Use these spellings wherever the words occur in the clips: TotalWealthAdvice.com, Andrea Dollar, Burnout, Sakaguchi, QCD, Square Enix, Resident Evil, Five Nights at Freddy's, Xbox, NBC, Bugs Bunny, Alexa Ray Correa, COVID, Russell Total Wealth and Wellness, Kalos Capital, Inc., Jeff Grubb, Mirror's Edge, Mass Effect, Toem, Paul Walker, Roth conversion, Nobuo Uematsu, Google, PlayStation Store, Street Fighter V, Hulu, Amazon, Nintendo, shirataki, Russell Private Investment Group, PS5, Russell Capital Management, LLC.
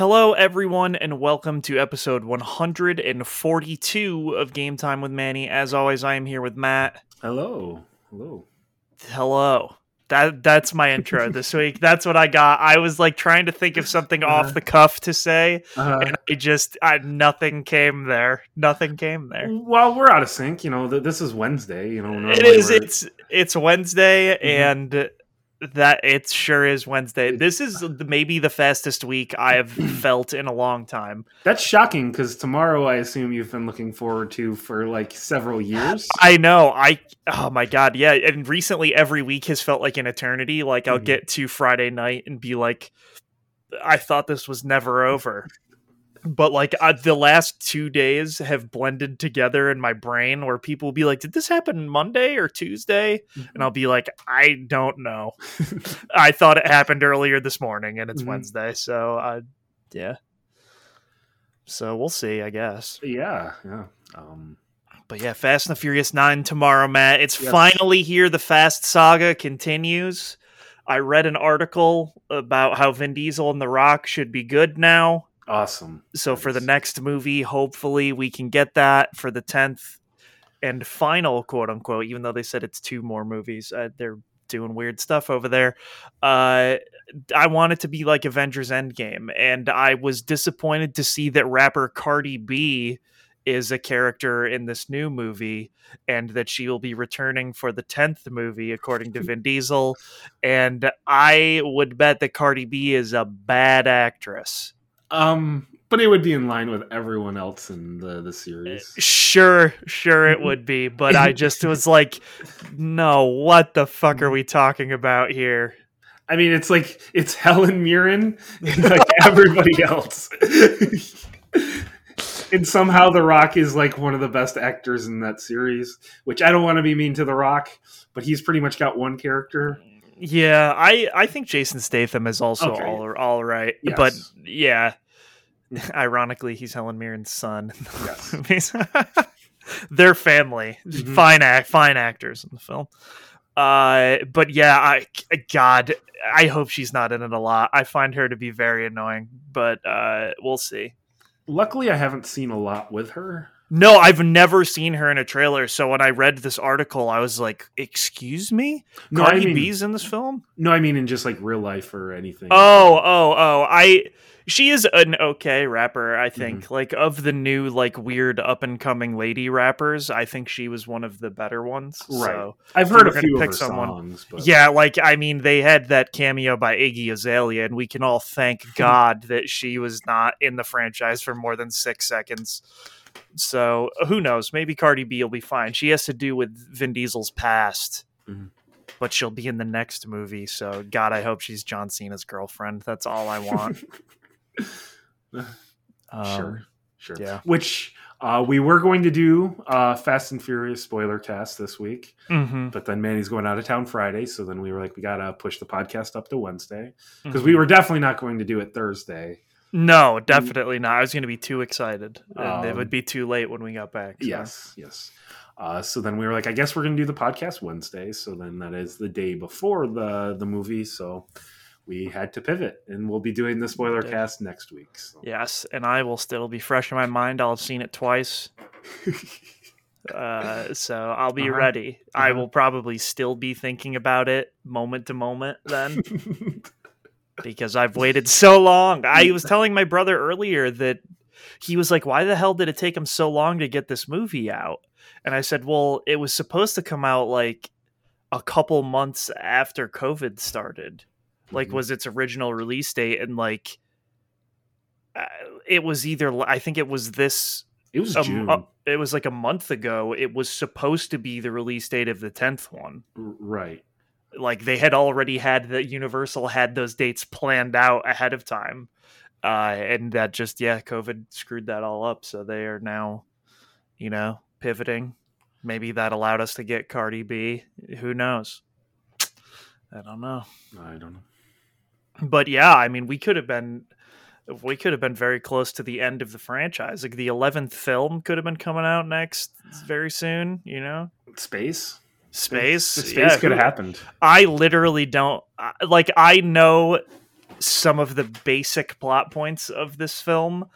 Hello, everyone, and welcome to episode 142 of Game Time with Manny. As always, I am here with Matt. Hello. That's my intro this week. That's what I got. I was like trying to think of something off the cuff to say, and nothing came there. Well, we're out of sync. You know, this is Wednesday. You know, it is. It's Wednesday, and. That it sure is Wednesday. This is maybe the fastest week I have felt in a long time. That's shocking because tomorrow I assume you've been looking forward to for like several years. I know. Oh my God. Yeah. And recently every week has felt like an eternity. Like I'll get to Friday night and be like, I thought this was never over. But like the last 2 days have blended together in my brain where people will be like, did this happen Monday or Tuesday? And I'll be like, I don't know. I thought it happened earlier this morning and it's Wednesday. So yeah. So we'll see, I guess. Yeah. But yeah, Fast and the Furious 9 tomorrow, Matt. It's finally here. The Fast saga continues. I read an article about how Vin Diesel and The Rock should be good now. Awesome. So nice. For the next movie, hopefully we can get that for the 10th and final, quote unquote, even though they said it's two more movies. They're doing weird stuff over there. I want it to be like Avengers Endgame. And I was disappointed to see that rapper Cardi B is a character in this new movie and that she will be returning for the 10th movie, according to Vin Diesel. And I would bet that Cardi B is a bad actress. But it would be in line with everyone else in the series. Sure it would be, but I just was like, no, what the fuck are we talking about here? I mean, it's like, it's Helen Mirren and like everybody else. And somehow The Rock is like one of the best actors in that series, which I don't want to be mean to The Rock, but he's pretty much got one character. Yeah, I think Jason Statham is also all right. Yes. But yeah, ironically, he's Helen Mirren's son. Yes. Their family. Mm-hmm. Fine actors in the film. But yeah, I hope she's not in it a lot. I find her to be very annoying, but we'll see. Luckily, I haven't seen a lot with her. No, I've never seen her in a trailer. So when I read this article, I was like, excuse me? Cardi B's in this film? No, I mean in just like real life or anything. Oh. She is an okay rapper, I think. Mm-hmm. Like of the new, like weird up and coming lady rappers, I think she was one of the better ones. Right. So I've heard a few of her songs. But... yeah, like I mean they had that cameo by Iggy Azalea, and we can all thank God that she was not in the franchise for more than 6 seconds. So who knows? Maybe Cardi B will be fine. She has to do with Vin Diesel's past, but she'll be in the next movie. So God, I hope she's John Cena's girlfriend. That's all I want. Sure. Yeah. Which we were going to do Fast and Furious spoiler cast this week, but then Manny's going out of town Friday. So then we were like, we got to push the podcast up to Wednesday because we were definitely not going to do it Thursday. No, definitely not. I was going to be too excited. And it would be too late when we got back. So. Yes. So then we were like, I guess we're going to do the podcast Wednesday. So then that is the day before the movie. So we had to pivot. And we'll be doing the spoiler cast next week. So. Yes, and I will still be fresh in my mind. I'll have seen it twice. So I'll be ready. I will probably still be thinking about it moment to moment then. Because I've waited so long. I was telling my brother earlier that he was like, why the hell did it take him so long to get this movie out? And I said, well, it was supposed to come out like a couple months after COVID started, like was its original release date. And like, it was either, I think it was this, it was June. It was like a month ago. It was supposed to be the release date of the 10th one. Right. Like they had already had Universal had those dates planned out ahead of time. And that just, COVID screwed that all up. So they are now, pivoting. Maybe that allowed us to get Cardi B. Who knows? I don't know. But yeah, I mean, we could have been very close to the end of the franchise. Like the 11th film could have been coming out next very soon, Space could have happened. I literally don't like. I know some of the basic plot points of this film,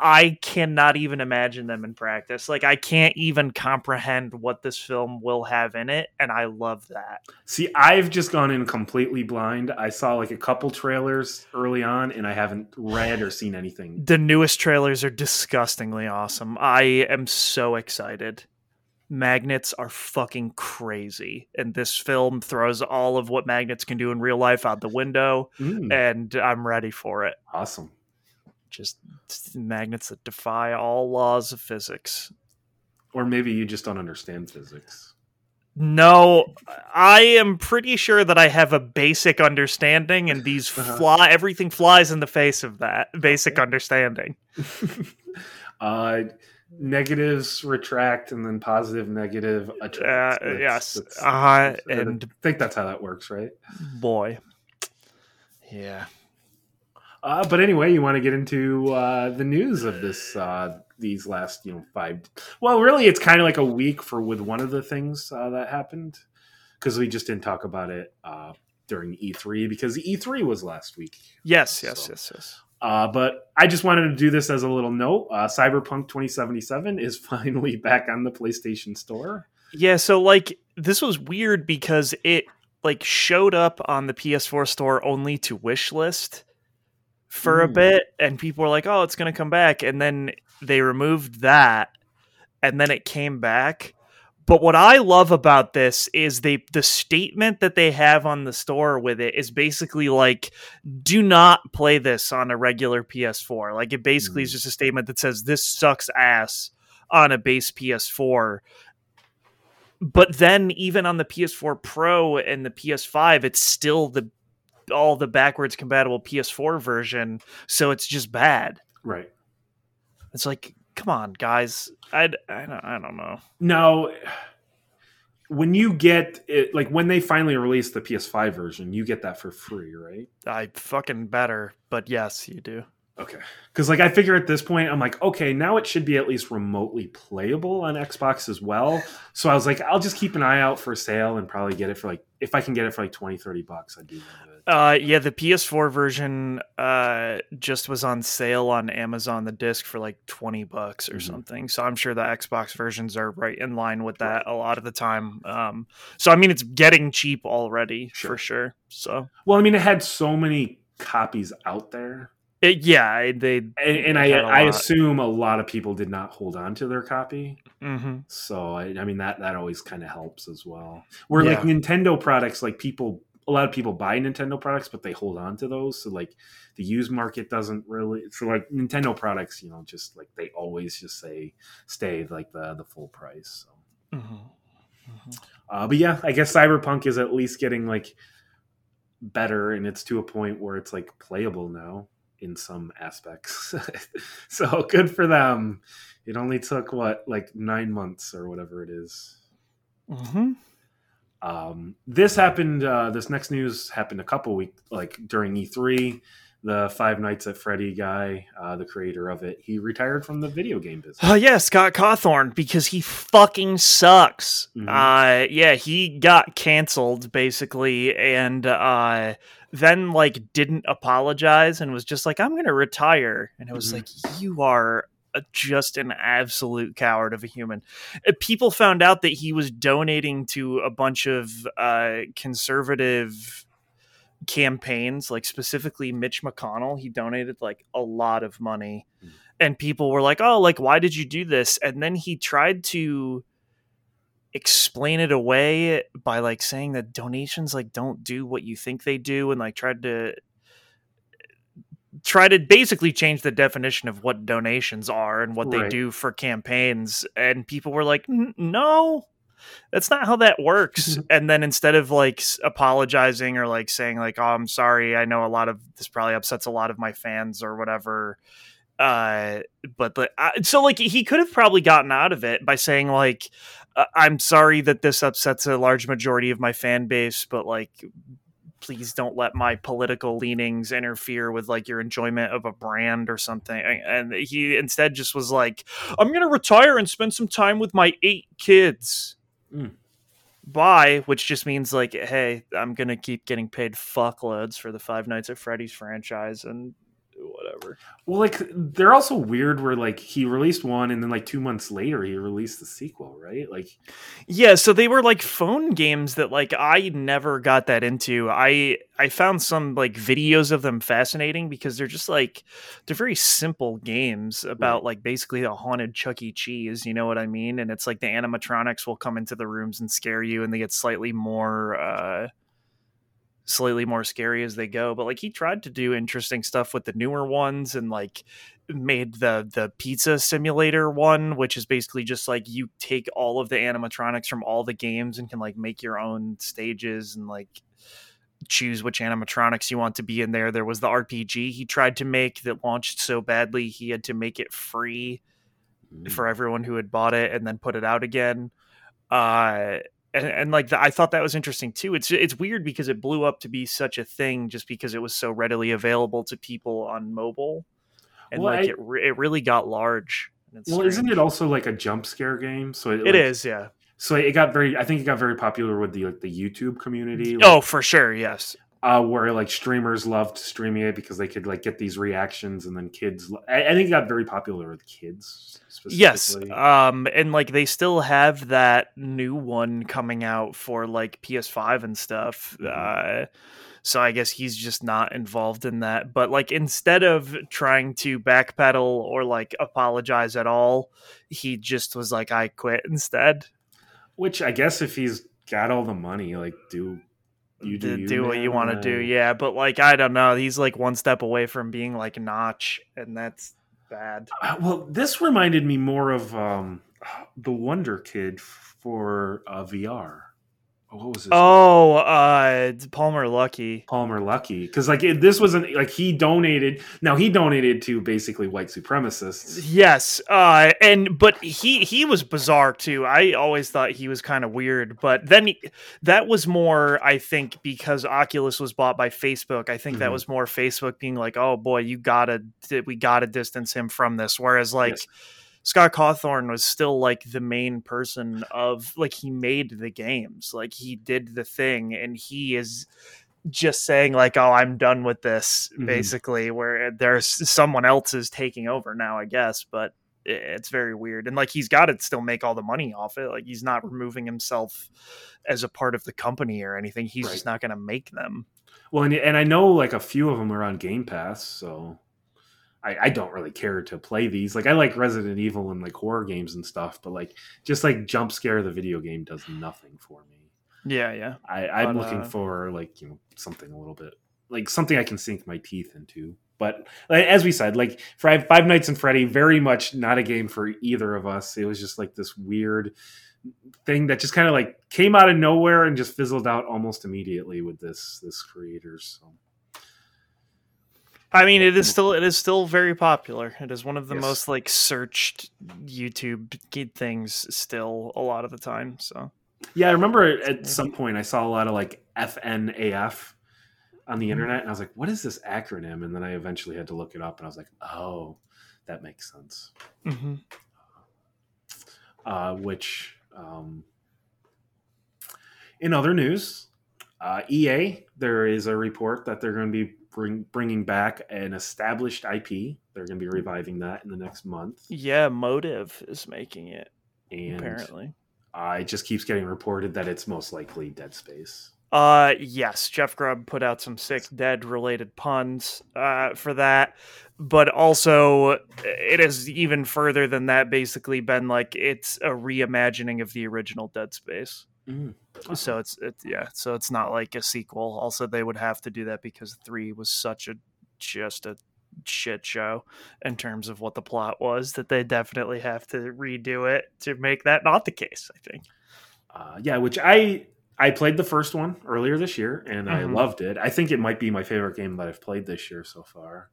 I cannot even imagine them in practice. Like, I can't even comprehend what this film will have in it, and I love that. See, I've just gone in completely blind. I saw like a couple trailers early on, and I haven't read or seen anything. The newest trailers are disgustingly awesome. I am so excited. Magnets are fucking crazy, and this film throws all of what magnets can do in real life out the window, and I'm ready for it. Awesome. Just magnets that defy all laws of physics. Or maybe you just don't understand physics. No, I am pretty sure that I have a basic understanding, and these everything flies in the face of that basic understanding. Negatives retract, and then positive negative attract. And I think that's how that works, right? Boy, yeah. But anyway, you want to get into the news of this these last 5. Well, really, it's kind of like a week for with one of the things that happened, because we just didn't talk about it during E3 because E3 was last week. Yes. But I just wanted to do this as a little note. Cyberpunk 2077 is finally back on the PlayStation Store. Yeah, so like this was weird because it like showed up on the PS4 store only to wishlist for a bit, and people were like, "Oh, it's going to come back." And then they removed that, and then it came back. But what I love about this is the statement that they have on the store with it is basically like, do not play this on a regular PS4. Like it basically is just a statement that says this sucks ass on a base PS4. But then even on the PS4 Pro and the PS5, it's still all the backwards compatible PS4 version. So it's just bad. Right. It's like, come on, guys. I don't know. No, when you get it, like when they finally release the PS5 version, you get that for free, right? I fucking better, but yes, you do. Okay, because like I figure at this point, I'm like, okay, now it should be at least remotely playable on Xbox as well. So I was like, I'll just keep an eye out for sale and probably get it for like, if I can get it for like $20-$30, I'd do that. Yeah, the PS4 version just was on sale on Amazon, the disc for like $20 or something. So I'm sure the Xbox versions are right in line with that a lot of the time. So, I mean, it's getting cheap already for sure. So, well, I mean, it had so many copies out there. I assume a lot of people did not hold on to their copy, so I mean that always kind of helps as well. Where like Nintendo products, like a lot of people buy Nintendo products, but they hold on to those. So like the used market doesn't really. So like Nintendo products, just like they always just say stay like the full price. So. But yeah, I guess Cyberpunk is at least getting like better, and it's to a point where it's like playable now. In some aspects. So good for them. It only took 9 months or whatever it is. This happened, this next news happened a couple weeks, like during E3, the Five Nights at Freddy guy, the creator of it, he retired from the video game business. Oh yeah, Scott Cawthon, because he fucking sucks. He got canceled basically. And, then like didn't apologize and was just like, I'm going to retire. And it was like, you are just an absolute coward of a human. People found out that he was donating to a bunch of conservative campaigns, like specifically Mitch McConnell. He donated like a lot of money and people were like, oh, like, why did you do this? And then he tried to explain it away by like saying that donations like don't do what you think they do, and like tried to basically change the definition of what donations are and what they do for campaigns, and people were like, no, that's not how that works. And then instead of like apologizing or like saying like, oh, I'm sorry, I know a lot of this probably upsets a lot of my fans or whatever, so like he could have probably gotten out of it by saying like, I'm sorry that this upsets a large majority of my fan base, but like, please don't let my political leanings interfere with like your enjoyment of a brand or something. And he instead just was like, I'm going to retire and spend some time with my 8 kids. buy, which just means like, hey, I'm going to keep getting paid fuckloads for the Five Nights at Freddy's franchise and whatever. Well, like, they're also weird where like he released one and then like 2 months later he released the sequel, right? Like, yeah, so they were like phone games that like I never got that into. I found some like videos of them fascinating because they're just like, they're very simple games about right. like basically a haunted Chuck E. Cheese, you know what I mean? And it's like the animatronics will come into the rooms and scare you, and they get slightly more scary as they go. But like he tried to do interesting stuff with the newer ones and like made the pizza simulator one, which is basically just like you take all of the animatronics from all the games and can like make your own stages and like choose which animatronics you want to be in there. There was the RPG he tried to make that launched so badly he had to make it free for everyone who had bought it and then put it out again. And like, I thought that was interesting too. It's weird because it blew up to be such a thing just because it was so readily available to people on mobile, and well, like it really got large. Well, strange. Isn't it also like a jump scare game? So it like, is, yeah. So it got very popular with the YouTube community. Like, oh, for sure, yes. Where like streamers loved streaming it because they could like get these reactions, and then kids. I think it got very popular with kids specifically. Yes, and like they still have that new one coming out for like PS5 and stuff. Mm-hmm. So I guess he's just not involved in that. But like instead of trying to backpedal or like apologize at all, he just was like, "I quit" instead. Which I guess if he's got all the money, like do what you want to do, yeah. But like, I don't know. He's like one step away from being like Notch, and that's bad. Well, this reminded me more of the Wonder Kid for VR. What was this? Oh, Palmer Luckey. Because like this wasn't like he donated. Now he donated to basically white supremacists. Yes, but he was bizarre too. I always thought he was kind of weird, but then that was more, I think, because Oculus was bought by Facebook. I think that was more Facebook being like, oh boy, we gotta distance him from this. Whereas like. Yes. Scott Cawthon was still like the main person of like he made the games, like he did the thing, and he is just saying like, oh, I'm done with this, basically, where there's someone else is taking over now, I guess. But it's very weird, and like he's got to still make all the money off it. Like he's not removing himself as a part of the company or anything. He's right. Just not going to make them. Well, and I know like a few of them are on Game Pass, so. I don't really care to play these. Like I like Resident Evil and like horror games and stuff, but like just like jump scare the video game does nothing for me. Yeah. I'm looking for like, you know, something a little bit like something I can sink my teeth into. But like, as we said, like Five Nights at Freddy, very much not a game for either of us. It was just like this weird thing that just kind of like came out of nowhere and just fizzled out almost immediately with this creators. So. I mean, it is still very popular. It is one of the most like searched YouTube things still a lot of the time. So yeah, I remember at some point I saw a lot of like FNAF on the internet, and I was like, "What is this acronym?" And then I eventually had to look it up, and I was like, "Oh, that makes sense." Mm-hmm. In other news, EA, there is a report that they're going to be. Bringing back an established IP. They're going to be reviving that in the next month. Yeah, Motive is making it, and apparently. It just keeps getting reported that it's most likely Dead Space. Yes, Jeff Grubb put out some sick Dead-related puns for that. But also, it is even further than that, basically been like, it's a reimagining of the original Dead Space. So it's not like a sequel. Also, they would have to do that because 3 was such a shit show in terms of what the plot was that they definitely have to redo it to make that not the case, I think. Which I played the first one earlier this year, and I loved it. I think it might be my favorite game that I've played this year so far.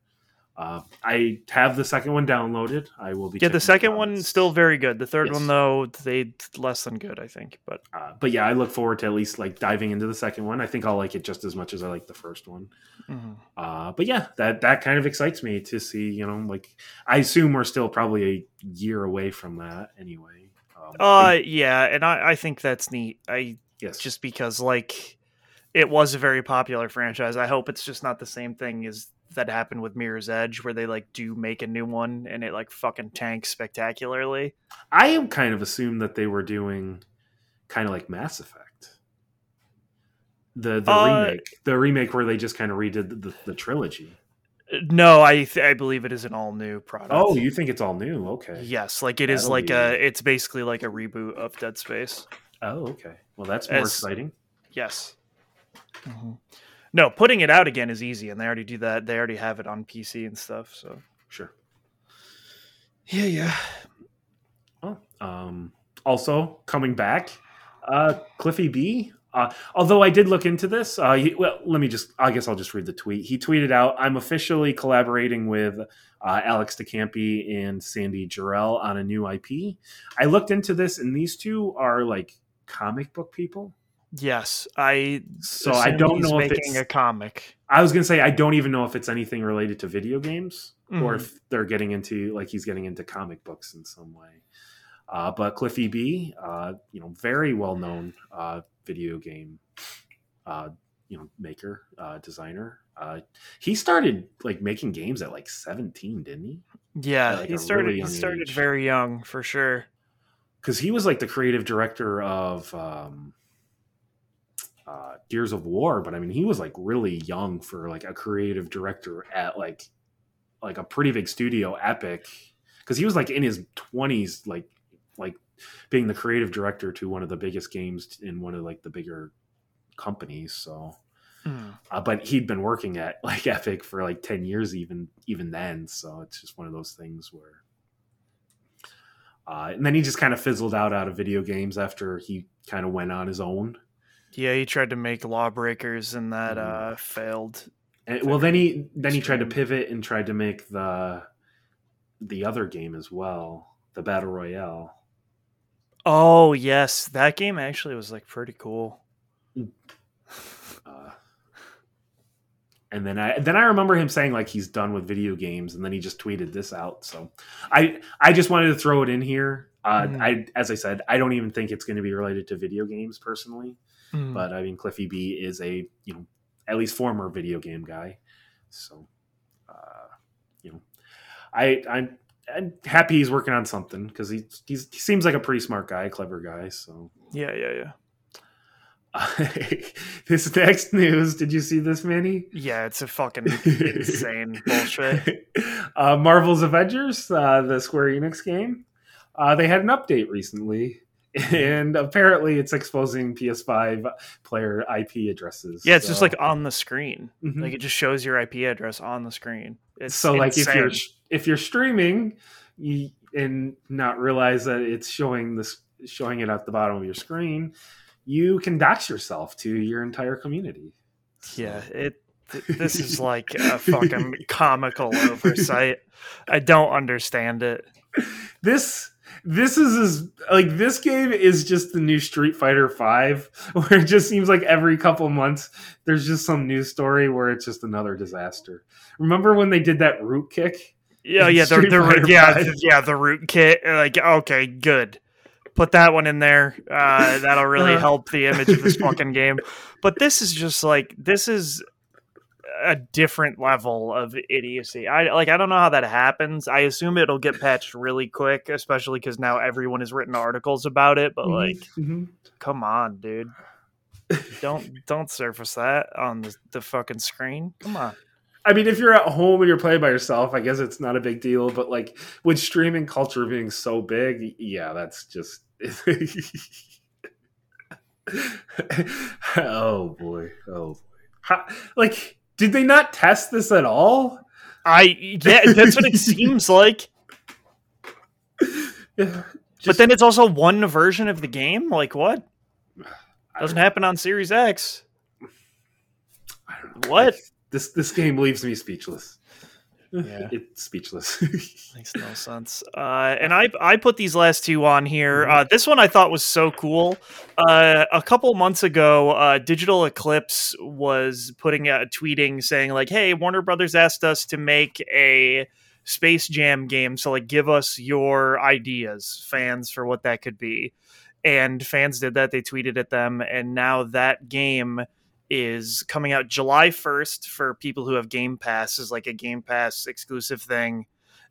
I have the second one downloaded. I will be. Yeah, the second one's still very good. The third one, though, they less than good, I think. But yeah, I look forward to at least like diving into the second one. I think I'll like it just as much as I like the first one. Mm-hmm. But yeah, that kind of excites me to see. You know, like I assume we're still probably a year away from that anyway. And I think that's neat. I Yes. Just because, like, it was a very popular franchise. I hope it's just not the same thing as that happened with Mirror's Edge, where they, like, do make a new one and it, like, fucking tanks spectacularly. I am kind of assumed that they were doing kind of like Mass Effect. The remake where they just kind of redid the trilogy. No, I believe it is an all new product. Oh, you think it's all new? Okay. Yes, like it is like it's basically like a reboot of Dead Space. Oh, okay. Well, that's more exciting. Yes. Mm-hmm. No, putting it out again is easy, and they already do that. They already have it on PC and stuff. So sure. Yeah. Well, also coming back, Cliffy B. Although I did look into this, I guess I'll just read the tweet. He tweeted out, "I'm officially collaborating with Alex DeCampi and Sandy Jarrell on a new IP. I looked into this, and these two are like comic book people." Yes, I don't know if it's a comic. I was gonna say I don't even know if it's anything related to video games or if they're getting into like he's getting into comic books in some way. But Cliffy B, very well known. Video game maker, designer. He started like making games at like 17, didn't he? Yeah, he started very young for sure. Because he was like the creative director of Gears of War, but I mean he was like really young for like a creative director at like a pretty big studio, Epic. Because he was like in his 20s, like being the creative director to one of the biggest games in one of like the bigger companies. So, but he'd been working at like Epic for like 10 years, even then. So it's just one of those things where, and then he just kind of fizzled out of video games after he kind of went on his own. Yeah. He tried to make Lawbreakers and that, failed. And, well, then he tried to pivot and tried to make the other game as well, the Battle Royale. Oh, yes. That game actually was, like, pretty cool. And then I remember him saying, like, he's done with video games, and then he just tweeted this out. So I just wanted to throw it in here. As I said, I don't even think it's going to be related to video games, personally. But, I mean, Cliffy B is a, at least former video game guy. So, I'm happy he's working on something because he seems like a pretty smart guy, clever guy. So yeah. This next news, did you see this, Manny? Yeah, it's a fucking insane bullshit. Marvel's Avengers, the Square Enix game, they had an update recently, and apparently it's exposing PS5 player IP addresses. Yeah, it's just like on the screen, like it just shows your IP address on the screen. It's so insane. Like if you're streaming and not realize that it's showing it at the bottom of your screen, you can dox yourself to your entire community. Yeah, this is like a fucking comical oversight. I don't understand it. This is like this game is just the new Street Fighter V, where it just seems like every couple months there's just some news story where it's just another disaster. Remember when they did that root kick? The root kick. Like, okay, good. Put that one in there. That'll really help the image of this fucking game. But this is just like this is a different level of idiocy. I don't know how that happens. I assume it'll get patched really quick, especially because now everyone has written articles about it. But come on, dude, don't surface that on the fucking screen. Come on. I mean, if you're at home and you're playing by yourself, I guess it's not a big deal. But like with streaming culture being so big, yeah, that's just oh boy. How, like. Did they not test this at all? That's what it seems like. Yeah, but then it's also one version of the game. Like what? Doesn't happen on Series X. I don't know. What? This game leaves me speechless. Yeah, it's speechless. Makes no sense. And I put these last two on here. This one I thought was so cool. A couple months ago, Digital Eclipse was putting out a tweeting saying like, "Hey, Warner Brothers asked us to make a Space Jam game, so like give us your ideas, fans, for what that could be." And fans did that. They tweeted at them. And now that game is coming out July 1st for people who have Game Pass, is like a Game Pass exclusive thing.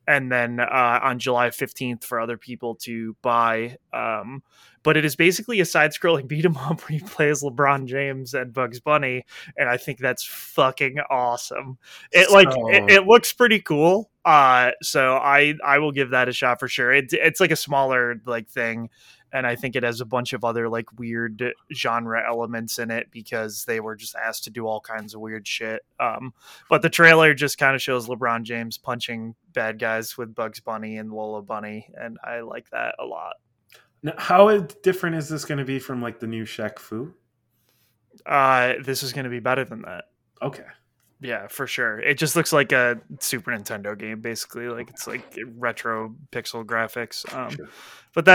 And then on July 15th for other people to buy. But it is basically a side-scrolling beat-em-up where you play as LeBron James and Bugs Bunny, and I think that's fucking awesome. It looks pretty cool, so I will give that a shot for sure. It's like a smaller like thing, and I think it has a bunch of other like weird genre elements in it because they were just asked to do all kinds of weird shit. But the trailer just kind of shows LeBron James punching bad guys with Bugs Bunny and Lola Bunny, and I like that a lot. Now, how different is this going to be from like the new Shaq Fu? This is going to be better than that. Okay. Yeah, for sure. It just looks like a Super Nintendo game, basically. Like it's like retro pixel graphics. Sure. But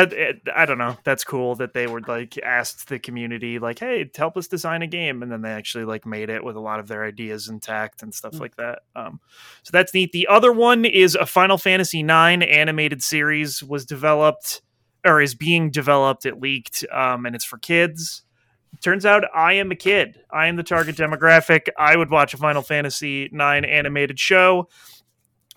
I don't know. That's cool that they were like asked the community, like, "Hey, help us design a game," and then they actually like made it with a lot of their ideas intact and stuff like that. So that's neat. The other one is a Final Fantasy IX animated series was developed. Or is being developed, it leaked, and it's for kids. Turns out I am a kid. I am the target demographic. I would watch a Final Fantasy IX animated show.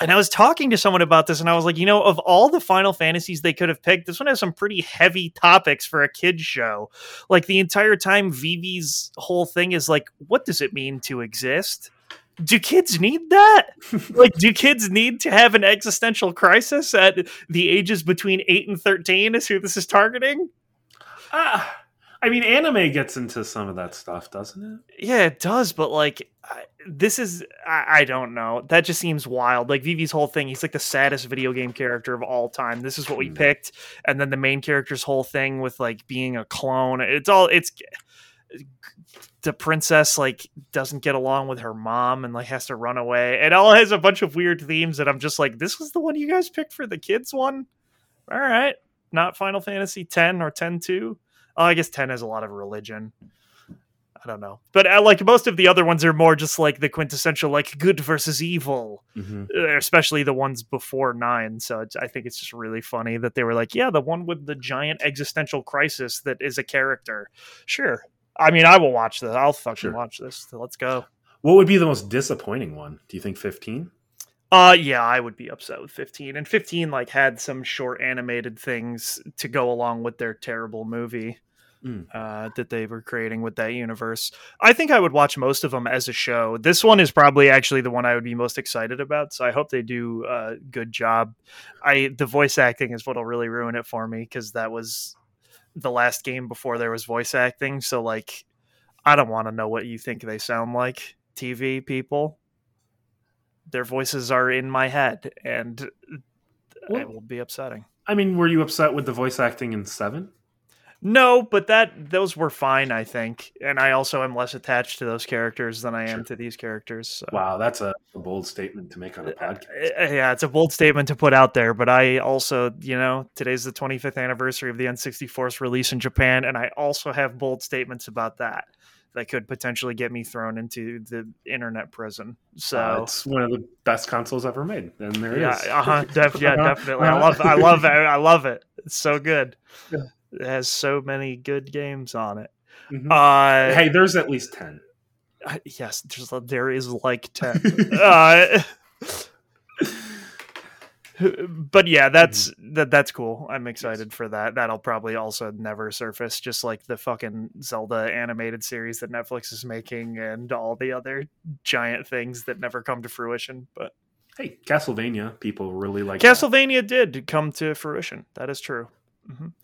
And I was talking to someone about this, and I was like, you know, of all the Final Fantasies they could have picked, this one has some pretty heavy topics for a kid's show. Like, the entire time, Vivi's whole thing is like, what does it mean to exist? Do kids need that? Like, do kids need to have an existential crisis at the ages between 8 and 13 is who this is targeting? I mean, anime gets into some of that stuff, doesn't it? Yeah, it does. But like, I don't know. That just seems wild. Like Vivi's whole thing, he's like the saddest video game character of all time. This is what we picked. And then the main character's whole thing with like being a clone. It's the princess like doesn't get along with her mom and like has to run away. It all has a bunch of weird themes that I'm just like, this was the one you guys picked for the kids one? All right. Not Final Fantasy 10 or 10-2. Oh, I guess 10 has a lot of religion. I don't know. But like most of the other ones are more just like the quintessential, like good versus evil, especially the ones before 9. So I think it's just really funny that they were like, yeah, the one with the giant existential crisis that is a character. Sure. I mean, I will watch this. I'll fucking watch this. So let's go. What would be the most disappointing one? Do you think 15? Yeah, I would be upset with 15. And 15 like had some short animated things to go along with their terrible movie that they were creating with that universe. I think I would watch most of them as a show. This one is probably actually the one I would be most excited about. So I hope they do a good job. The voice acting is what'll really ruin it for me because that was the last game before there was voice acting. So like, I don't want to know what you think they sound like. TV people, their voices are in my head and it will be upsetting. I mean, were you upset with the voice acting in 7? No, but those were fine, I think. And I also am less attached to those characters than I am to these characters. So. Wow, that's a bold statement to make on a podcast. Yeah, it's a bold statement to put out there. But I also, you know, today's the 25th anniversary of the N64's release in Japan. And I also have bold statements about that that could potentially get me thrown into the internet prison. So it's one of the best consoles ever made. And there it is. Definitely. I love it. It's so good. Yeah. It has so many good games on it. Hey, there's at least 10. Yes, there is like 10. But yeah, that's cool. I'm excited for that. That'll probably also never surface, just like the fucking Zelda animated series that Netflix is making and all the other giant things that never come to fruition. But hey, Castlevania, people really like Castlevania did come to fruition. That is true.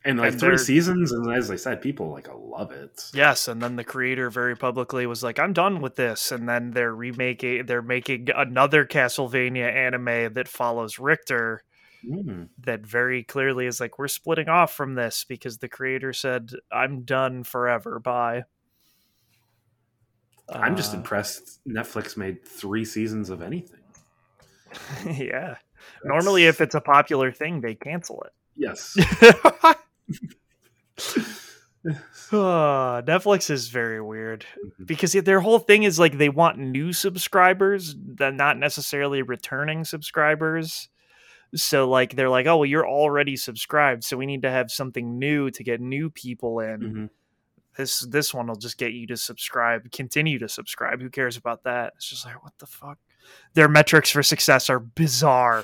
And like 3 seasons, and as I said, people like love it. Yes, and then the creator very publicly was like, "I'm done with this." And then they're making another Castlevania anime that follows Richter. That very clearly is like, "We're splitting off from this because the creator said I'm done forever." Bye. I'm just impressed Netflix made 3 seasons of anything. Yeah, normally if it's a popular thing, they cancel it. Yes. Netflix is very weird because their whole thing is like they want new subscribers, not necessarily returning subscribers. So like they're like, oh, well, you're already subscribed, so we need to have something new to get new people in. Mm-hmm. This one will just get you to subscribe, continue to subscribe. Who cares about that? It's just like, what the fuck? Their metrics for success are bizarre.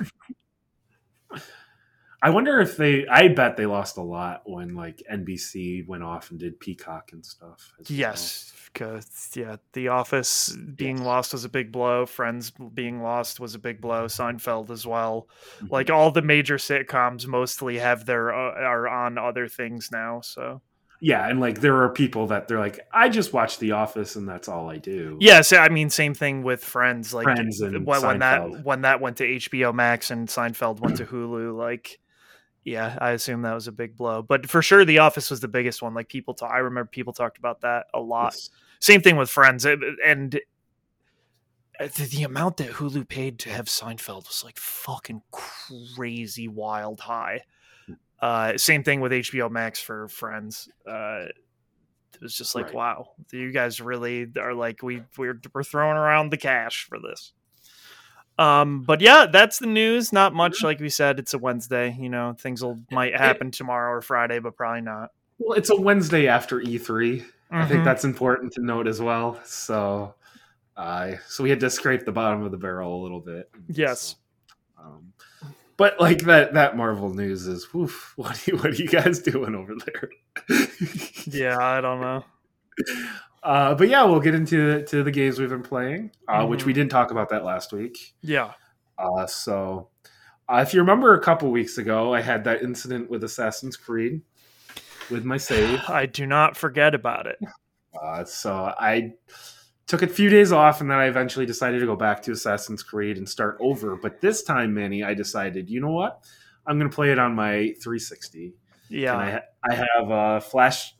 I wonder if I bet they lost a lot when like NBC went off and did Peacock and stuff. Yes. Because The Office being lost was a big blow. Friends being lost was a big blow. Seinfeld as well. Mm-hmm. Like all the major sitcoms mostly have their are on other things now. So. Yeah, and like there are people that they're like, I just watch The Office and that's all I do. Yes, yeah, so, I mean, same thing with Friends. Like Friends and when that went to HBO Max and Seinfeld went to Hulu, like, yeah, I assume that was a big blow. But for sure, The Office was the biggest one. Like I remember people talked about that a lot. Yes. Same thing with Friends, and the amount that Hulu paid to have Seinfeld was like fucking crazy, wild high. Same thing with HBO Max for Friends. It was just like, Wow, you guys really are like, we're throwing around the cash for this. But yeah, that's the news. Not much. Like we said, it's a Wednesday, you know, things might happen tomorrow or Friday, but probably not. Well, it's a Wednesday after E3. Mm-hmm. I think that's important to note as well. So, so we had to scrape the bottom of the barrel a little bit. Yes. So, but like that Marvel news is, woof, what are you guys doing over there? Yeah, I don't know. But yeah, we'll get into the games we've been playing, which we didn't talk about that last week. Yeah. So if you remember a couple weeks ago, I had that incident with Assassin's Creed with my save. I do not forget about it. So I took a few days off, and then I eventually decided to go back to Assassin's Creed and start over. But this time, Manny, I decided, you know what? I'm going to play it on my 360. Yeah. And I have a flash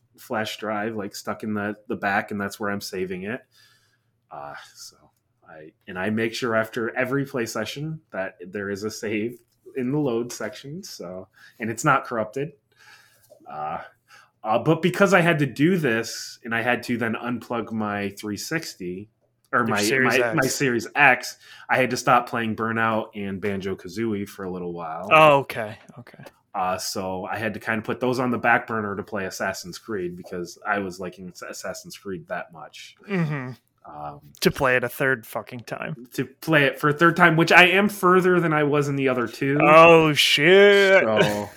drive like stuck in the back, and that's where I'm saving it. So I make sure after every play session that there is a save in the load section. So, and it's not corrupted. But because I had to do this, and I had to then unplug my 360 or my Series X, I had to stop playing Burnout and Banjo-Kazooie for a little while. Oh, okay. So I had to kind of put those on the back burner to play Assassin's Creed because I was liking Assassin's Creed that much. Mm-hmm. To play it a third fucking time. To play it for a third time, which I am further than I was in the other two. Oh, shit. So...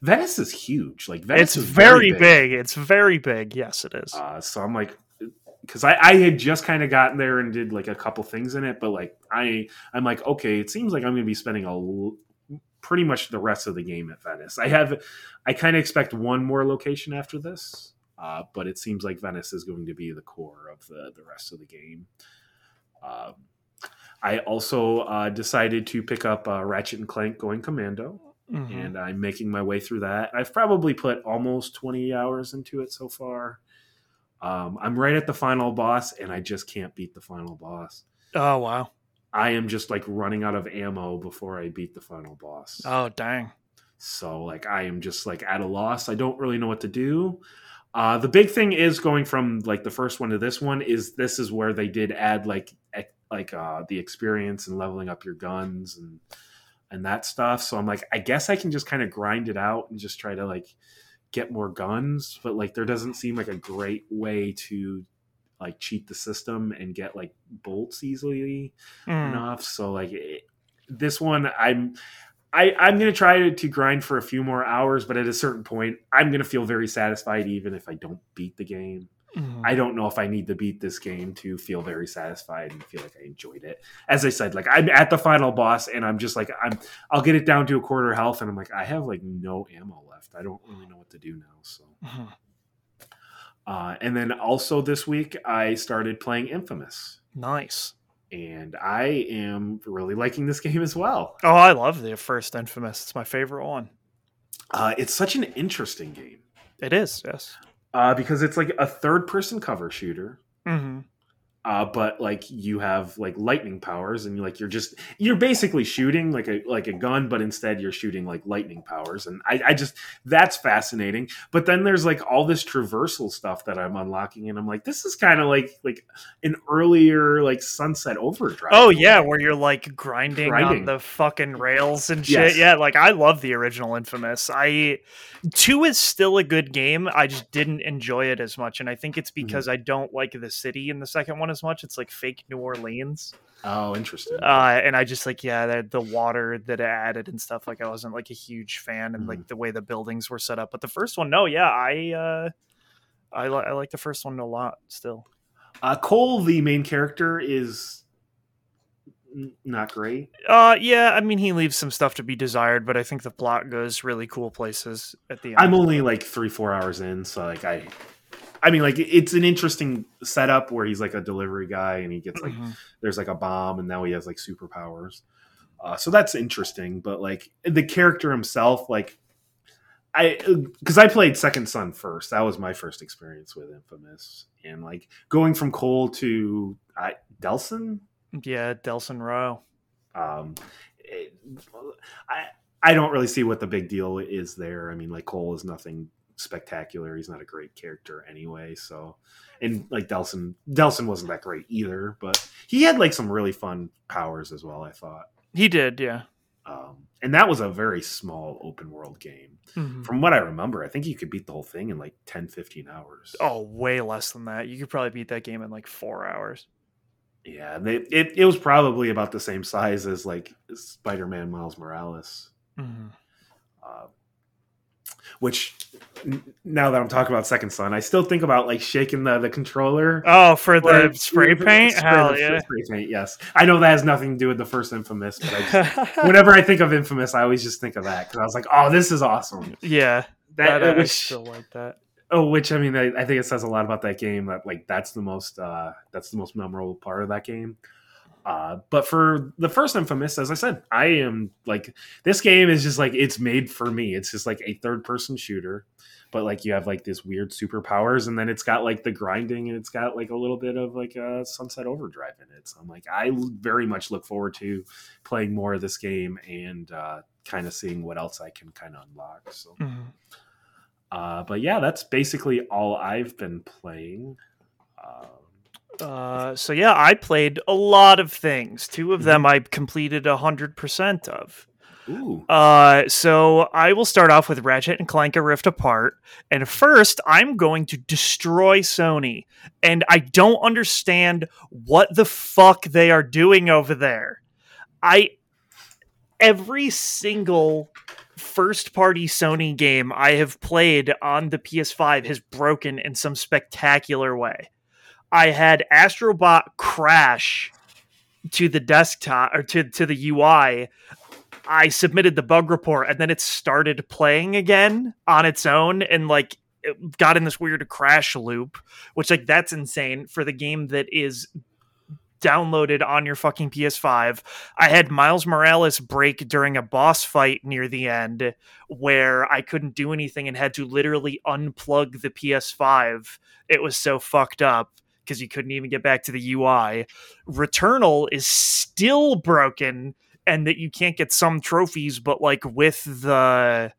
Venice is huge. Like Venice is very big. It's very big. Yes, it is. So I'm like, because I had just kind of gotten there and did like a couple things in it, but like I'm like, okay, it seems like I'm going to be spending pretty much the rest of the game at Venice. I kind of expect one more location after this, but it seems like Venice is going to be the core of the rest of the game. I also decided to pick up Ratchet & Clank Going Commando. Mm-hmm. And I'm making my way through that. I've probably put almost 20 hours into it so far. I'm right at the final boss, and I just can't beat the final boss. Oh, wow. I am just, like, running out of ammo before I beat the final boss. Oh, dang. So, like, I am just, like, at a loss. I don't really know what to do. The big thing is going from, like, the first one to this one is this is where they did add, like the experience and leveling up your guns and that stuff. So I'm like, I guess I can just kind of grind it out and just try to like get more guns, but like there doesn't seem like a great way to like cheat the system and get like bolts easily enough. So like this one I'm going to try to grind for a few more hours, but at a certain point I'm going to feel very satisfied even if I don't beat the game. I don't know if I need to beat this game to feel very satisfied and feel like I enjoyed it. As I said, like I'm at the final boss and I'm just like, I'll get it down to a quarter health. And I'm like, I have like no ammo left. I don't really know what to do now. So, and then also this week I started playing Infamous. Nice. And I am really liking this game as well. Oh, I love the first Infamous. It's my favorite one. It's such an interesting game. It is. Yes. Because it's like a third-person cover shooter. Mm-hmm. But like you have like lightning powers, and you're basically shooting like a gun, but instead you're shooting like lightning powers. And I just, that's fascinating. But then there's like all this traversal stuff that I'm unlocking, and I'm like, this is kind of like an earlier like Sunset Overdrive. Oh yeah, where you're like grinding on the fucking rails and shit. Yes. Yeah, like I love the original Infamous. 2 is still a good game. I just didn't enjoy it as much, and I think it's because I don't like the city in the second one as much. It's like fake New Orleans. Oh, interesting. And I just like, the water that it added and stuff, like I wasn't like a huge fan, and like the way the buildings were set up. But the first one, I like the first one a lot still. Cole, the main character, is not great. I mean, he leaves some stuff to be desired, but I think the plot goes really cool places at the end. I'm only like 3-4 hours in, so like I mean, like, it's an interesting setup where he's like a delivery guy, and he gets like, there's like a bomb, and now he has like superpowers. So that's interesting. But like the character himself, like because I played Second Son first. That was my first experience with Infamous, and like going from Cole to Delson. Yeah. Delson Rowe. I don't really see what the big deal is there. I mean, like Cole is nothing spectacular. He's not a great character anyway, so. And like Delson wasn't that great either, but he had like some really fun powers as well, I thought. He did, yeah. And that was a very small open world game. From what I remember, I think you could beat the whole thing in like 10-15 hours. Oh, way less than that. You could probably beat that game in like 4 hours. Yeah, it was probably about the same size as like Spider-Man Miles Morales. Which, now that I'm talking about Second Son, I still think about like shaking the controller. Oh, for the spray paint? Hell yeah. Spray paint, yes. I know that has nothing to do with the first Infamous, but whenever I think of Infamous, I always just think of that, because I was like, oh, this is awesome. Yeah, I still like that. Oh, which, I mean, I think it says a lot about that game, that like that's the most memorable part of that game. But for the first Infamous, as I said, I am like, this game is just like, it's made for me. It's just like a third person shooter, but like you have like this weird superpowers, and then it's got like the grinding, and it's got like a little bit of like a Sunset Overdrive in it. So I'm like, I very much look forward to playing more of this game, and kind of seeing what else I can kind of unlock. So, but yeah, that's basically all I've been playing. So yeah, I played a lot of things. 2 of them I completed 100% of. Ooh. So I will start off with Ratchet and Clank: A Rift Apart. And first, I'm going to destroy Sony. And I don't understand what the fuck they are doing over there. Every single first-party Sony game I have played on the PS5 has broken in some spectacular way. I had Astro Bot crash to the desktop, or to the UI. I submitted the bug report, and then it started playing again on its own, and like it got in this weird crash loop, which like that's insane for the game that is downloaded on your fucking PS5. I had Miles Morales break during a boss fight near the end, where I couldn't do anything and had to literally unplug the PS5. It was so fucked up, because you couldn't even get back to the UI. Returnal is still broken, and that you can't get some trophies, but like with the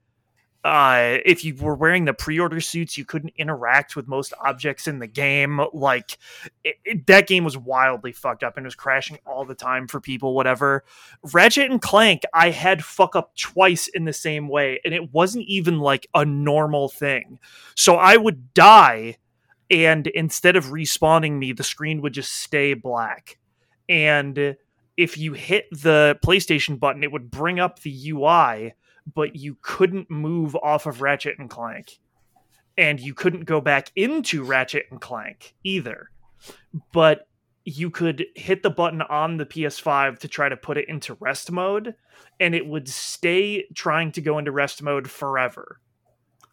if you were wearing the pre-order suits, you couldn't interact with most objects in the game. Like that game was wildly fucked up, and it was crashing all the time for people, whatever. Ratchet and Clank, I had fuck up twice in the same way, and it wasn't even like a normal thing. So I would die, and instead of respawning me, the screen would just stay black. And if you hit the PlayStation button, it would bring up the UI, but you couldn't move off of Ratchet and Clank. And you couldn't go back into Ratchet and Clank either. But you could hit the button on the PS5 to try to put it into rest mode, and it would stay trying to go into rest mode forever.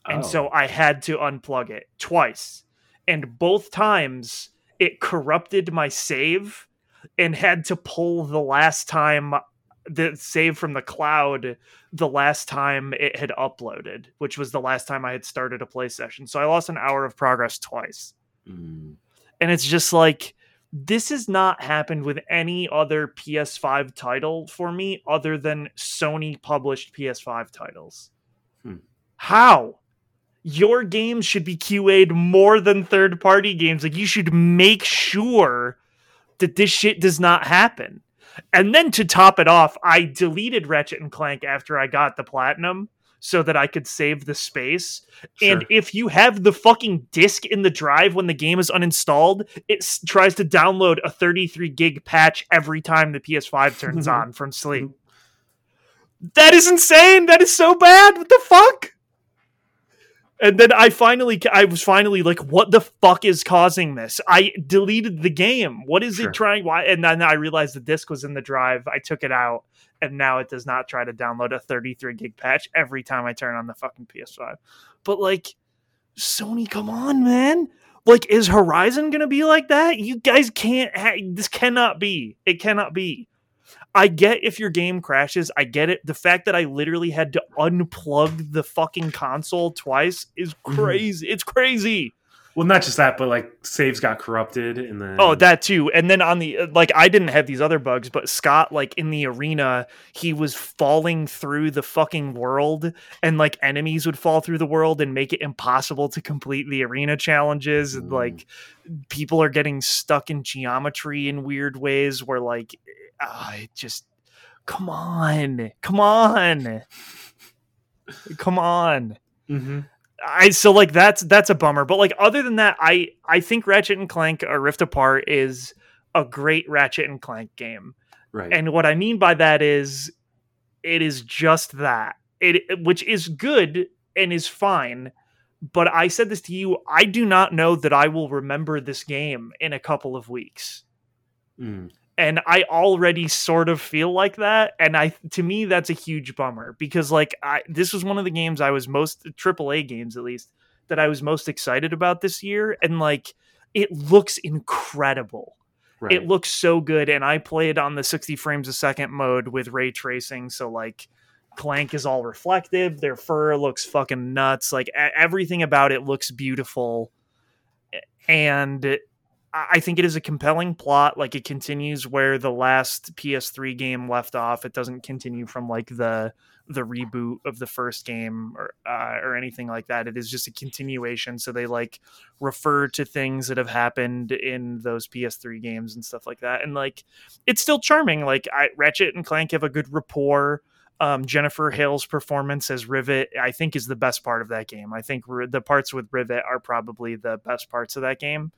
Oh. And so I had to unplug it twice. And both times it corrupted my save, and had to pull the last time the save from the cloud, the last time it had uploaded, which was the last time I had started a play session. So I lost an hour of progress twice. And it's just like, This has not happened with any other PS5 title for me other than Sony published PS5 titles. How? Your games should be QA'd more than third-party games. Like, you should make sure that this shit does not happen. And then to top it off, I deleted Ratchet & Clank after I got the platinum so that I could save the space. Sure. And if you have the fucking disc in the drive when the game is uninstalled, it tries to download a 33 gig patch every time the PS5 turns on from sleep. That is insane. That is so bad. What the fuck? And then I was finally like, what the fuck is causing this? I deleted the game. What is it trying? Why? And then I realized the disc was in the drive. I took it out, and now it does not try to download a 33 gig patch every time I turn on the fucking PS5. But like, Sony, come on, man. Like, is Horizon going to be like that? You guys can't. This cannot be. It cannot be. I get if your game crashes. I get it. The fact that I literally had to unplug the fucking console twice is crazy. It's crazy. Well, not just that, but like saves got corrupted. And then that too. And then on the, like, I didn't have these other bugs, but Scott, like in the arena, he was falling through the fucking world, and like enemies would fall through the world and make it impossible to complete the arena challenges. And like people are getting stuck in geometry in weird ways where like, come on. So like that's a bummer. But like other than that, I think Ratchet and Clank: A Rift Apart is a great Ratchet and Clank game. Right. And what I mean by that is it is just that. It which is good and is fine. But I said this to you, I do not know that I will remember this game in a couple of weeks. And I already sort of feel like that. And to me, that's a huge bummer because like this was one of the games I was most, AAA games at least, that I was most excited about this year. And like, it looks incredible. Right. It looks so good. And I played on the 60 frames a second mode with ray tracing. So like Clank is all reflective. Their fur looks fucking nuts. Like everything about it looks beautiful. And I think it is a compelling plot. Like it continues where the last PS3 game left off. It doesn't continue from like the reboot of the first game or anything like that. It is just a continuation. So they like refer to things that have happened in those PS3 games and stuff like that. And like, it's still charming. Like Ratchet and Clank have a good rapport. Jennifer Hale's performance as Rivet, I think, is the best part of that game. I think the parts with Rivet are probably the best parts of that game.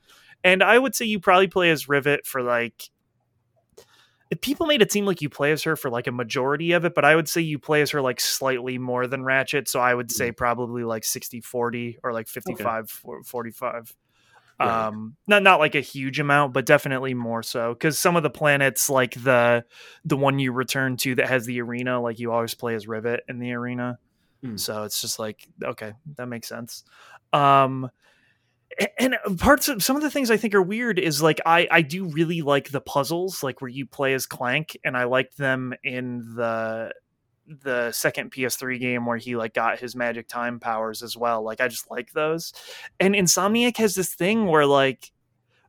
And I would say you probably play as Rivet for like, people made it seem like you play as her for like a majority of it, but I would say you play as her like slightly more than Ratchet. So I would say probably like 60-40 or like 55-45. Right. Not like a huge amount, but definitely more so because some of the planets, like the one you return to that has the arena, like you always play as Rivet in the arena. So it's just like, okay, that makes sense. And parts of some of the things I think are weird is like, I do really like the puzzles, like where you play as Clank, and I liked them in the second PS3 game where he like got his magic time powers as well. Like I just like those. And Insomniac has this thing where like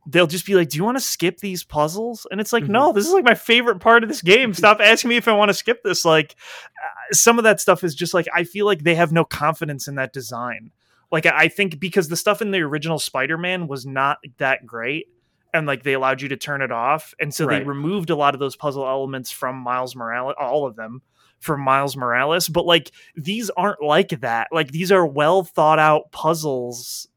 they'll just be like, do you want to skip these puzzles? And it's like, no, this is like my favorite part of this game. Stop asking me if I want to skip this. Like some of that stuff is just like, I feel like they have no confidence in that design. Like I think because the stuff in the original Spider-Man was not that great, and like they allowed you to turn it off. And so they removed a lot of those puzzle elements from Miles Morales, all of them, from Miles Morales, but like these aren't like that. Like these are well thought out puzzles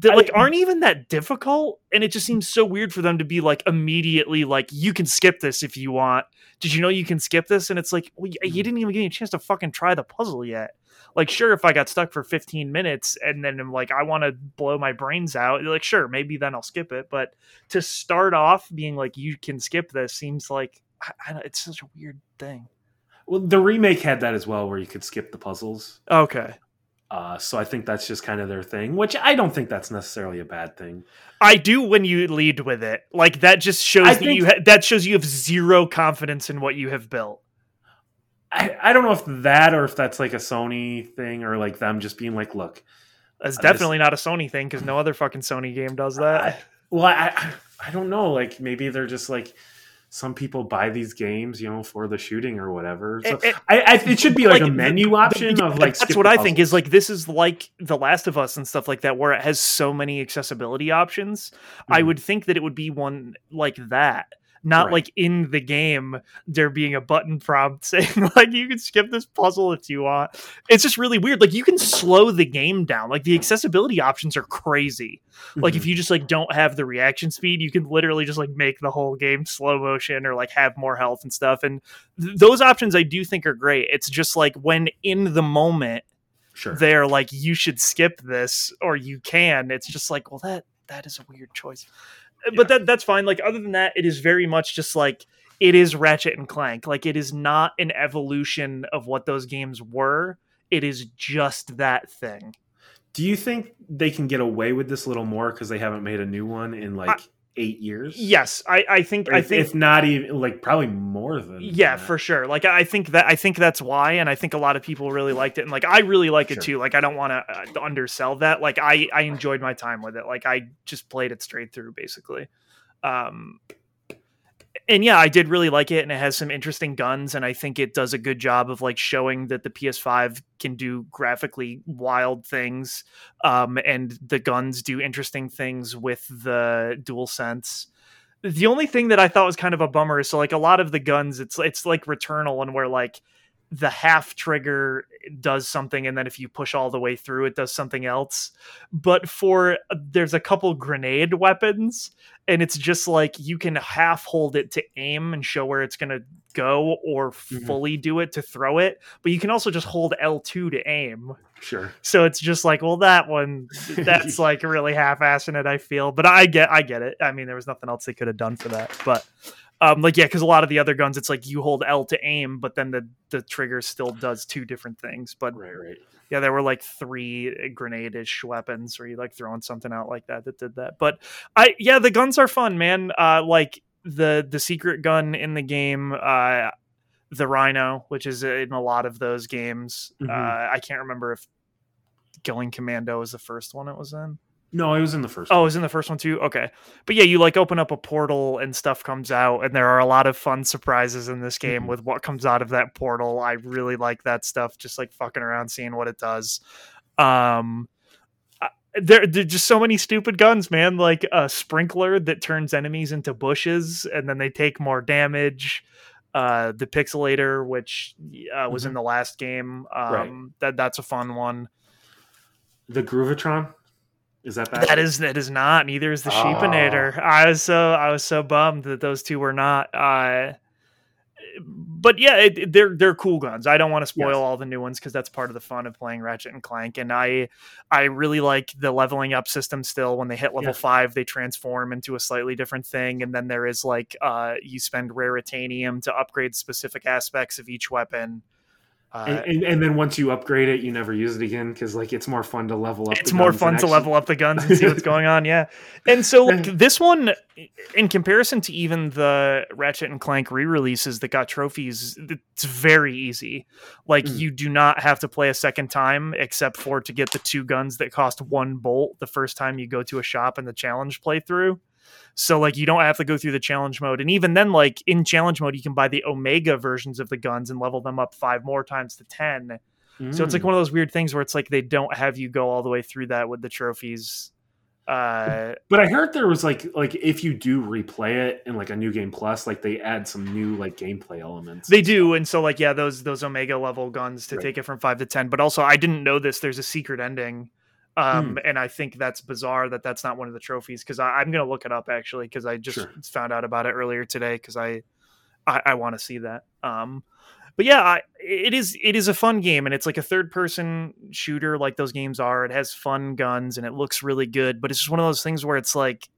that like aren't even that difficult, and it just seems so weird for them to be like immediately like, you can skip this if you want. Did you know you can skip this? And it's like, well, you didn't even get a chance to fucking try the puzzle yet. Like, sure, if I got stuck for 15 minutes and then I'm like, I want to blow my brains out, like, sure, maybe then I'll skip it. But to start off being like, you can skip this seems like it's such a weird thing. Well, the remake had that as well, where you could skip the puzzles. Okay. So I think that's just kind of their thing, which I don't think that's necessarily a bad thing. I do when you lead with it. Like, that just shows that shows you have zero confidence in what you have built. I don't know if that, or if that's like a Sony thing, or like them just being like, look. That's definitely not a Sony thing, because no other fucking Sony game does that. Well, I don't know. Like, maybe they're just like, some people buy these games, you know, for the shooting or whatever. So it should be like a menu option of like. That's what I think is like, this is like The Last of Us and stuff like that, where it has so many accessibility options. Mm-hmm. I would think that it would be one like that. Not right. Like in the game, there being a button prompt saying like, you can skip this puzzle if you want. It's just really weird. Like, you can slow the game down. Like, the accessibility options are crazy. Like, if you just like don't have the reaction speed, you can literally just like make the whole game slow motion or like have more health and stuff. And those options I do think are great. It's just like, when in the moment, sure, they're like, you should skip this or you can. It's just like, well, that is a weird choice. But yeah, that's fine. Like, other than that, it is very much just like, it is Ratchet and Clank. Like, it is not an evolution of what those games were. It is just that thing. Do you think they can get away with this a little more because they haven't made a new one in like 8 years? Yes, I think if not even like probably more than that. For sure. Like, I think that's why, and I think a lot of people really liked it, and like I really like it too. Like, I don't want to undersell that. Like, I enjoyed my time with it. Like, I just played it straight through basically. And yeah, I did really like it, and it has some interesting guns, and I think it does a good job of like showing that the PS5 can do graphically wild things, and the guns do interesting things with the DualSense. The only thing that I thought was kind of a bummer is, so like a lot of the guns, it's like Returnal, and where like the half trigger does something, and then if you push all the way through, it does something else. But there's a couple grenade weapons, and it's just like, you can half hold it to aim and show where it's going to go, or fully do it to throw it. But you can also just hold L2 to aim. Sure. So it's just like, well, that one, that's like really half-assing it, I feel. But I get it. I mean, there was nothing else they could have done for that. But like, yeah, because a lot of the other guns, it's like you hold L to aim, but then the trigger still does two different things. But right. Yeah, there were like three grenade-ish weapons where you like throwing something out like that did that. But the guns are fun, man. Like the secret gun in the game, the Rhino, which is in a lot of those games. Mm-hmm. I can't remember if Killing Commando was the first one it was in. No, it was in the first one. Oh, it was in the first one too? Okay. But yeah, you like open up a portal and stuff comes out, and there are a lot of fun surprises in this game with what comes out of that portal. I really like that stuff, just like fucking around, seeing what it does. There's just so many stupid guns, man. Like a sprinkler that turns enemies into bushes, and then they take more damage. The Pixelator, which was in the last game. That's a fun one. The Groovatron? Is that bad? That is not. Neither is the Sheepinator. I was so bummed that those two were not. But yeah, they're cool guns. I don't want to spoil all the new ones, because that's part of the fun of playing Ratchet and Clank. And I really like the leveling up system still. When they hit level 5, they transform into a slightly different thing. And then there is like you spend rare titanium to upgrade specific aspects of each weapon. And then once you upgrade it, you never use it again, because like it's more fun to level up. It's more fun to level up the guns and see what's going on. Yeah, and so like, this one, in comparison to even the Ratchet and Clank re-releases that got trophies, it's very easy. Like you do not have to play a second time, except for to get the two guns that cost one bolt the first time you go to a shop in the challenge playthrough. So like, you don't have to go through the challenge mode. And even then, like in challenge mode, you can buy the Omega versions of the guns and level them up 5 more times to 10. So it's like one of those weird things where it's like, they don't have you go all the way through that with the trophies. But I heard there was like if you do replay it in like a new game plus, like they add some new like gameplay elements. They do. And so like, yeah, those Omega level guns to take it from 5 to 10, but also I didn't know this, there's a secret ending. And I think that's bizarre that that's not one of the trophies, because I'm going to look it up, actually, because I just found out about it earlier today, because I want to see that. But yeah, it is a fun game, and it's like a third-person shooter like those games are. It has fun guns, and it looks really good, but it's just one of those things where it's like,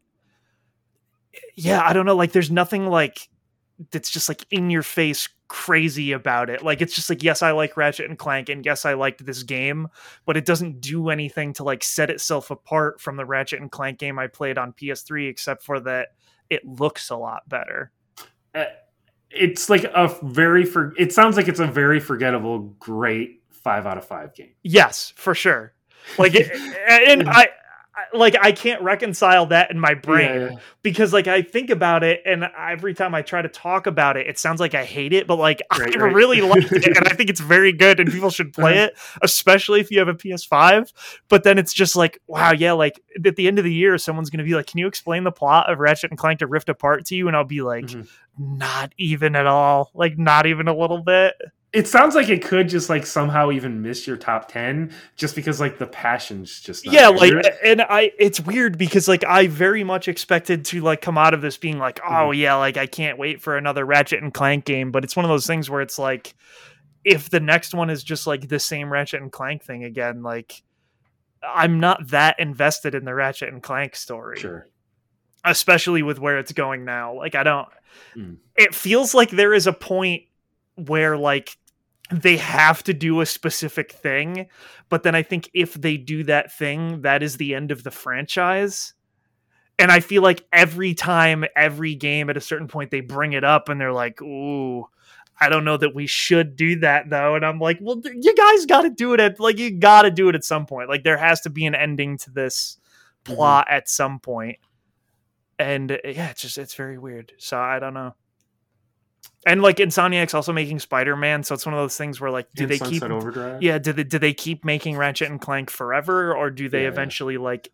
yeah, I don't know, like there's nothing like that's just like in your face crazy about it. Like, it's just like, yes, I like Ratchet and Clank, and yes, I liked this game, but it doesn't do anything to like set itself apart from the Ratchet and Clank game I played on PS3, except for that it looks a lot better. It's like it sounds like it's a very forgettable, great 5 out of 5 game. Yes, for sure. Like, and I like I can't reconcile that in my brain because like I think about it and every time I try to talk about it, it sounds like I hate it, but like I really liked it and I think it's very good and people should play it, especially if you have a PS5. But then it's just like, wow, yeah, like at the end of the year, someone's going to be like, can you explain the plot of Ratchet and Clank to Rift Apart to you? And I'll be like, not even at all, like not even a little bit. It sounds like it could just like somehow even miss your top 10 just because like the passion's just not there. Like, and it's weird because like I very much expected to like come out of this being like, oh yeah, like I can't wait for another Ratchet and Clank game. But it's one of those things where it's like, if the next one is just like the same Ratchet and Clank thing again, like I'm not that invested in the Ratchet and Clank story. Sure. Especially with where it's going now. Like I don't, it feels like there is a point where like they have to do a specific thing, but then I think if they do that thing, that is the end of the franchise. And I feel like every time, every game at a certain point, they bring it up and they're like, ooh, I don't know that we should do that though. And I'm like, well, you guys got to do it at like, you got to do it at some point. Like there has to be an ending to this plot at some point. And yeah, it's just, it's very weird. So I don't know. And like Insomniac's also making Spider-Man, so it's one of those things where like, do they keep Sunset Overdrive? Yeah, do they keep making Ratchet and Clank forever, or do they eventually like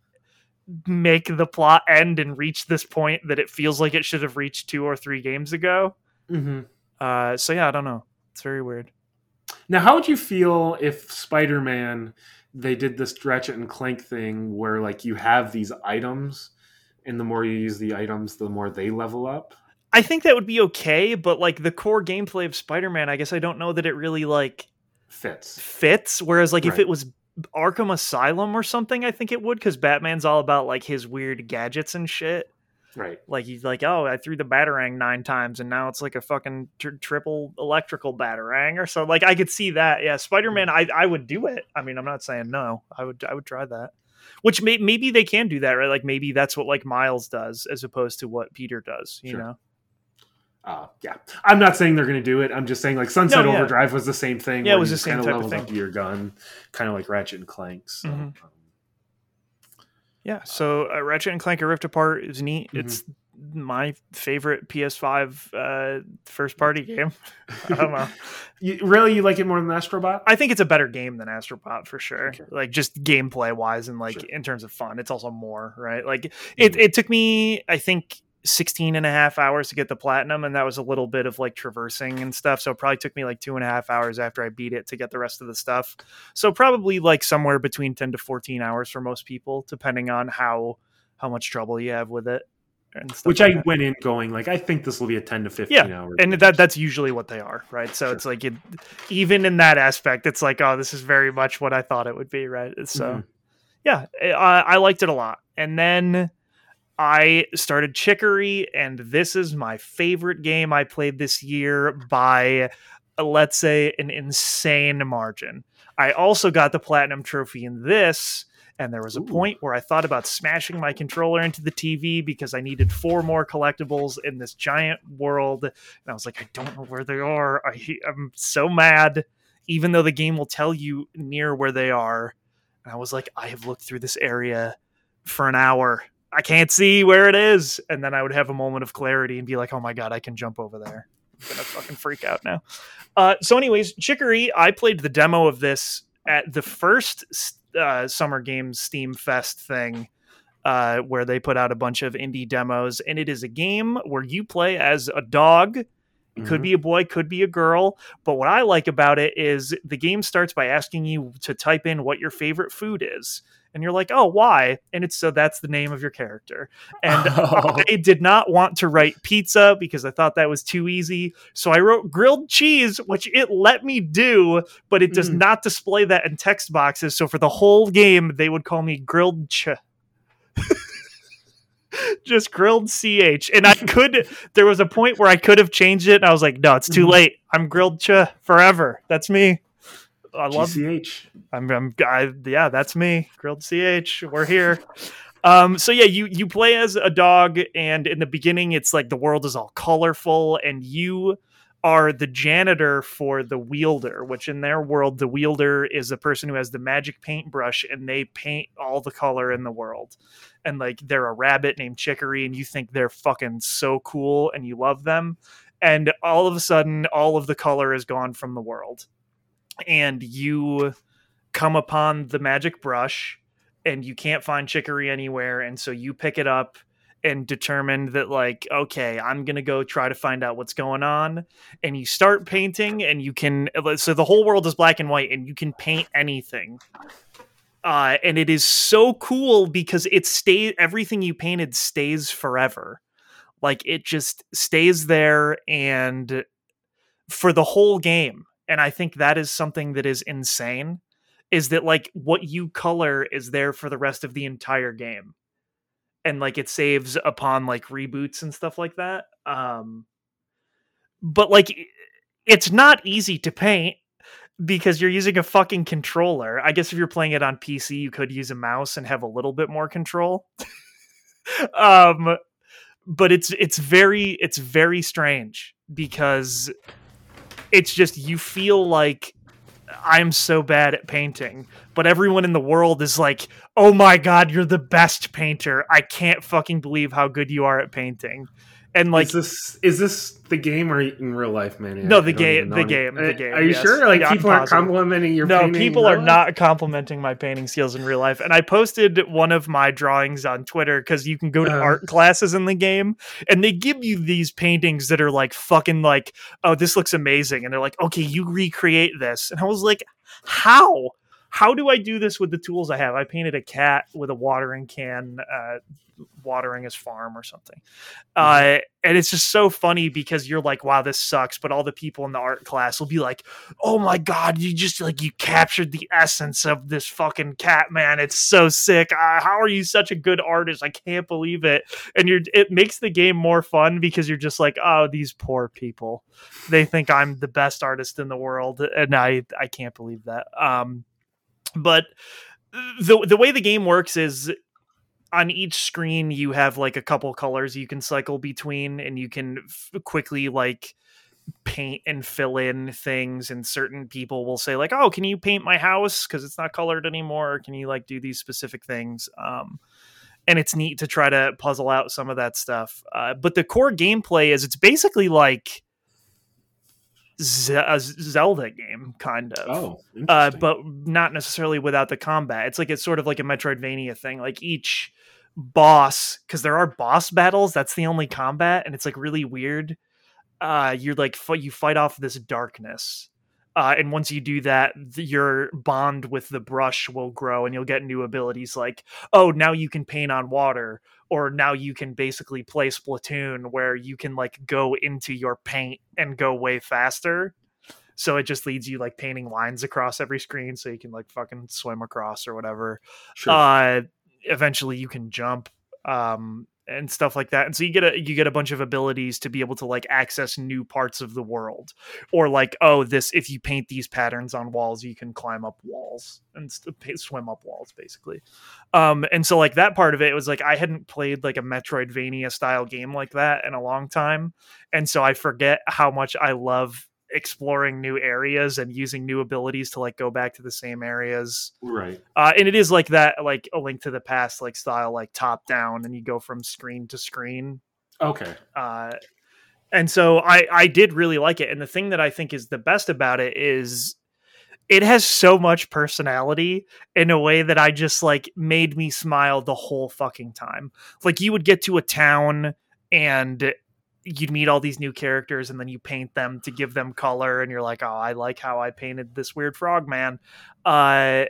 make the plot end and reach this point that it feels like it should have reached 2 or 3 games ago? So yeah, I don't know. It's very weird. Now, how would you feel if Spider-Man they did this Ratchet and Clank thing where like you have these items, and the more you use the items, the more they level up? I think that would be okay, but like the core gameplay of Spider-Man, I guess I don't know that it really like fits. Whereas like if it was Arkham Asylum or something, I think it would, because Batman's all about like his weird gadgets and shit. Right. Like he's like, oh, I threw the Batarang 9 times and now it's like a fucking triple electrical Batarang or so. Like I could see that. Yeah. Spider-Man, I would do it. I mean, I'm not saying no, I would try that. Which maybe they can do that, right? Like maybe that's what like Miles does as opposed to what Peter does, you know? Yeah, I'm not saying they're going to do it. I'm just saying like Sunset Overdrive was the same thing. Yeah, it was the same type of thing. Up your gun, kind of like Ratchet and Clank. So. Yeah, so Ratchet and Clank: A Rift Apart is neat. It's my favorite PS5 first party game. I don't know. You like it more than Astro Bot? I think it's a better game than Astro Bot for sure. Okay. Like just gameplay wise and like in terms of fun, it's also more right. Like it took me, I think, 16 and a half hours to get the platinum, and that was a little bit of like traversing and stuff, so it probably took me like 2.5 hours after I beat it to get the rest of the stuff, so probably like somewhere between 10 to 14 hours for most people, depending on how much trouble you have with it and stuff. Which like I went in going like, I think this will be a 10 to 15 hour and game. That's usually what they are, right? So it's like even in that aspect, it's like, oh, this is very much what I thought it would be, right? So I liked it a lot. And then I started Chicory, and this is my favorite game I played this year by, let's say, an insane margin. I also got the platinum trophy in this, and there was a point where I thought about smashing my controller into the TV because I needed 4 more collectibles in this giant world. And I was like, I don't know where they are. I'm so mad, even though the game will tell you near where they are. And I was like, I have looked through this area for an hour. I can't see where it is. And then I would have a moment of clarity and be like, oh my God, I can jump over there. I'm going to fucking freak out now. So anyways, Chicory, I played the demo of this at the first Summer Games Steam Fest thing where they put out a bunch of indie demos. And it is a game where you play as a dog. It could be a boy, could be a girl. But what I like about it is the game starts by asking you to type in what your favorite food is. And you're like, oh, why? And it's so that's the name of your character. And I did not want to write pizza because I thought that was too easy. So I wrote grilled cheese, which it let me do, but it does not display that in text boxes. So for the whole game, they would call me grilled just grilled CH. And I could, there was a point where I could have changed it. And I was like, no, it's too late. I'm grilled forever. That's me. I love CH. Yeah, that's me. Grilled CH. We're here. So yeah, you play as a dog, and in the beginning, it's like the world is all colorful, and you are the janitor for the wielder, which in their world, the wielder is the person who has the magic paintbrush and they paint all the color in the world. And like, they're a rabbit named Chicory and you think they're fucking so cool and you love them. And all of a sudden, all of the color is gone from the world. And you come upon the magic brush and you can't find Chicory anywhere. And so you pick it up and determine that like, okay, I'm going to go try to find out what's going on. And you start painting and you can, so the whole world is black and white and you can paint anything. And it is so cool because it stays, everything you painted stays forever. Like it just stays there and for the whole game. And I think that is something that is insane, is that like what you color is there for the rest of the entire game. And like it saves upon like reboots and stuff like that. But like, it's not easy to paint because you're using a fucking controller. I guess if you're playing it on PC, you could use a mouse and have a little bit more control. But it's very strange because it's just, you feel like I'm so bad at painting, but everyone in the world is like, oh my God, you're the best painter. I can't fucking believe how good you are at painting. And like, is this the game or in real life, man? No, the game. Are you sure? Like, yeah, people aren't complimenting your painting? No, people are not complimenting my painting skills in real life. And I posted one of my drawings on Twitter because you can go to art classes in the game and they give you these paintings that are like fucking like, oh, this looks amazing. And they're like, okay, you recreate this. And I was like, how? How do I do this with the tools I have? I painted a cat with a watering can, watering his farm or something. And it's just so funny because you're like, wow, this sucks. But all the people in the art class will be like, oh my God, you just like, you captured the essence of this fucking cat, man. It's so sick. How are you such a good artist? I can't believe it. And it makes the game more fun because you're just like, oh, these poor people, they think I'm the best artist in the world. And I can't believe that. But the way the game works is on each screen, you have like a couple colors you can cycle between and you can quickly like paint and fill in things. And certain people will say like, oh, can you paint my house? Cause it's not colored anymore. Or can you like do these specific things? And it's neat to try to puzzle out some of that stuff. But the core gameplay is it's basically like a Zelda game kind of, but not necessarily without the combat. It's like, it's sort of like a Metroidvania thing. Like each boss, cause there are boss battles. That's the only combat. And it's like really weird. You're like, you fight off this darkness. And once you do that, your bond with the brush will grow and you'll get new abilities like, oh, now you can paint on water, or now you can basically play Splatoon where you can like go into your paint and go way faster. So it just leads you like painting lines across every screen so you can like fucking swim across or whatever. Sure. Eventually you can jump. And stuff like that. And so you get a bunch of abilities to be able to like access new parts of the world, or like, oh, this, if you paint these patterns on walls, you can climb up walls and swim up walls basically. And so like that part of it was like, I hadn't played like a Metroidvania style game like that in a long time. And so I forget how much I love exploring new areas and using new abilities to like go back to the same areas, right? And it is like that, like A Link to the Past like style, like top down, and you go from screen to screen. Okay. And so I did really like it, and the thing that I think is the best about it is it has so much personality in a way that I just like made me smile the whole fucking time. Like you would get to a town and you'd meet all these new characters and then you paint them to give them color. And you're like, oh, I like how I painted this weird frog man. And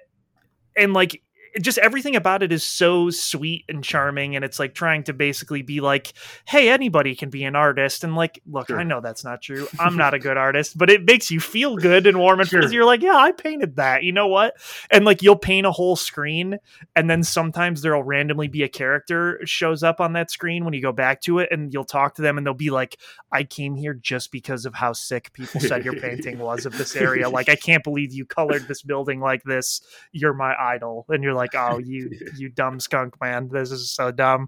like, just everything about it is so sweet and charming. And it's like trying to basically be like, hey, anybody can be an artist. And like, look, sure. I know that's not true. I'm not a good artist, but it makes you feel good and warm and fuzzy. You're like, yeah, I painted that. You know what? And like, you'll paint a whole screen. And then sometimes there'll randomly be a character shows up on that screen when you go back to it, and you'll talk to them and they'll be like, I came here just because of how sick people said your painting was of this area. Like, I can't believe you colored this building like this. You're my idol. And you're like, oh, you dumb skunk man, this is so dumb.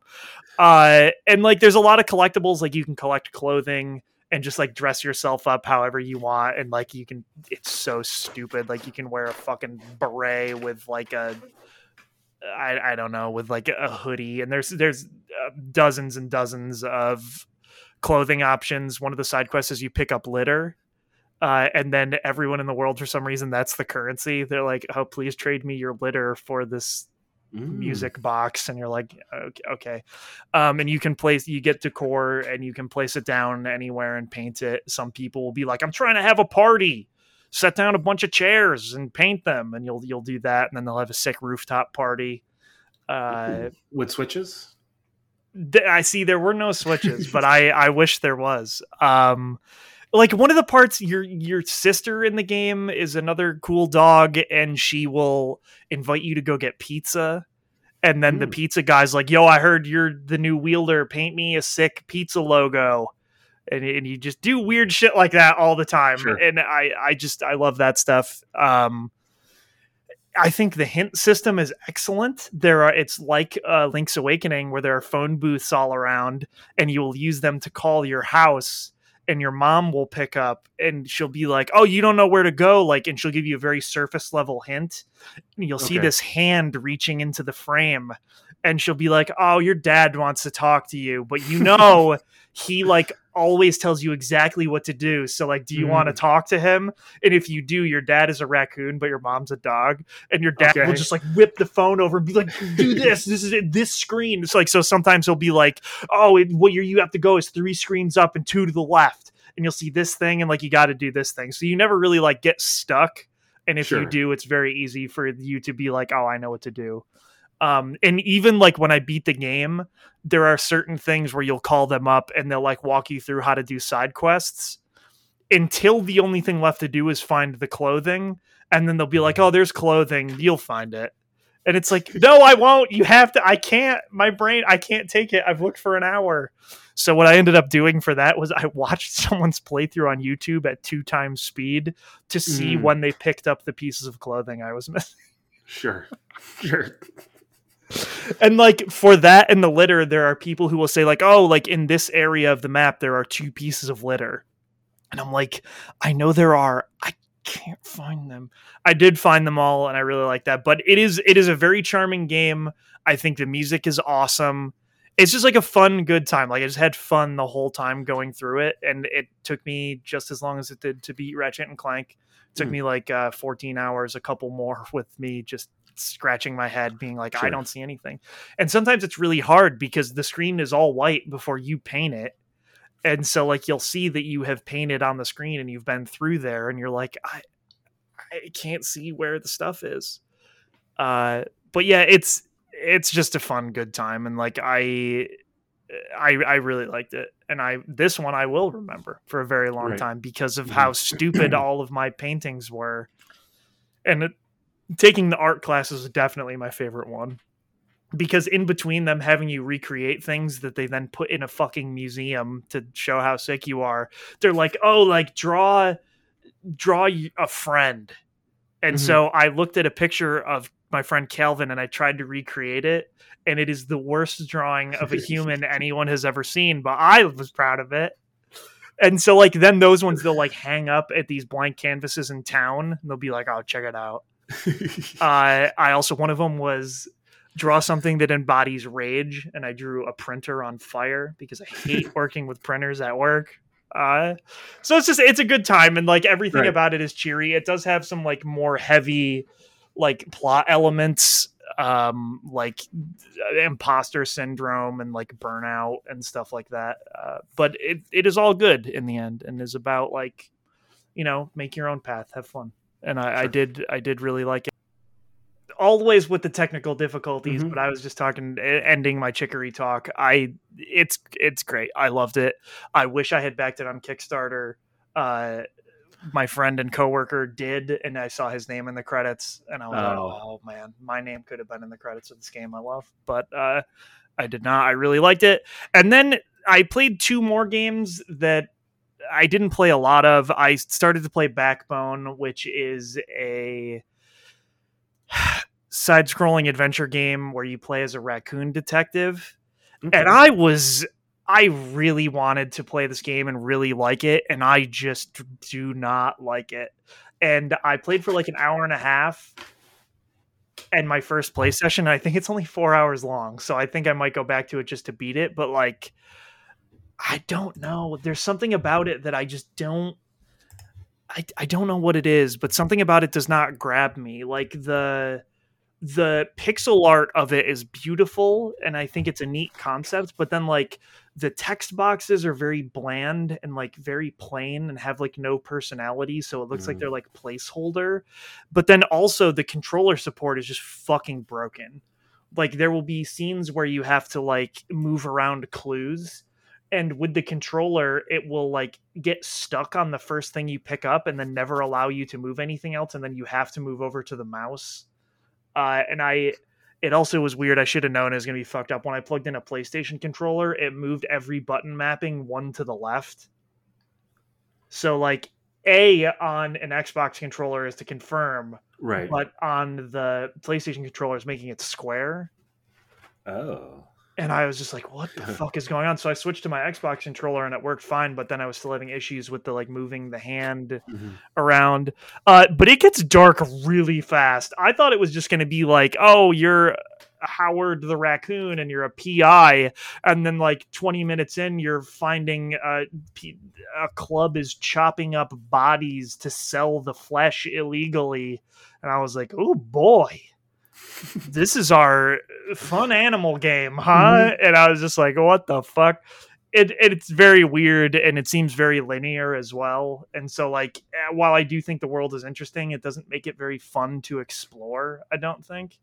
And like there's a lot of collectibles, like you can collect clothing and just like dress yourself up however you want. And like, you can, it's so stupid. Like you can wear a fucking beret with like a, I don't know, with like a hoodie, and there's dozens and dozens of clothing options. One of the side quests is you pick up litter. And then everyone in the world, for some reason, that's the currency. They're like, oh, please trade me your litter for this music box. And you're like, okay. And you can place, you get decor and you can place it down anywhere and paint it. Some people will be like, I'm trying to have a party. Set down a bunch of chairs and paint them. And you'll do that. And then they'll have a sick rooftop party. With switches? I see there were no switches, but I wish there was. Like one of the parts, your sister in the game is another cool dog, and she will invite you to go get pizza. And then the pizza guy's like, yo, I heard you're the new wielder. Paint me a sick pizza logo. And you just do weird shit like that all the time. Sure. And I love that stuff. I think the hint system is excellent. It's like Link's Awakening, where there are phone booths all around and you will use them to call your house. And your mom will pick up and she'll be like, oh, you don't know where to go. Like, and she'll give you a very surface level hint. And you'll see this hand reaching into the frame and she'll be like, oh, your dad wants to talk to you. But you know, he like always tells you exactly what to do. So like, do you want to talk to him? And if you do, your dad is a raccoon, but your mom's a dog, and your dad will just like whip the phone over and be like, do this, this is it, this screen. It's like, so sometimes he'll be like, oh, what you have to go is 3 screens up and 2 to the left. And you'll see this thing. And like, you got to do this thing. So you never really like get stuck. And if you do, it's very easy for you to be like, oh, I know what to do. And even like when I beat the game, there are certain things where you'll call them up and they'll like walk you through how to do side quests until the only thing left to do is find the clothing. And then they'll be like, oh, there's clothing. You'll find it. And it's like, no, I won't. You have to. I can't. My brain, I can't take it. I've looked for an hour. So what I ended up doing for that was I watched someone's playthrough on YouTube at 2x speed to see when they picked up the pieces of clothing I was missing. Sure. And like for that and the litter, there are people who will say like, oh, like in this area of the map, there are 2 pieces of litter. And I'm like, I know there are, I can't find them. I did find them all. And I really like that, but it is a very charming game. I think the music is awesome. It's just like a fun, good time. Like I just had fun the whole time going through it. And it took me just as long as it did to beat Ratchet and Clank. It took me like 14 hours, a couple more with me just scratching my head being like, I don't see anything. And sometimes it's really hard because the screen is all white before you paint it. And so like, you'll see that you have painted on the screen and you've been through there and you're like, I can't see where the stuff is. But yeah, it's just a fun, good time. And like, I really liked it. And this one I will remember for a very long time because of how stupid all of my paintings were. And taking the art class is definitely my favorite one, because in between them having you recreate things that they then put in a fucking museum to show how sick you are, they're like, oh, like draw a friend. And so I looked at a picture of my friend Calvin and I tried to recreate it. And it is the worst drawing of a human anyone has ever seen, but I was proud of it. And so like, then those ones, they'll like hang up at these blank canvases in town and they'll be like, oh, check it out. I also, one of them was draw something that embodies rage, and I drew a printer on fire because I hate working with printers at work. So it's a good time, and like everything about it is cheery. It does have some like more heavy like plot elements, like imposter syndrome and like burnout and stuff like that. But it is all good in the end, and is about like, you know, make your own path, have fun. And I did really like it. Always with the technical difficulties, but I was just talking, ending my chicory talk. It's great. I loved it. I wish I had backed it on Kickstarter. My friend and coworker did, and I saw his name in the credits, and I was like, oh man, my name could have been in the credits of this game I love, but I did not. I really liked it. And then I played 2 more games that I didn't play a lot of. I started to play Backbone, which is a side-scrolling adventure game where you play as a raccoon detective. And I was I really wanted to play this game and really like it, and I just do not like it. And I played for like an hour and a half in my first play session, and I think it's only 4 hours long, so I think I might go back to it just to beat it. But like, I don't know. There's something about it that I just don't. I don't know what it is, but something about it does not grab me. Like the pixel art of it is beautiful, and I think it's a neat concept, but then like the text boxes are very bland and like very plain and have like no personality, so it looks like they're like placeholder. But then also the controller support is just fucking broken. Like there will be scenes where you have to like move around clues, and with the controller, it will like get stuck on the first thing you pick up and then never allow you to move anything else. And then you have to move over to the mouse. It also was weird. I should have known it was going to be fucked up. When I plugged in a PlayStation controller, it moved every button mapping one to the left. So like A on an Xbox controller is to confirm, right? But on the PlayStation controller is making it square. Oh. And I was just like, what the fuck is going on? So I switched to my Xbox controller and it worked fine. But then I was still having issues with the like moving the hand around. But it gets dark really fast. I thought it was just going to be like, oh, you're Howard the Raccoon and you're a PI. And then like 20 minutes in, you're finding a club is chopping up bodies to sell the flesh illegally. And I was like, oh, boy. This is our fun animal game, huh? And I was just like, what the fuck? It's very weird, and it seems very linear as well. And so like, while I do think the world is interesting, it doesn't make it very fun to explore, I don't think.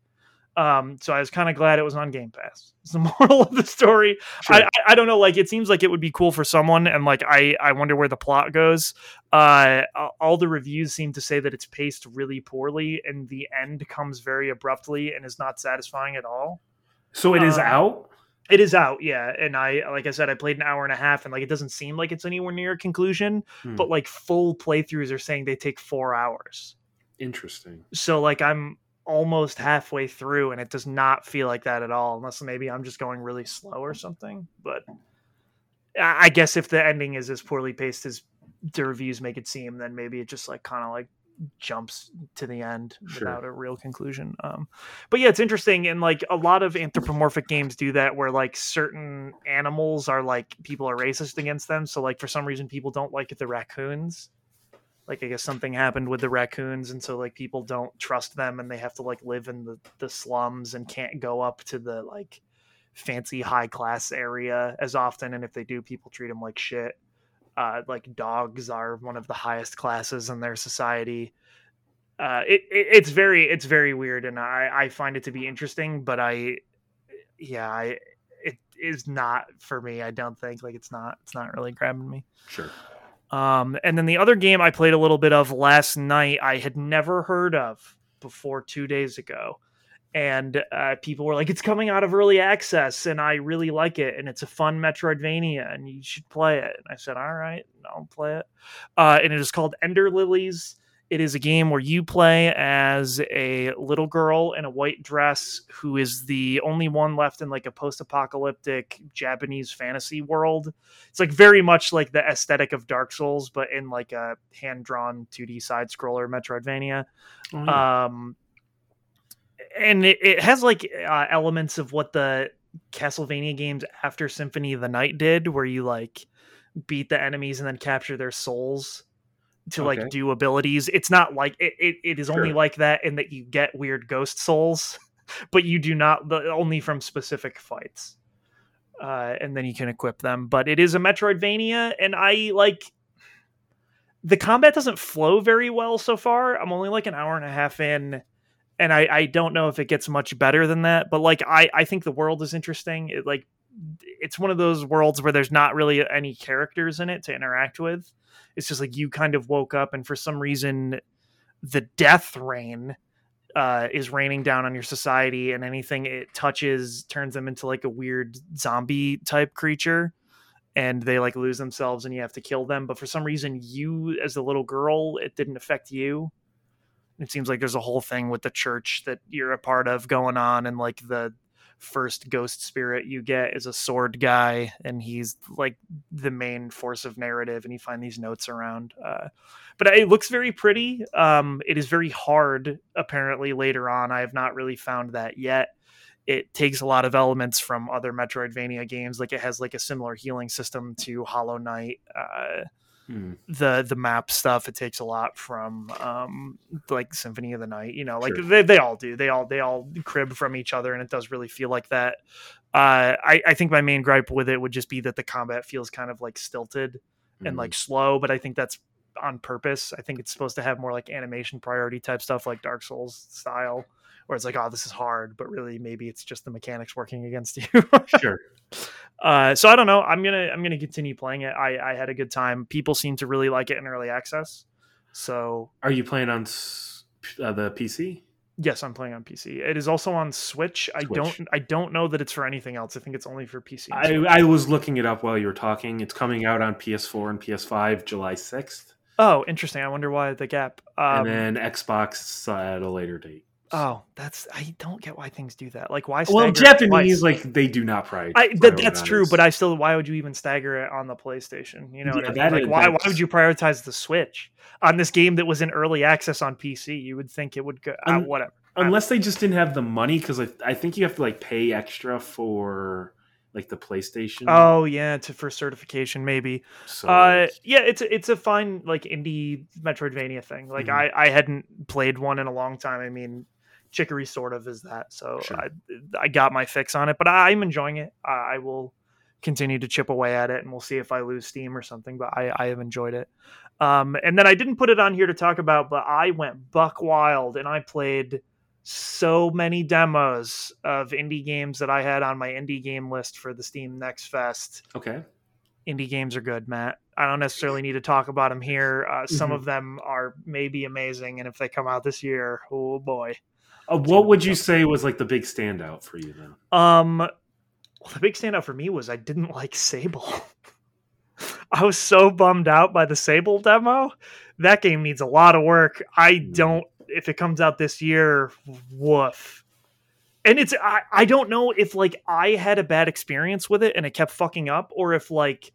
So I was kind of glad it was on Game Pass. It's the moral of the story. Sure. I don't know. Like, it seems like it would be cool for someone. And like, I wonder where the plot goes. All the reviews seem to say that it's paced really poorly and the end comes very abruptly and is not satisfying at all. So it is out? It is out. Yeah. And like I said, I played an hour and a half and like, it doesn't seem like it's anywhere near a conclusion, but like full playthroughs are saying they take 4 hours. Interesting. So like, I'm almost halfway through and it does not feel like that at all, unless maybe I'm just going really slow or something. But I guess if the ending is as poorly paced as the reviews make it seem, then maybe it just like kind of like jumps to the end without a real conclusion. But yeah, it's interesting. And like a lot of anthropomorphic games do that, where like certain animals are like, people are racist against them. So like for some reason people don't like the raccoons. Like, I guess something happened with the raccoons, and so, like, people don't trust them, and they have to, like, live in the slums and can't go up to the, like, fancy high-class area as often, and if they do, people treat them like shit. Like, dogs are one of the highest classes in their society. It's very weird, and I find it to be interesting, but it is not for me, I don't think. Like, it's not really grabbing me. Sure. And then the other game I played a little bit of last night, I had never heard of before 2 days ago. And people were like, it's coming out of early access and I really like it. And it's a fun Metroidvania and you should play it. And I said, all right, I'll play it. And it is called Ender Lilies. It is a game where you play as a little girl in a white dress who is the only one left in like a post-apocalyptic Japanese fantasy world. It's like very much like the aesthetic of Dark Souls, but in like a hand-drawn 2D side-scroller Metroidvania. Mm-hmm. And it has like elements of what the Castlevania games after Symphony of the Night did, where you like beat the enemies and then capture their souls to like do abilities. It's not like it is only like that in that you get weird ghost souls, but you do not, only from specific fights. And then you can equip them, but it is a Metroidvania. And I like, the combat doesn't flow very well so far. I'm only like an hour and a half in, and I don't know if it gets much better than that, but like, I think the world is interesting. It like, it's one of those worlds where there's not really any characters in it to interact with. It's just like you kind of woke up and for some reason the death rain is raining down on your society, and anything it touches turns them into like a weird zombie type creature, and they like lose themselves and you have to kill them. But for some reason, you as the little girl, it didn't affect you. It seems like there's a whole thing with the church that you're a part of going on, and like the first ghost spirit you get is a sword guy, and he's like the main force of narrative, and you find these notes around. But it looks very pretty. It is very hard, apparently, later on. I have not really found that yet. It takes a lot of elements from other Metroidvania games. Like, it has like a similar healing system to Hollow Knight. The map stuff, it takes a lot from like Symphony of the Night, you know, like they all do. They all crib from each other, and it does really feel like that. I think my main gripe with it would just be that the combat feels kind of like stilted and like slow, but I think that's on purpose. I think it's supposed to have more like animation priority type stuff, like Dark Souls style, where it's like, oh, this is hard, but really maybe it's just the mechanics working against you. Sure. So I don't know. I'm gonna continue playing it. I had a good time. People seem to really like it in early access. So are you playing on the PC? Yes, I'm playing on PC. It is also on Switch. I don't know that it's for anything else. I think it's only for PC. I was looking it up while you were talking. It's coming out on PS4 and PS5 July 6th. Oh, interesting. I wonder why the gap. And then Xbox at a later date. Oh, I don't get why things do that. Like, why? Well, Japanese, like, they do not prioritize. That's true, but I still. Why would you even stagger it on the PlayStation? You know, yeah, what I mean? Like, why would you prioritize the Switch on this game that was in early access on PC? You would think it would go whatever. Unless they just didn't have the money, because I think you have to like pay extra for like the PlayStation. Oh yeah, for certification maybe. So, yeah, it's a fine like indie Metroidvania thing. Like I hadn't played one in a long time. I mean. Chicory sort of is that, so sure. I got my fix on it, but I'm enjoying it. I will continue to chip away at it, and we'll see if I lose steam or something, but I have enjoyed it. And then I didn't put it on here to talk about, but I went buck wild, and I played so many demos of indie games that I had on my indie game list for the Steam Next Fest. Okay. Indie games are good, Matt. I don't necessarily need to talk about them here. Some of them are maybe amazing, and if they come out this year, oh boy. What would you say was like the big standout for you then? Well, the big standout for me was I didn't like Sable. I was so bummed out by the Sable demo. That game needs a lot of work. If it comes out this year, woof. And I don't know if like I had a bad experience with it and it kept fucking up, or if like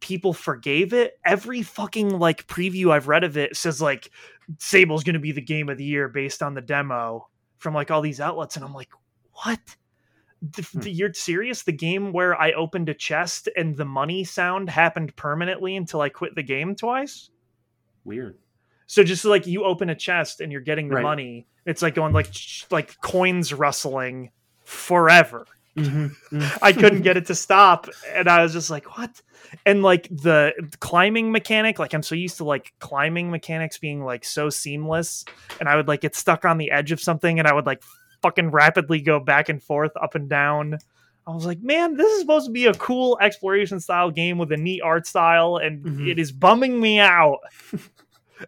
people forgave it. Every fucking like preview I've read of it says like Sable's going to be the game of the year based on the demo from like all these outlets, and I'm like, what? You're serious? The game where I opened a chest and the money sound happened permanently until I quit the game twice? Weird. So just like you open a chest and you're getting the money, it's like going like coins rustling forever. I couldn't get it to stop, and I was just like, what? And like the climbing mechanic, like I'm so used to like climbing mechanics being like so seamless, and I would like get stuck on the edge of something and I would like fucking rapidly go back and forth, up and down. I was like, man, this is supposed to be a cool exploration style game with a neat art style, and it is bumming me out.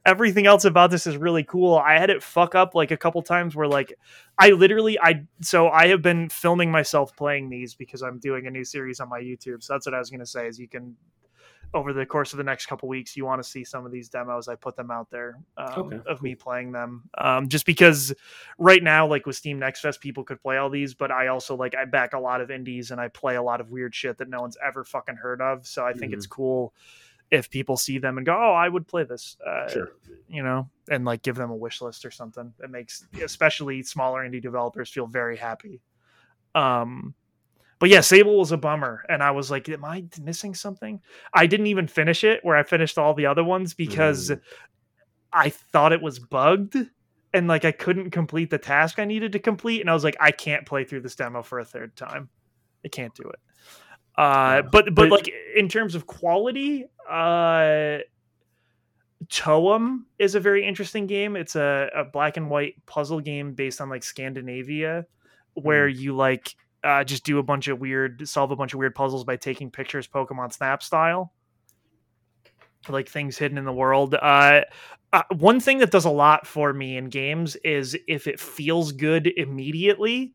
Everything else about this is really cool. I had it fuck up like a couple times where like I have been filming myself playing these because I'm doing a new series on my YouTube. So that's what I was going to say is you can, over the course of the next couple weeks, you want to see some of these demos. I put them out there of me playing them. Just because right now, like with Steam Next Fest, people could play all these, but I also like, I back a lot of indies and I play a lot of weird shit that no one's ever fucking heard of. So I think it's cool if people see them and go, oh, I would play this, you know, and like give them a wish list or something. That makes especially smaller indie developers feel very happy. But yeah, Sable was a bummer. And I was like, am I missing something? I didn't even finish it where I finished all the other ones because I thought it was bugged and like I couldn't complete the task I needed to complete. And I was like, I can't play through this demo for a third time. I can't do it. But like in terms of quality, Toem is a very interesting game. It's a black and white puzzle game based on like Scandinavia, where you like just do solve a bunch of weird puzzles by taking pictures, Pokemon Snap style, like things hidden in the world. One thing that does a lot for me in games is if it feels good immediately,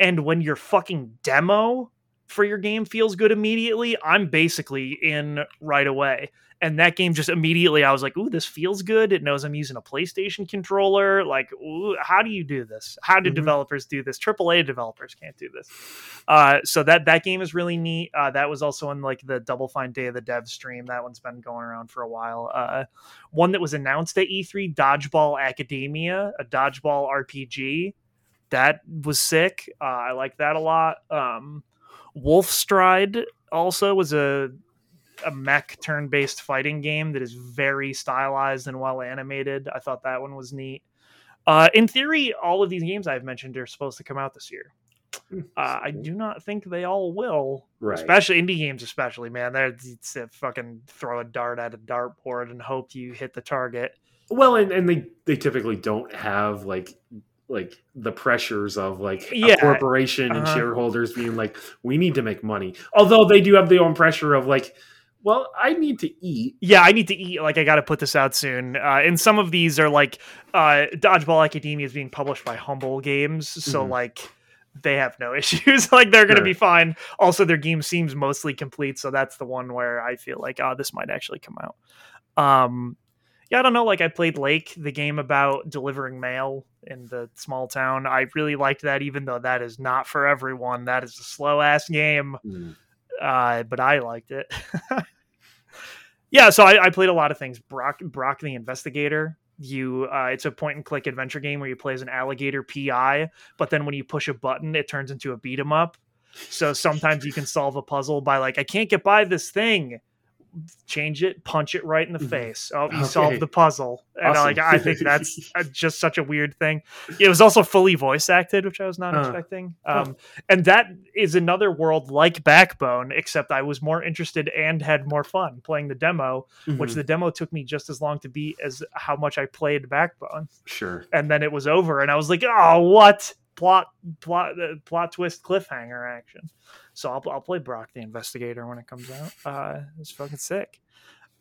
and when your fucking demo for your game feels good immediately, I'm basically in right away. And that game just immediately, I was like, ooh, this feels good. It knows I'm using a PlayStation controller. Like, ooh, how do you do this? How do developers do this? AAA developers can't do this. So that game is really neat. That was also on like the Double Fine Day of the Dev stream. That one's been going around for a while. One that was announced at E3, Dodgeball Academia, a dodgeball RPG. That was sick. I like that a lot. Wolfstride also was a mech turn-based fighting game that is very stylized and well animated. I thought that one was neat. In theory, all of these games I've mentioned are supposed to come out this year. I do not think they all will. Right. Especially indie games, especially, man. It's a fucking throw a dart at a dartboard and hope you hit the target. Well, and they typically don't have like the pressures of like a corporation and shareholders being like, we need to make money. Although they do have their own pressure of like, well, I need to eat. Yeah, I need to eat. Like, I got to put this out soon. And some of these are like Dodgeball Academia is being published by Humble Games. So like they have no issues. Like they're going to be fine. Also, their game seems mostly complete. So that's the one where I feel like, oh, this might actually come out. Yeah, I don't know. Like I played Lake, the game about delivering mail in the small town. I really liked that, even though that is not for everyone. That is a slow ass game. But I liked it. Yeah, so I played a lot of things. Brock the Investigator. It's a point and click adventure game where you play as an alligator PI, but then when you push a button, it turns into a beat 'em up. So sometimes you can solve a puzzle by like, I can't get by this thing. Change it, punch it right in the face. Oh, you solved the puzzle. And awesome. I think that's just such a weird thing. It was also fully voice acted, which I was not expecting. And that is another world like Backbone, except I was more interested and had more fun playing the demo, which the demo took me just as long to beat as how much I played Backbone. Sure. And then it was over and I was like, oh, what? Plot twist cliffhanger action. So I'll play Brock the Investigator when it comes out. It's fucking sick.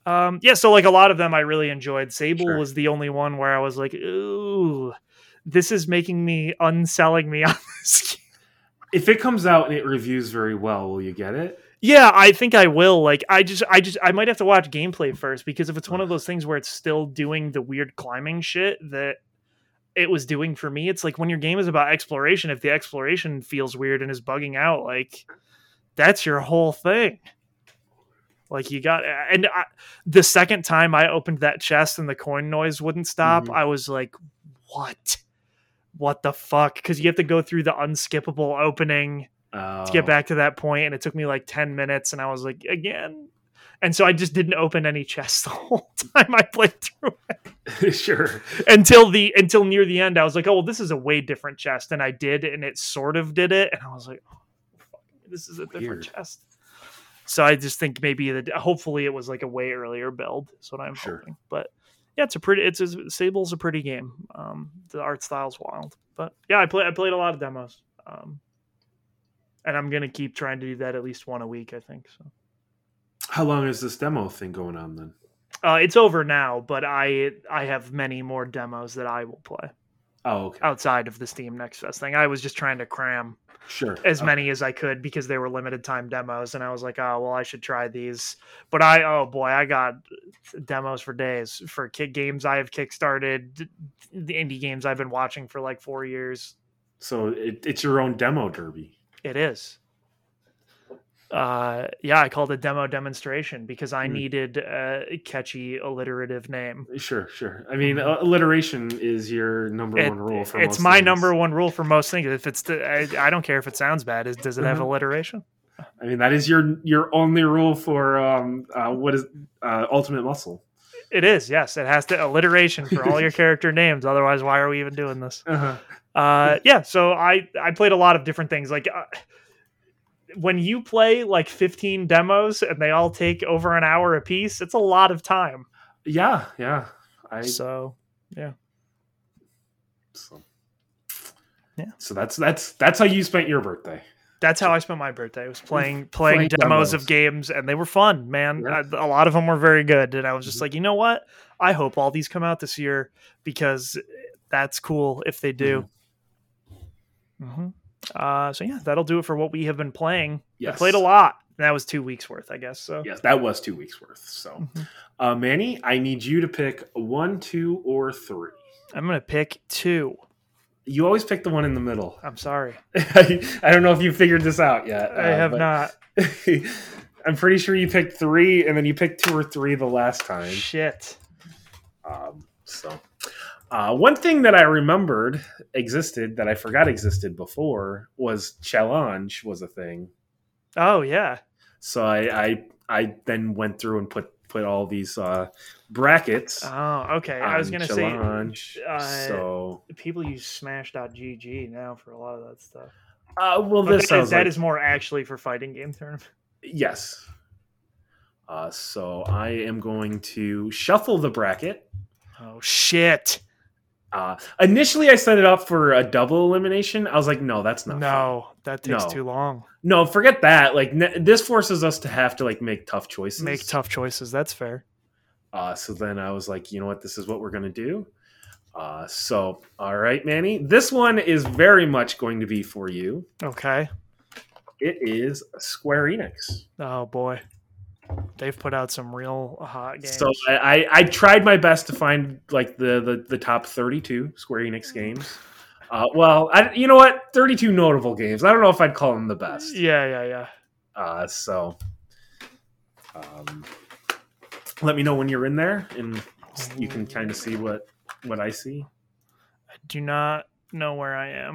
Yeah, so like a lot of them I really enjoyed. Sable was the only one where I was like, ooh, this is making me unselling me on this game. If it comes out and it reviews very well, will you get it? Yeah, I think I will. Like, I might have to watch gameplay first, because if it's one of those things where it's still doing the weird climbing shit that it was doing for me, it's like when your game is about exploration, if the exploration feels weird and is bugging out, like that's your whole thing. Like you got, and the second time I opened that chest and the coin noise wouldn't stop, I was like, what the fuck? Because you have to go through the unskippable opening to get back to that point, and it took me like 10 minutes and I was like, again? And so I just didn't open any chests the whole time I played through it. Until near the end, I was like, oh, well, this is a way different chest. And I did, and it sort of did it. And I was like, oh, this is a different chest. So I just think maybe hopefully it was like a way earlier build. That's what I'm hoping. But yeah, Sable's a pretty game. The art style's wild. But yeah, I played a lot of demos. And I'm going to keep trying to do that at least one a week, I think. So. How long is this demo thing going on then? It's over now, but I have many more demos that I will play. Oh, okay. Outside of the Steam Next Fest thing. I was just trying to cram as many as I could because they were limited time demos. And I was like, oh, well, I should try these. But I got demos for days for games I have kickstarted, the indie games I've been watching for like 4 years. So it's your own demo derby. It is. Yeah, I called it demo demonstration because I needed a catchy alliterative name. Sure. I mean, alliteration is your number one rule for most things. It's my number one rule for most things. If it's, I don't care if it sounds bad. Does it have alliteration? I mean, that is your only rule for what is Ultimate Muscle. It is, yes. It has to alliteration for all your character names. Otherwise, why are we even doing this? Yeah. So I played a lot of different things like. When you play like 15 demos and they all take over an hour a piece, it's a lot of time. Yeah. So that's how you spent your birthday. That's how I spent my birthday. I was playing demos of games, and they were fun, man. Yeah. A lot of them were very good, and I was just like, you know what? I hope all these come out this year because that's cool if they do. So yeah, that'll do it for what we have been playing. Yes. I played a lot. That was 2 weeks worth, I guess. So yes, that was 2 weeks worth. So Manny, I need you to pick 1, 2, or 3. I'm going to pick 2. You always pick the one in the middle. I'm sorry. I don't know if you figured this out yet. I have not. I'm pretty sure you picked 3, and then you picked 2 or 3 the last time. Shit. One thing that I remembered existed that I forgot existed before was challenge was a thing. Oh yeah. So I then went through and put all these brackets. Oh, okay. I was gonna say so people use Smash.gg now for a lot of that stuff. That is more actually for fighting game tournament. Yes. So I am going to shuffle the bracket. Oh shit. Initially I set it up for a double elimination. I was like, no, that's not fun. That takes too long. No, forget that. Like this forces us to have to like make tough choices. That's fair. So then I was like, you know what? This is what we're going to do. So, all right, Manny, this one is very much going to be for you. Okay. It is Square Enix. Oh boy. They've put out some real hot games. So I tried my best to find like the top 32 Square Enix games. You know what? 32 notable games. I don't know if I'd call them the best. Yeah. Let me know when you're in there, and you can kind of see what I see. I do not know where I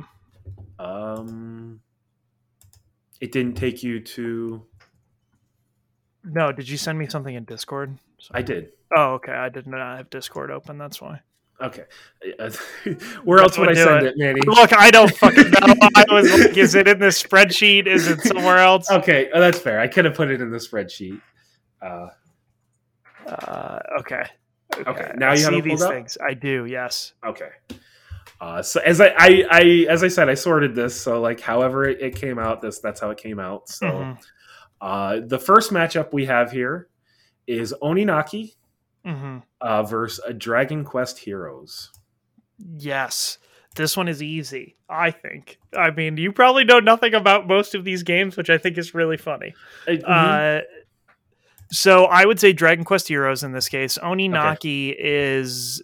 am. It didn't take you to... No, did you send me something in Discord? Sorry. I did. Oh, okay. I did not have Discord open. That's why. Okay. Where else would I send it, Manny? Look, I don't fucking know. I was like, is it in this spreadsheet? Is it somewhere else? Okay. Oh, that's fair. I could have put it in the spreadsheet. Okay. Now you have to pull up things. I do. Yes. Okay. So as I said, I sorted this. So like, however it came out, that's how it came out. So. Mm-hmm. The first matchup we have here is Oninaki versus Dragon Quest Heroes. Yes, this one is easy, I think. I mean, you probably know nothing about most of these games, which I think is really funny. So I would say Dragon Quest Heroes in this case. Oninaki is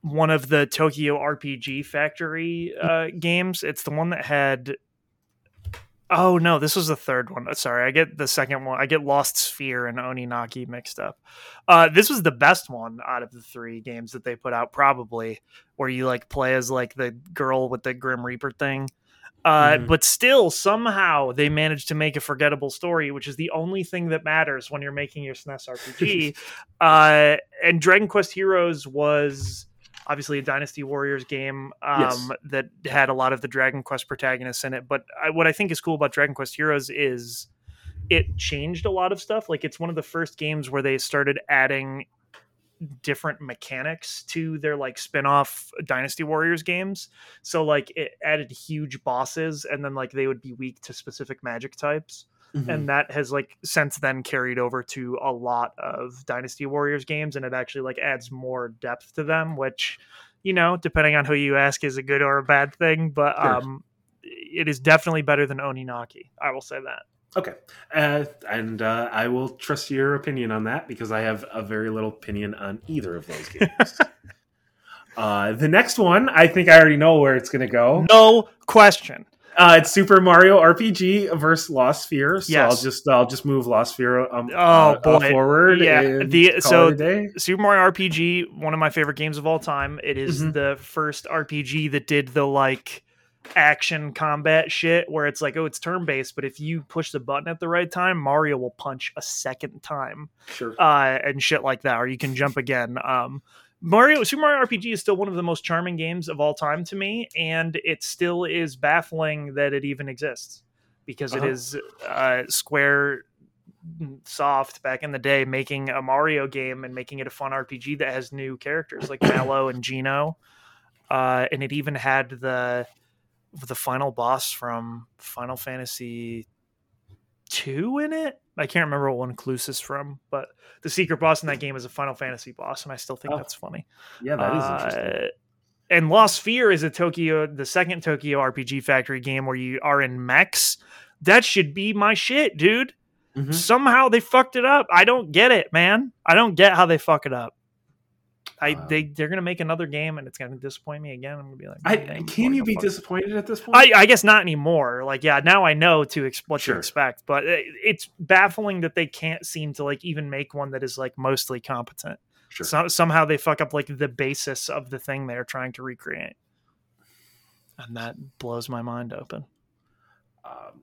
one of the Tokyo RPG Factory games. It's the one that had... Oh, no, this was the third one. Sorry, I get the second one. I get Lost Sphere and Oninaki mixed up. This was the best one out of the 3 games that they put out, probably, where you like play as like the girl with the Grim Reaper thing. But still, somehow, they managed to make a forgettable story, which is the only thing that matters when you're making your SNES RPG. And Dragon Quest Heroes was... obviously a Dynasty Warriors game that had a lot of the Dragon Quest protagonists in it. But what I think is cool about Dragon Quest Heroes is it changed a lot of stuff. Like it's one of the first games where they started adding different mechanics to their like spin-off Dynasty Warriors games. So like it added huge bosses and then like they would be weak to specific magic types. Mm-hmm. And that has like since then carried over to a lot of Dynasty Warriors games, and it actually like adds more depth to them, which, you know, depending on who you ask is a good or a bad thing, but sure. It is definitely better than Oninaki. I will say that. Okay. And I will trust your opinion on that because I have a very little opinion on either of those games. The next one, I think I already know where it's going to go. No question. It's Super Mario RPG versus Lost Sphere. So yes. I'll just move Lost Sphere forward. Yeah. Super Mario RPG, one of my favorite games of all time. It is the first RPG that did the like action combat shit where it's like, oh, it's turn based, but if you push the button at the right time, Mario will punch a second time. Sure. And shit like that, or you can jump again. Super Mario RPG is still one of the most charming games of all time to me, and it still is baffling that it even exists because it is Square Soft back in the day making a Mario game and making it a fun RPG that has new characters like Mallow and Gino, and it even had the final boss from Final Fantasy II in it. I can't remember what one Clues is from, but the secret boss in that game is a Final Fantasy boss, and I still think that's funny. Yeah, that is interesting. And Lost Sphere is the second Tokyo RPG Factory game where you are in mechs. That should be my shit, dude. Mm-hmm. Somehow they fucked it up. I don't get it, man. I don't get how they fuck it up. They're gonna make another game and it's gonna disappoint me again. I'm gonna be like, can you be disappointed at this point? I guess not anymore. Like, yeah, now I know what to expect, but it's baffling that they can't seem to like even make one that is like mostly competent. Sure. So, somehow they fuck up like the basis of the thing they're trying to recreate, and that blows my mind open.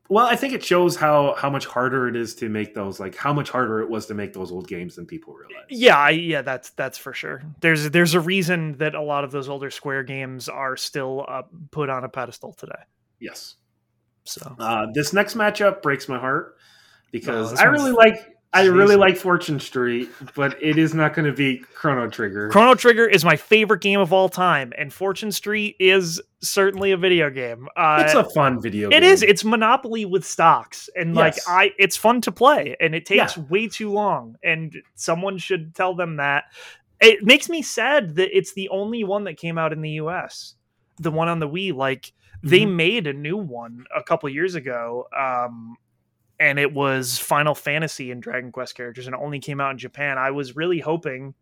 Well, I think it shows how much harder it is to make those, like how much harder it was to make those old games than people realize. Yeah, that's for sure. There's a reason that a lot of those older Square games are still put on a pedestal today. Yes. So this next matchup breaks my heart because I really like Fortune Street, but it is not going to be Chrono Trigger. Chrono Trigger is my favorite game of all time, and Fortune Street is certainly a video game. It's a fun video game. It is. It's Monopoly with stocks, and it's fun to play, and it takes way too long, and someone should tell them that. It makes me sad that it's the only one that came out in the US. The one on the Wii, they made a new one a couple years ago, and it was Final Fantasy and Dragon Quest characters, and it only came out in Japan. I was really hoping,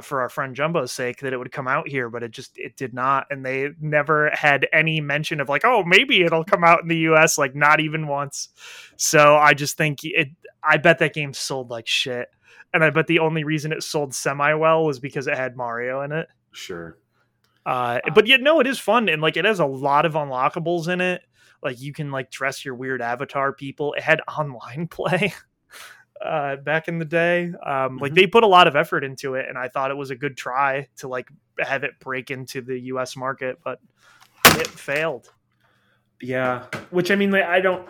for our friend Jumbo's sake, that it would come out here, but it did not. And they never had any mention of like, oh, maybe it'll come out in the US, like not even once. So I just think I bet that game sold like shit. And I bet the only reason it sold semi-well was because it had Mario in it. Sure. But it is fun. And like, it has a lot of unlockables in it. Like you can like dress your weird avatar people. It had online play back in the day. Like they put a lot of effort into it, and I thought it was a good try to like have it break into the US market, but it failed. Yeah. Which I mean, like, I don't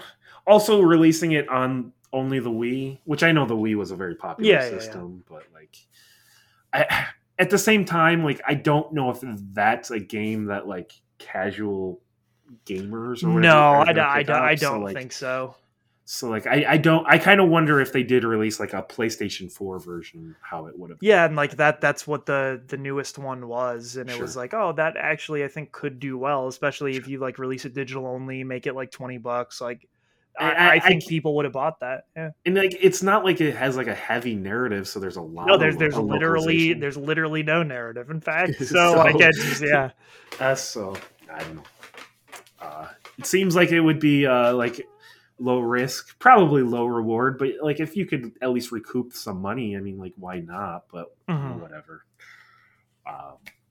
also releasing it on only the Wii, which I know the Wii was a very popular system, but like at the same time, like I don't know if that's a game that like casual gamers or whatever. No, I don't think so. So like I kind of wonder if they did release like a PlayStation 4 version, how it would have been. Yeah, and like that's what the newest one was, and it was like, oh, that actually I think could do well, especially if you like release it digital only, make it like $20. Like I think people would have bought that. Yeah. And like it's not like it has like a heavy narrative, so there's a lot. No, there's literally no narrative. In fact, so I guess I don't know. It seems like it would be like low risk, probably low reward, but like if you could at least recoup some money, I mean, like why not? But whatever.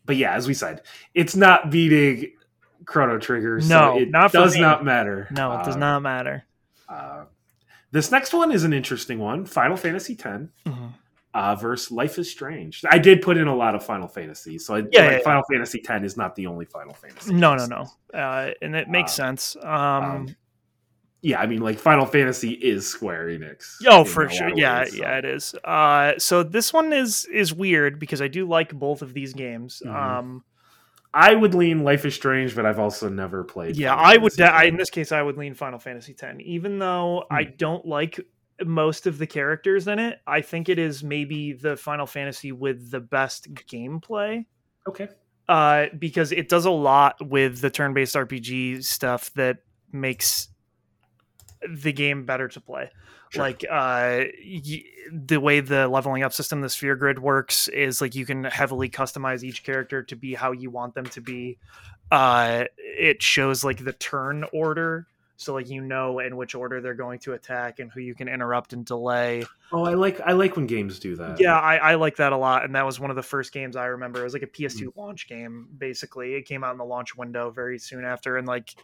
But yeah, as we said, it's not beating Chrono Trigger. No, so it does not matter. No, it does not matter. This next one is an interesting one: Final Fantasy X versus Life is Strange. I did put in a lot of Final Fantasy, so Final Fantasy X is not the only Final Fantasy. No. And it makes sense. Yeah, I mean, like Final Fantasy is Square Enix. Oh, for sure. Yeah, it is. So this one is weird because I do like both of these games. I would lean Life is Strange, but I've also never played. Yeah, Final Fantasy X. In this case, I would lean Final Fantasy X, even though I don't like most of the characters in it. I think it is maybe the Final Fantasy with the best gameplay. Okay. Because it does a lot with the turn-based RPG stuff that makes the game better to play. Sure. Like the way the leveling up system, the sphere grid works is like you can heavily customize each character to be how you want them to be. It shows like the turn order. So like in which order they're going to attack and who you can interrupt and delay. Oh, I like when games do that. Yeah, I like that a lot, and that was one of the first games I remember. It was like a PS2 launch game, basically. It came out in the launch window very soon after, and like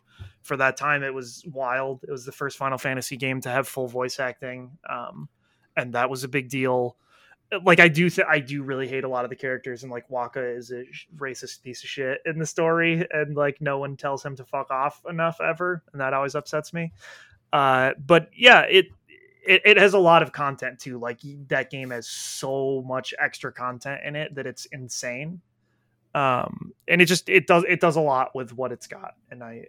for that time it was wild. It was the first Final Fantasy game to have full voice acting, and that was a big deal. Like I do really hate a lot of the characters, and like Waka is a racist piece of shit in the story, and like no one tells him to fuck off enough ever, and that always upsets me. But yeah, it has a lot of content too. Like that game has so much extra content in it that it's insane. And it does a lot with what it's got. And I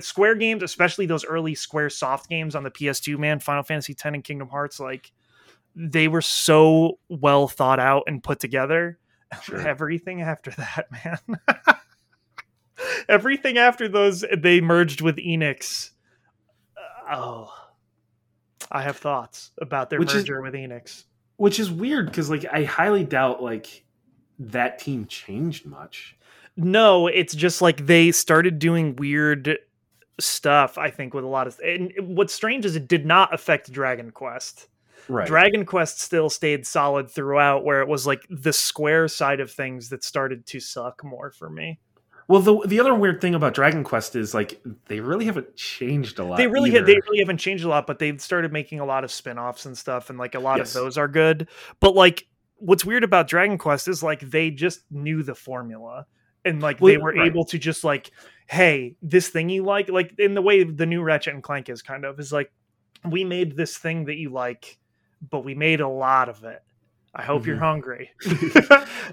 Square games, especially those early Square Soft games on the PS2, man, Final Fantasy X and Kingdom Hearts, like they were so well thought out and put together. Sure. Everything after that, man. Everything after those, they merged with Enix. Oh, I have thoughts about their merger with Enix. Which is weird, because like I highly doubt like that team changed much. No, it's just like they started doing weird stuff, I think, with a lot of... And what's strange is it did not affect Dragon Quest. Right. Dragon Quest still stayed solid throughout, where it was like the Square side of things that started to suck more for me. Well, the other weird thing about Dragon Quest is like they really haven't changed a lot. They really haven't changed a lot, but they've started making a lot of spin-offs and stuff, and like a lot of those are good. But like what's weird about Dragon Quest is like they just knew the formula. And like they were able to just like, hey, this thing you like in the way the new Ratchet and Clank is kind of is like, we made this thing that you like, but we made a lot of it. I hope you're hungry.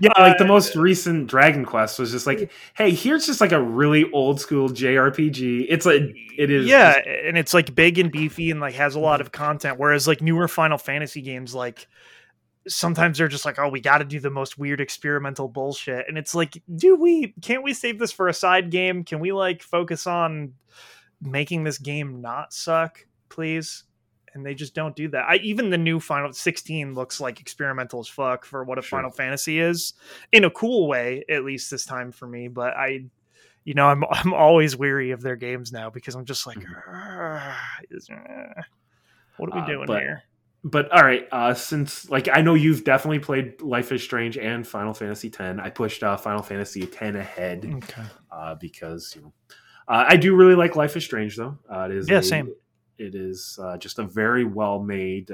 Yeah, like the most recent Dragon Quest was just like, hey, here's just like a really old school JRPG. It's like and it's like big and beefy and like has a lot of content. Whereas like newer Final Fantasy games, like sometimes they're just like, oh, we got to do the most weird experimental bullshit. And it's like, can't we save this for a side game? Can we like focus on making this game not suck, please? And they just don't do that. Even the new Final 16 looks like experimental as fuck for what a Final Fantasy is, in a cool way, at least this time for me. But I'm always weary of their games now, because I'm just like, what are we doing here? But all right, since like I know you've definitely played Life is Strange and Final Fantasy X, I pushed Final Fantasy X ahead because I do really like Life is Strange though. Same. It is just a very well-made,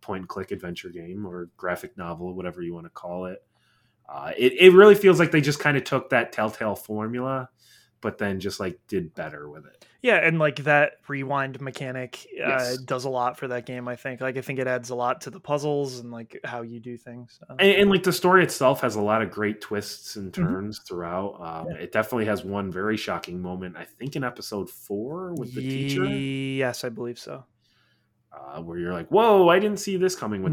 point-and-click adventure game or graphic novel, whatever you want to call it. It really feels like they just kind of took that Telltale formula, but then just like did better with it. Yeah, and like that rewind mechanic does a lot for that game, I think. Like I think it adds a lot to the puzzles and like how you do things. And like the story itself has a lot of great twists and turns throughout. It definitely has one very shocking moment, I think in episode 4 with the teacher. Yes, I believe so. Where you're like, whoa, I didn't see this coming.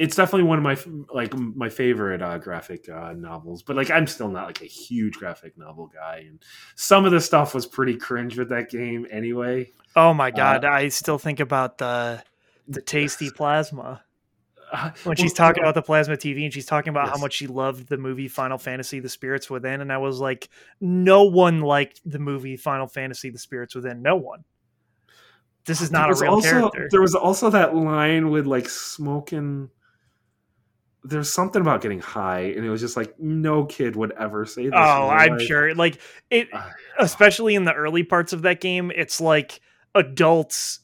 It's definitely one of my favorite graphic novels, but like I'm still not like a huge graphic novel guy, and some of the stuff was pretty cringe with that game anyway. Oh my god, I still think about the tasty plasma when she's talking about the plasma TV, and she's talking about how much she loved the movie Final Fantasy: The Spirits Within, and I was like, no one liked the movie Final Fantasy: The Spirits Within. No one. This is not a real character. There was also that line with like smoking. There's something about getting high, and it was just like no kid would ever say this. Oh, I'm sure. Like it, especially in the early parts of that game, it's like adults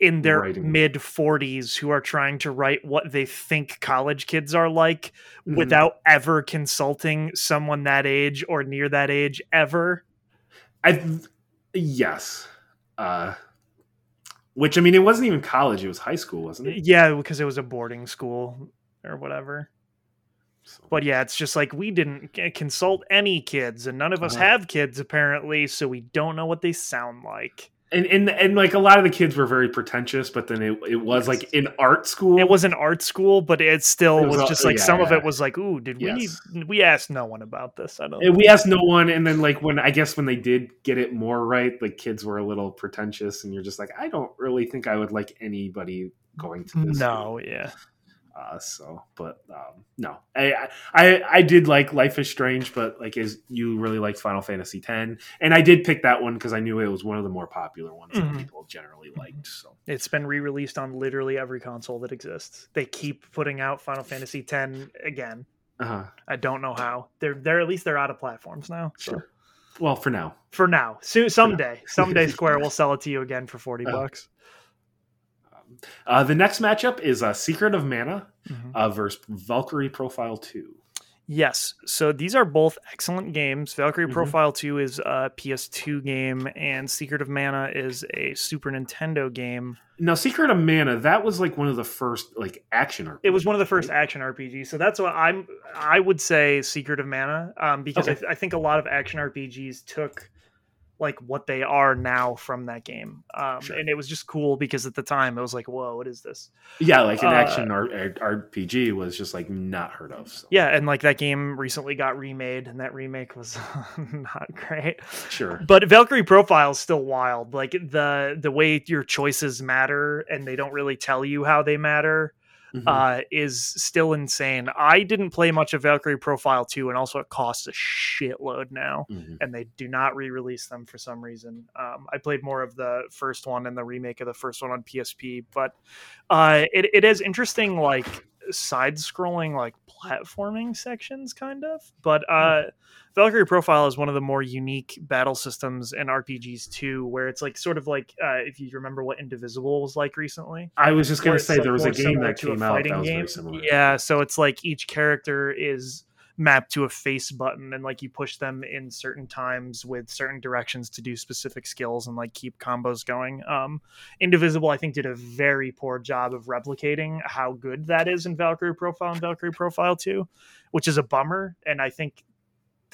in their mid 40s who are trying to write what they think college kids are like without ever consulting someone that age or near that age ever. Which, I mean, it wasn't even college. It was high school, wasn't it? Yeah, because it was a boarding school or whatever. So. But yeah, it's just like we didn't consult any kids, and none of us have kids, apparently, so we don't know what they sound like. And like a lot of the kids were very pretentious, but then it was like an art school. It was an art school, but it was just like some of it was like, ooh, did we asked no one about this. We asked no one. And then like when they did get it more right, like kids were a little pretentious, and you're just like, I don't really think I would like anybody going to this. No. School. Yeah. No, I did like Life is Strange, but like you really liked Final Fantasy X, and I did pick that one because I knew it was one of the more popular ones that people generally liked. So it's been re-released on literally every console that exists. They keep putting out Final Fantasy X again. I don't know how they're at least they're out of platforms now. So. Sure. Well, for now, soon someday Square will sell it to you again for $40. The next matchup is Secret of Mana versus Valkyrie Profile 2. Yes, so these are both excellent games. Valkyrie Profile 2 is a PS2 game, and Secret of Mana is a Super Nintendo game. Now, Secret of Mana, that was like one of the first like action RPGs. It was one of the first action RPGs, so that's what I would say Secret of Mana, because I think a lot of action RPGs took like what they are now from that game. Sure. And it was just cool because at the time it was like, whoa, what is this? Yeah. Like an action RPG was just like not heard of. So. Yeah. And like that game recently got remade and that remake was not great. Sure. But Valkyrie Profile is still wild. Like the way your choices matter and they don't really tell you how they matter is still insane. I didn't play much of Valkyrie Profile 2, and also it costs a shitload now, and they do not re-release them for some reason. I played more of the first one and the remake of the first one on PSP, but it is interesting, like side-scrolling, like platforming sections, kind of. But Valkyrie Profile is one of the more unique battle systems in RPGs too, where it's like sort of like if you remember what Indivisible was like recently. I was just going to say there was a game that came out that was very similar. Yeah, so it's like each character is mapped to a face button, and like you push them in certain times with certain directions to do specific skills and like keep combos going. Indivisible, I think, did a very poor job of replicating how good that is in Valkyrie Profile and Valkyrie Profile 2, which is a bummer. And I think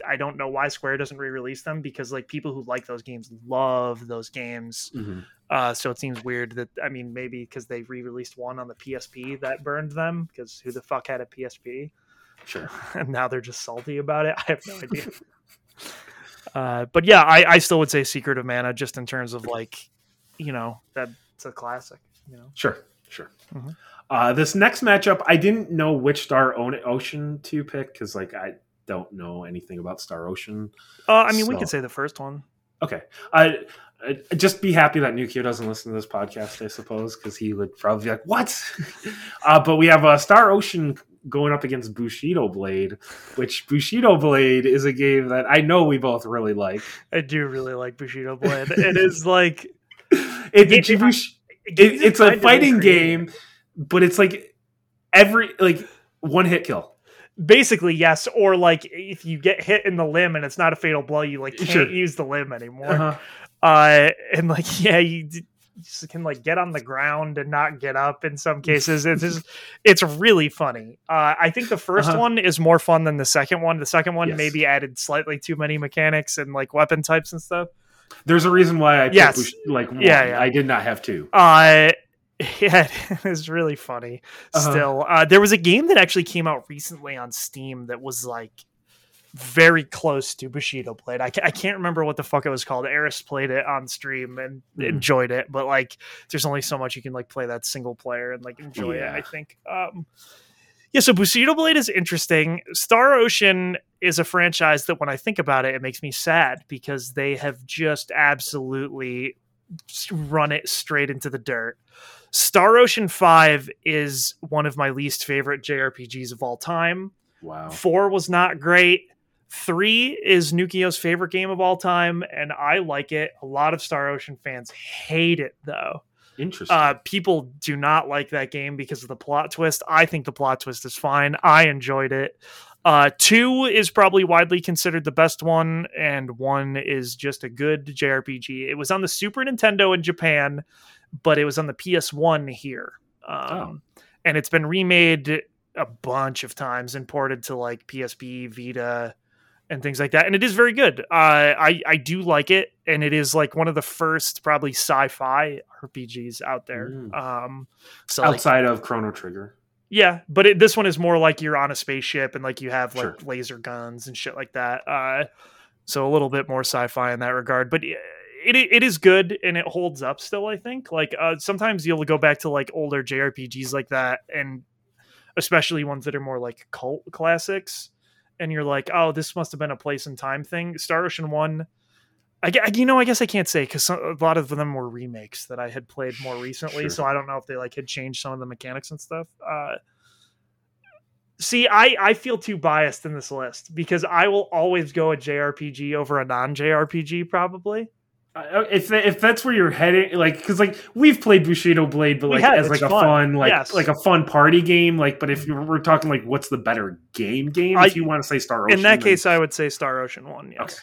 I don't know why Square doesn't re-release them, because like people who like those games love those games. So it seems weird that, I mean, maybe because they re-released one on the PSP that burned them, because who the fuck had a PSP? Sure. And now they're just salty about it. I have no idea. But yeah, I still would say Secret of Mana, just in terms of like, you know, that's a classic, you know? Sure. This next matchup, I didn't know which Star Ocean to pick, because like I don't know anything about Star Ocean. I mean, so. We could say the first one. Okay. Just be happy that Nukio doesn't listen to this podcast, I suppose, because he would probably be like, what? But we have Star Ocean going up against Bushido Blade, which Bushido Blade is a game that I know we both really like. I do really like Bushido Blade. It is like... It's a fighting game, but it's like one hit kill. Basically, yes. Or like if you get hit in the limb and it's not a fatal blow, you like can't use the limb anymore. And like, yeah, you just can like get on the ground and not get up in some cases. It's really funny. I think the first one is more fun than the second one. The second one maybe added slightly too many mechanics and like weapon types and stuff. There's a reason why I picked one. I did not have two. Yeah, it's really funny. Still, there was a game that actually came out recently on Steam that was like very close to Bushido Blade. I can't remember what the fuck it was called. Eris played it on stream and enjoyed it, but like there's only so much you can like play that single player and like enjoy it, I think. So Bushido Blade is interesting. Star Ocean is a franchise that when I think about it, it makes me sad, because they have just absolutely run it straight into the dirt. Star Ocean 5 is one of my least favorite JRPGs of all time. Wow. 4 was not great. 3 is Nukio's favorite game of all time, and I like it. A lot of Star Ocean fans hate it, though. Interesting. People do not like that game because of the plot twist. I think the plot twist is fine. I enjoyed it. 2 is probably widely considered the best one, and 1 is just a good JRPG. It was on the Super Nintendo in Japan, but it was on the PS1 here. And it's been remade a bunch of times and ported to like PSP, Vita, and things like that. And it is very good. I do like it. And it is like one of the first probably sci-fi RPGs out there. So outside of Chrono Trigger. Yeah, but this one is more like you're on a spaceship and like you have like laser guns and shit like that. So a little bit more sci-fi in that regard. But it is good, and it holds up still, I think. Like sometimes you'll go back to like older JRPGs like that, and especially ones that are more like cult classics, and you're like, oh, this must have been a place and time thing. Star Ocean 1, I guess I can't say, because a lot of them were remakes that I had played more recently, so I don't know if they like had changed some of the mechanics and stuff. See, I feel too biased in this list, because I will always go a JRPG over a non-JRPG, probably. If that's where you're heading, like, because like we've played Bushido Blade, but like as like a fun like like a fun party game, like. But if we're talking like what's the better game, if you want to say Star Ocean, in that case, I would say Star Ocean 1. Yes.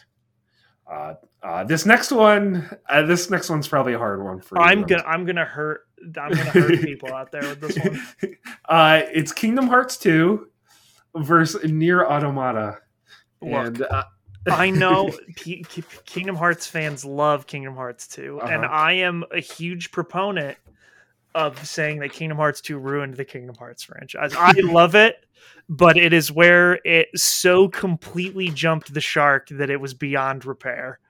Okay. This next one's probably a hard one for you. I'm gonna hurt people out there with this one. It's Kingdom Hearts 2 versus Nier Automata, and I know Kingdom Hearts fans love Kingdom Hearts 2, and I am a huge proponent of saying that Kingdom Hearts 2 ruined the Kingdom Hearts franchise. I love it, but it is where it so completely jumped the shark that it was beyond repair.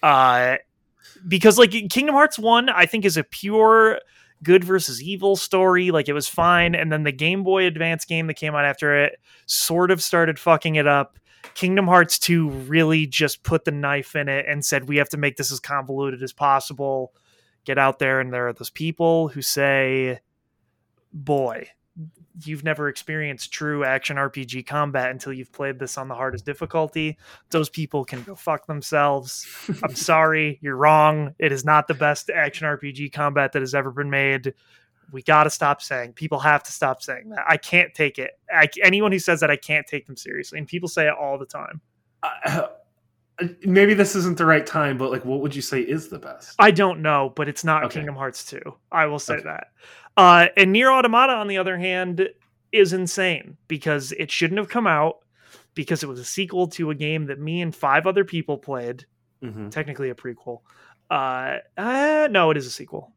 Because like Kingdom Hearts 1, I think is a pure good versus evil story. Like it was fine. And then the Game Boy Advance game that came out after it sort of started fucking it up. Kingdom Hearts 2 really just put the knife in it and said, we have to make this as convoluted as possible. Get out there. And there are those people who say, boy, you've never experienced true action RPG combat until you've played this on the hardest difficulty. Those people can go fuck themselves. I'm sorry, you're wrong. It is not the best action RPG combat that has ever been made. We got to stop saying, people have to stop saying that. I can't take it. Anyone who says that, I can't take them seriously. And people say it all the time. Maybe this isn't the right time, but like, what would you say is the best? I don't know, but it's not okay. Kingdom Hearts 2. I will say that. And Nier Automata, on the other hand, is insane because it shouldn't have come out because it was a sequel to a game that me and five other people played. Mm-hmm. Technically a prequel. No, it is a sequel.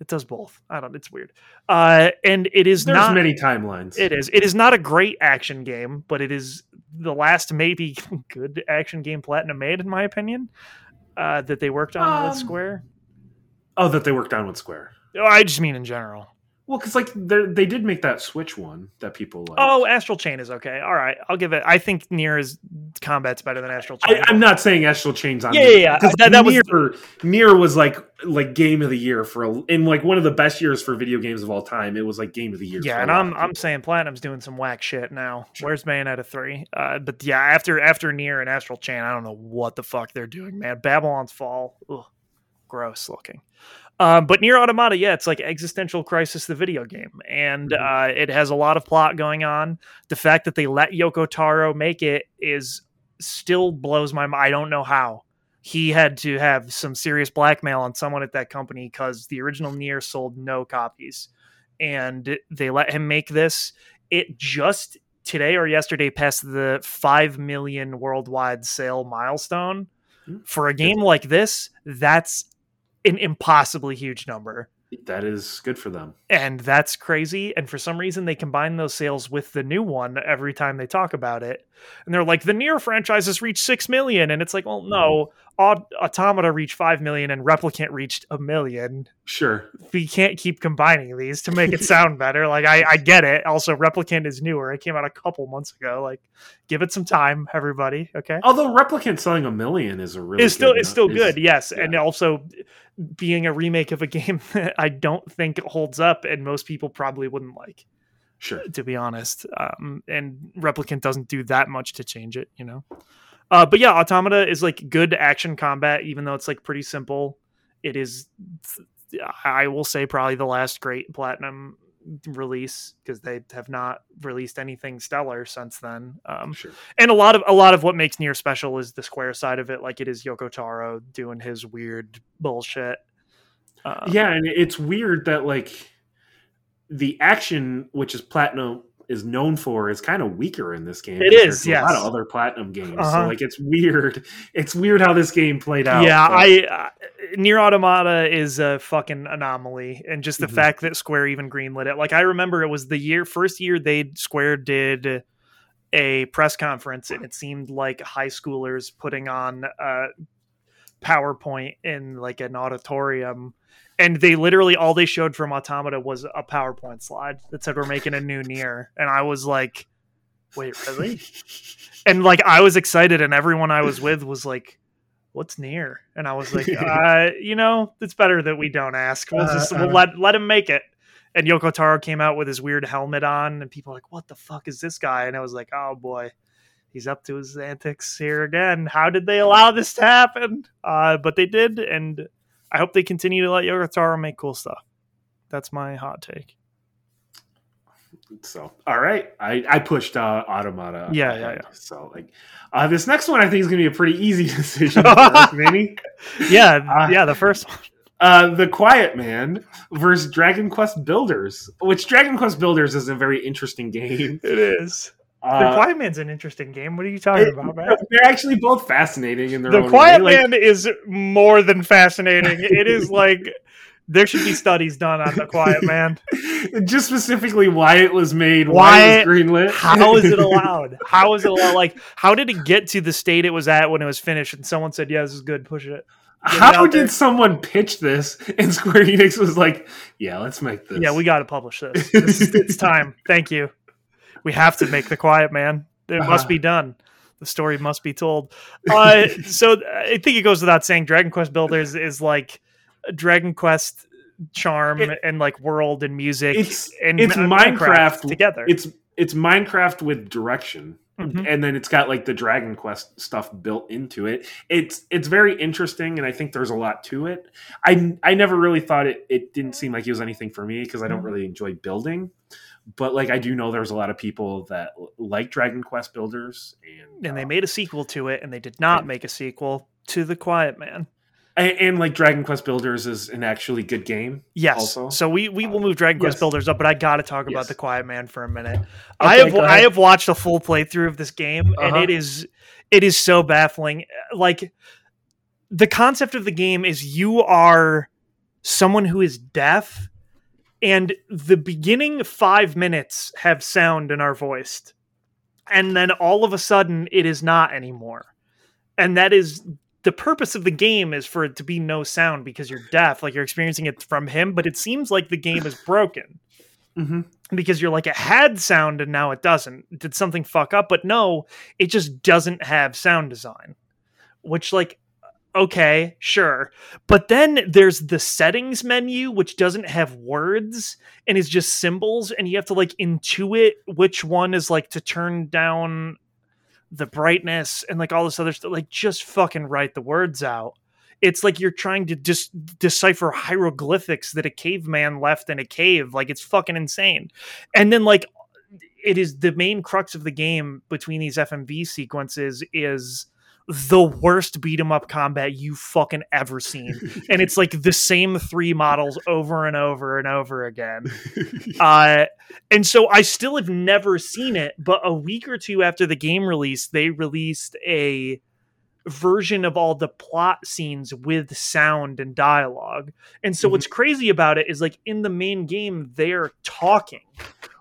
It does both. I don't. It's weird. And it is There's not many timelines. It is. It is not a great action game, but it is the last maybe good action game Platinum made, in my opinion. That they worked on with Square. Oh, that they worked on with Square. Oh, I just mean in general. Well, because like they did make that Switch one that people like. Oh, Astral Chain is okay. All right, I'll give it. I think Nier's combat's better than Astral Chain. I'm not saying Astral Chain's on. Yeah. Because that Nier was like game of the year in like one of the best years for video games of all time. It was like game of the year. Yeah, for and I'm saying Platinum's doing some whack shit now. Sure. Where's Bayonetta 3? But yeah, after Nier and Astral Chain, I don't know what the fuck they're doing, man. Babylon's Fall, ugh, gross looking. But Nier Automata, yeah, it's like Existential Crisis, the video game. And it has a lot of plot going on. The fact that they let Yoko Taro make it still blows my mind. I don't know how. He had to have some serious blackmail on someone at that company because the original Nier sold no copies. And they let him make this. It just today or yesterday passed the 5 million worldwide sale milestone. For a game like this, that's an impossibly huge number. That is good for them. And that's crazy. And for some reason, they combine those sales with the new one every time they talk about it. And they're like, the Nier franchise has reached 6 million. And it's like, well, no, Automata reached 5 million and Replicant reached 1 million. Sure. We can't keep combining these to make it sound better. Like, I get it. Also, Replicant is newer. It came out a couple months ago. Like, give it some time, everybody. Okay. Although Replicant selling 1 million is a really good. Yes. Yeah. And also being a remake of a game that I don't think it holds up and most people probably wouldn't like. Sure. To be honest. And Replicant doesn't do that much to change it, you know? But yeah, Automata is like good action combat, even though it's like pretty simple. It is, I will say, probably the last great Platinum release because they have not released anything stellar since then. Sure. And a lot of what makes Nier special is the Square side of it. Like it is Yoko Taro doing his weird bullshit. Yeah, and it's weird that like the action, which is Platinum is known for, is kind of weaker in this game. It is, yes. A lot of other Platinum games. So like it's weird. It's weird how this game played out. Yeah, but Nier Automata is a fucking anomaly, and just the fact that Square even greenlit it. Like I remember it was the first year Square did a press conference, and it seemed like high schoolers putting on PowerPoint in like an auditorium, and they literally all they showed from Automata was a PowerPoint slide that said we're making a new Nier, and I was like, wait, really? And like I was excited, and everyone I was with was like, what's Nier? And I was like, you know, it's better that we don't ask. We'll just let him make it. And Yoko Taro came out with his weird helmet on, and people were like, what the fuck is this guy? And I was like, oh boy, he's up to his antics here again. How did they allow this to happen? But they did, and I hope they continue to let Yoko Taro make cool stuff. That's my hot take. So, all right. I pushed Automata. Yeah. So, like, this next one I think is going to be a pretty easy decision for us, maybe. Yeah, the first one. The Quiet Man versus Dragon Quest Builders, which Dragon Quest Builders is a very interesting game. It is. The Quiet Man's an interesting game. What are you talking about, man? They're actually both fascinating in their own way. The Quiet Man is more than fascinating. It is like there should be studies done on The Quiet Man. Just specifically why it was made, why it was greenlit. How is it allowed? How is it allowed? Like, how did it get to the state it was at when it was finished and someone said, yeah, this is good, push it. How did someone pitch this and Square Enix was like, yeah, let's make this. Yeah, we got to publish this. It's time. Thank you. We have to make The Quiet Man. It must be done. The story must be told. So I think it goes without saying Dragon Quest Builders is like Dragon Quest charm and like world and music. It's Minecraft together. It's Minecraft with direction. Mm-hmm. And then it's got like the Dragon Quest stuff built into it. It's very interesting, and I think there's a lot to it. I never really thought it didn't seem like it was anything for me because I don't really enjoy building. But like I do know there's a lot of people that like Dragon Quest Builders, and they made a sequel to it, and they did not make a sequel to The Quiet Man. And like Dragon Quest Builders is an actually good game. Yes. Also. So we will move Dragon Quest Builders up, but I got to talk about The Quiet Man for a minute. Okay, I have watched a full playthrough of this game, and it is so baffling. Like the concept of the game is you are someone who is deaf, and the beginning 5 minutes have sound and are voiced, and then all of a sudden it is not anymore, and that is. The purpose of the game is for it to be no sound because you're deaf, like you're experiencing it from him, but it seems like the game is broken because you're like, it had sound and now it doesn't. Did something fuck up? But no, it just doesn't have sound design, which like, okay, sure. But then there's the settings menu, which doesn't have words and is just symbols. And you have to like intuit which one is like to turn down the brightness and like all this other stuff, like just fucking write the words out. It's like you're trying to just decipher hieroglyphics that a caveman left in a cave. Like it's fucking insane. And then like it is the main crux of the game between these FMV sequences is the worst beat 'em up combat you've fucking ever seen. And it's like the same three models over and over and over again. And so I still have never seen it, but a week or two after the game release, they released a version of all the plot scenes with sound and dialogue. And so what's crazy about it is like in the main game, they're talking,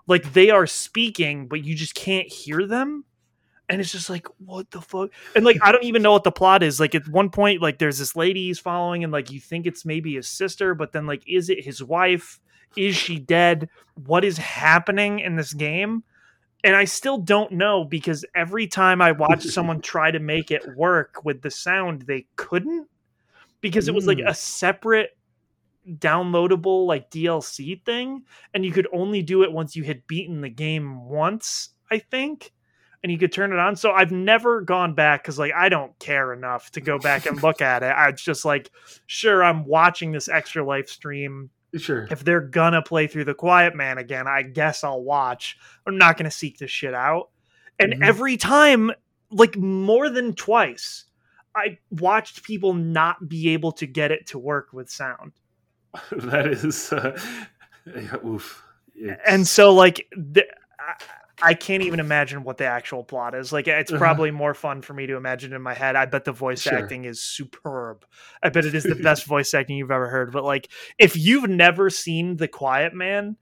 like they are speaking, but you just can't hear them. And it's just like, what the fuck? And like, I don't even know what the plot is. Like at one point, like there's this lady he's following and like, you think it's maybe his sister, but then like, is it his wife? Is she dead? What is happening in this game? And I still don't know because every time I watch someone try to make it work with the sound, they couldn't because it was like a separate downloadable like DLC thing. And you could only do it once you had beaten the game once, I think. And you could turn it on. So I've never gone back because, like, I don't care enough to go back and look at it. I just like, sure, I'm watching this extra life stream. Sure. If they're going to play through The Quiet Man again, I guess I'll watch. I'm not going to seek this shit out. And every time, like more than twice, I watched people not be able to get it to work with sound. That is... oof. And so, like... I can't even imagine what the actual plot is. Like, it's probably more fun for me to imagine in my head. I bet the voice acting is superb. I bet it is the best voice acting you've ever heard. But like, if you've never seen The Quiet Man,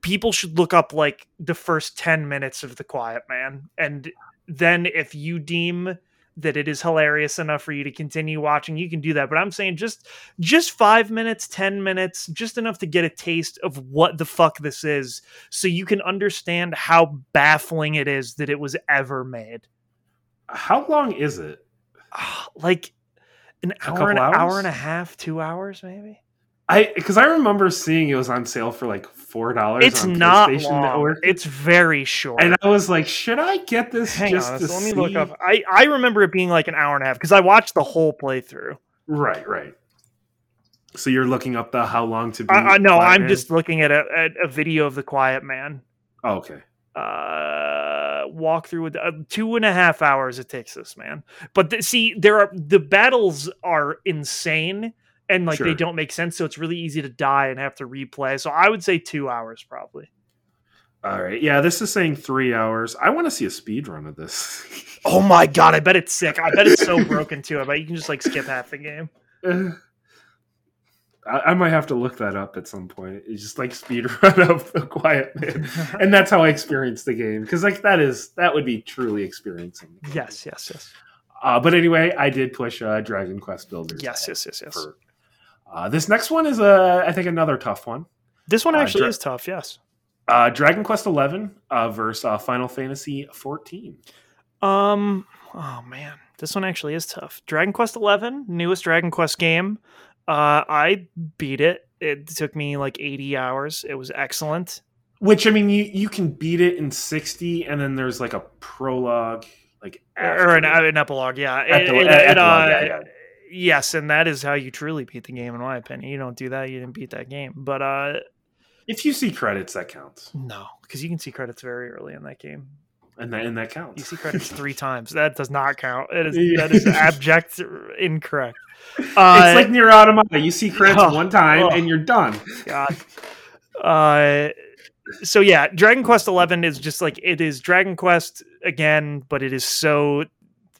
people should look up like the first 10 minutes of The Quiet Man. And then if you deem that it is hilarious enough for you to continue watching, you can do that. But I'm saying just 5 minutes, 10 minutes, just enough to get a taste of what the fuck this is. So you can understand how baffling it is that it was ever made. How long is it? Like an hour and a half, 2 hours, maybe. Because I remember seeing it was on sale for like $4. It's on not long. Network. It's very short. And I was like, should I get this? Let me look up. I remember it being like an hour and a half because I watched the whole playthrough. Right. So you're looking up the how long to be. No, I'm just looking at a video of The Quiet Man. Oh, okay. Walk through with 2.5 hours it takes this man. But the battles are insane. And like they don't make sense, so it's really easy to die and have to replay. So I would say 2 hours probably. All right. Yeah, this is saying 3 hours. I want to see a speed run of this. Oh my god, I bet it's sick. I bet it's so broken too. I bet you can just like skip half the game. I might have to look that up at some point. It's just like speed run of The Quiet Man. And that's how I experienced the game. Because like that would be truly experiencing the game. Yes, yes, yes. But anyway, I did push Dragon Quest Builders. Yes. This next one is I think another tough one. This one actually is tough, yes. Dragon Quest XI versus Final Fantasy XIV. Oh man, this one actually is tough. Dragon Quest XI, newest Dragon Quest game. I beat it. It took me like 80 hours. It was excellent. Which I mean, you can beat it in 60, and then there's like a prologue, like or an epilogue. Yeah. Epilogue. Yes, and that is how you truly beat the game, in my opinion. You don't do that, you didn't beat that game. But if you see credits, that counts. No, because you can see credits very early in that game. And that counts. You see credits 3 times. That does not count. That is abject incorrect. It's like Nier Automata. You see credits one time and you're done. God. So yeah, Dragon Quest XI is just like, it is Dragon Quest again, but it is so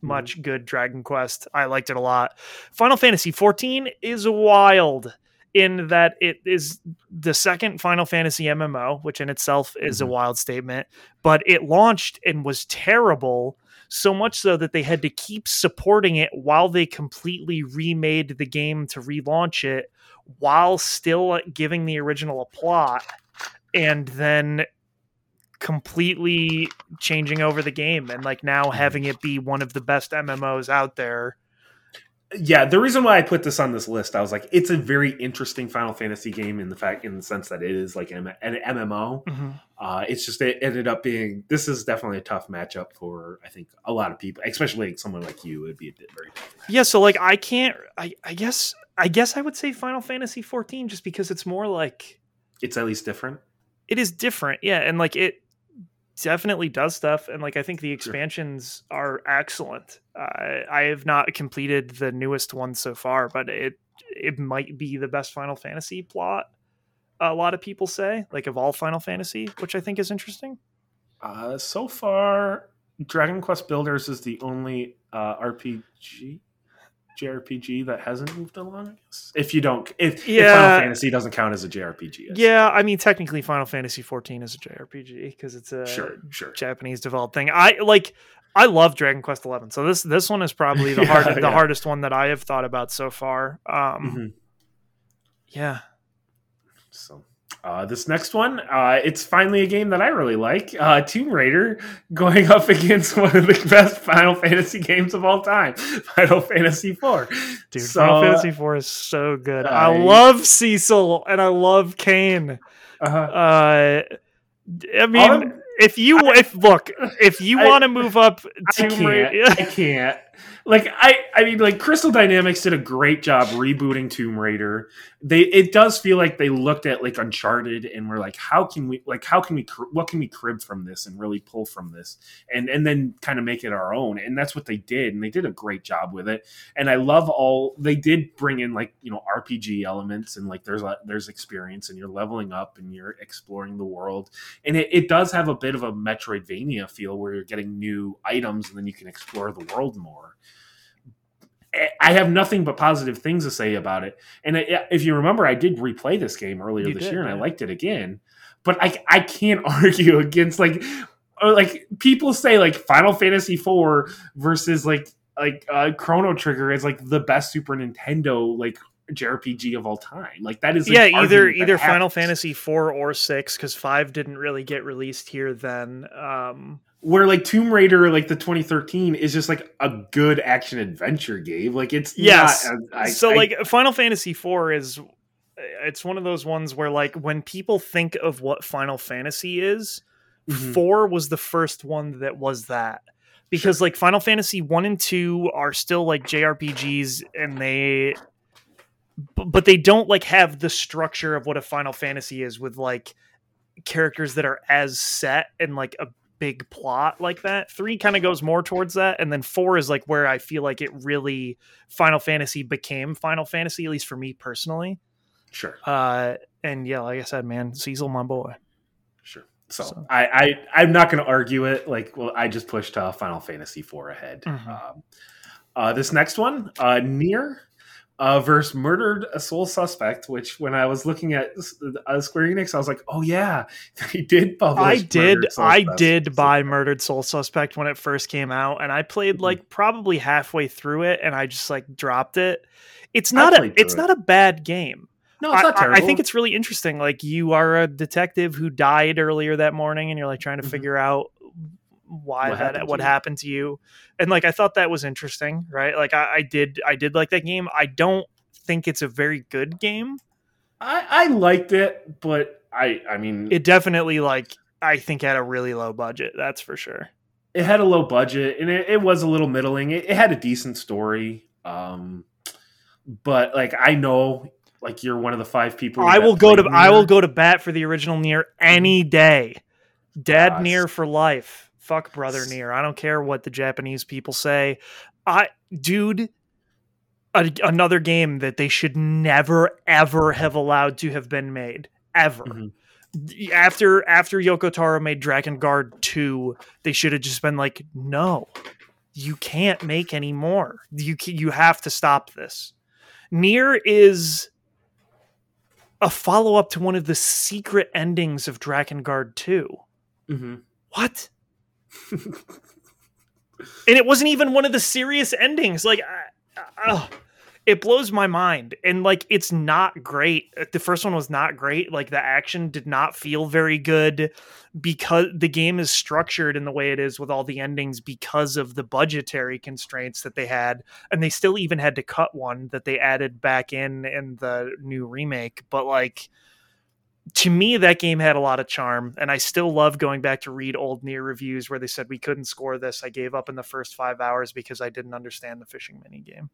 much good Dragon Quest. I liked it a lot. Final Fantasy XIV is wild, in that it is the second Final Fantasy MMO, which in itself is a wild statement, but it launched and was terrible, so much so that they had to keep supporting it while they completely remade the game to relaunch it, while still giving the original a plot, and then completely changing over the game, and like now having it be one of the best MMOs out there. Yeah, the reason why I put this on this list, I was like, it's a very interesting Final Fantasy game in the sense that it is like an MMO. Mm-hmm. It's just it ended up being, this is definitely a tough matchup for, I think, a lot of people, especially someone like you. It'd be a bit very tough. Yeah, so like I guess I would say Final Fantasy XIV, just because it's more like, it's at least different. It is different, yeah, and like it definitely does stuff, and like I think the expansions are excellent. I have not completed the newest one so far, but it might be the best Final Fantasy plot, a lot of people say, like of all Final Fantasy, which I think is interesting. So far, Dragon Quest Builders is the only JRPG that hasn't moved along, I guess. If Final Fantasy doesn't count as a JRPG. Yeah, I mean, technically Final Fantasy XIV is a JRPG because it's a Japanese developed thing. I love Dragon Quest XI, so this one is probably the hardest one that I have thought about so far. Yeah. So this next one, it's finally a game that I really like. Tomb Raider going up against one of the best Final Fantasy games of all time, Final Fantasy IV. Dude, so, Final Fantasy IV is so good. I love Cecil and I love Kane. I mean, if you want to move up Tomb Raider, I can't. Like I mean, like Crystal Dynamics did a great job rebooting Tomb Raider. It does feel like they looked at like Uncharted and were like, what can we crib from this and really pull from this, and then kind of make it our own. And that's what they did, and they did a great job with it. And I love they did bring in like, you know, RPG elements, and like there's experience, and you're leveling up and you're exploring the world. And it does have a bit of a Metroidvania feel where you're getting new items and then you can explore the world more. I have nothing but positive things to say about it. And if you remember, I did replay this game earlier this year, and I liked it again. But I can't argue against like people say like Final Fantasy IV versus like Chrono Trigger is like the best Super Nintendo like JRPG of all time. Like that is like either Final Fantasy IV or VI, because V didn't really get released here then. Where like Tomb Raider, like the 2013 is just like a good action adventure game. Like it's like Final Fantasy IV is, it's one of those ones where like when people think of what Final Fantasy is, 4 was the first one that was that, because like Final Fantasy 1 and 2 are still like JRPGs, and but they don't like have the structure of what a Final Fantasy is, with like characters that are as set and like a big plot like that. 3 kind of goes more towards that, and then 4 is like where I feel like it really Final Fantasy became Final Fantasy, at least for me personally. And yeah, like I said, man, Cecil, my boy. So I'm not going to argue it. Like, well, I just pushed Final Fantasy IV ahead. Mm-hmm. This next one, Nier versus Murdered a Soul Suspect, which when I was looking at Square Enix, I was like, oh yeah, they did publish. I did buy Murdered Soul Suspect when it first came out, and I played like probably halfway through it, and I just like dropped it. It's not a bad game. No, it's not terrible. I think it's really interesting. Like, you are a detective who died earlier that morning, and you're like trying to figure out what happened to you. And like, I thought that was interesting, right? Like, I did like that game. I don't think it's a very good game. I liked it, but I mean, it definitely, like, I think had a really low budget. That's for sure. It had a low budget, and it was a little middling. It had a decent story, but like, I know. Like, you're one of the five people. I will go to bat for the original Nier any day. Dead Nier for life. Fuck brother Nier. I don't care what the Japanese people say. Another game that they should never ever have allowed to have been made ever. Mm-hmm. After Yoko Taro made Dragon Guard 2, they should have just been like, no, you can't make any more. You have to stop this. Nier is a follow-up to one of the secret endings of Dragon Guard 2. Mm-hmm. What? And it wasn't even one of the serious endings. Like, it blows my mind. And like, it's not great. The first one was not great. Like, the action did not feel very good because the game is structured in the way it is with all the endings because of the budgetary constraints that they had. And they still even had to cut one that they added back in the new remake. But like, to me, that game had a lot of charm, and I still love going back to read old Nier reviews where they said, we couldn't score this. I gave up in the first 5 hours because I didn't understand the fishing minigame.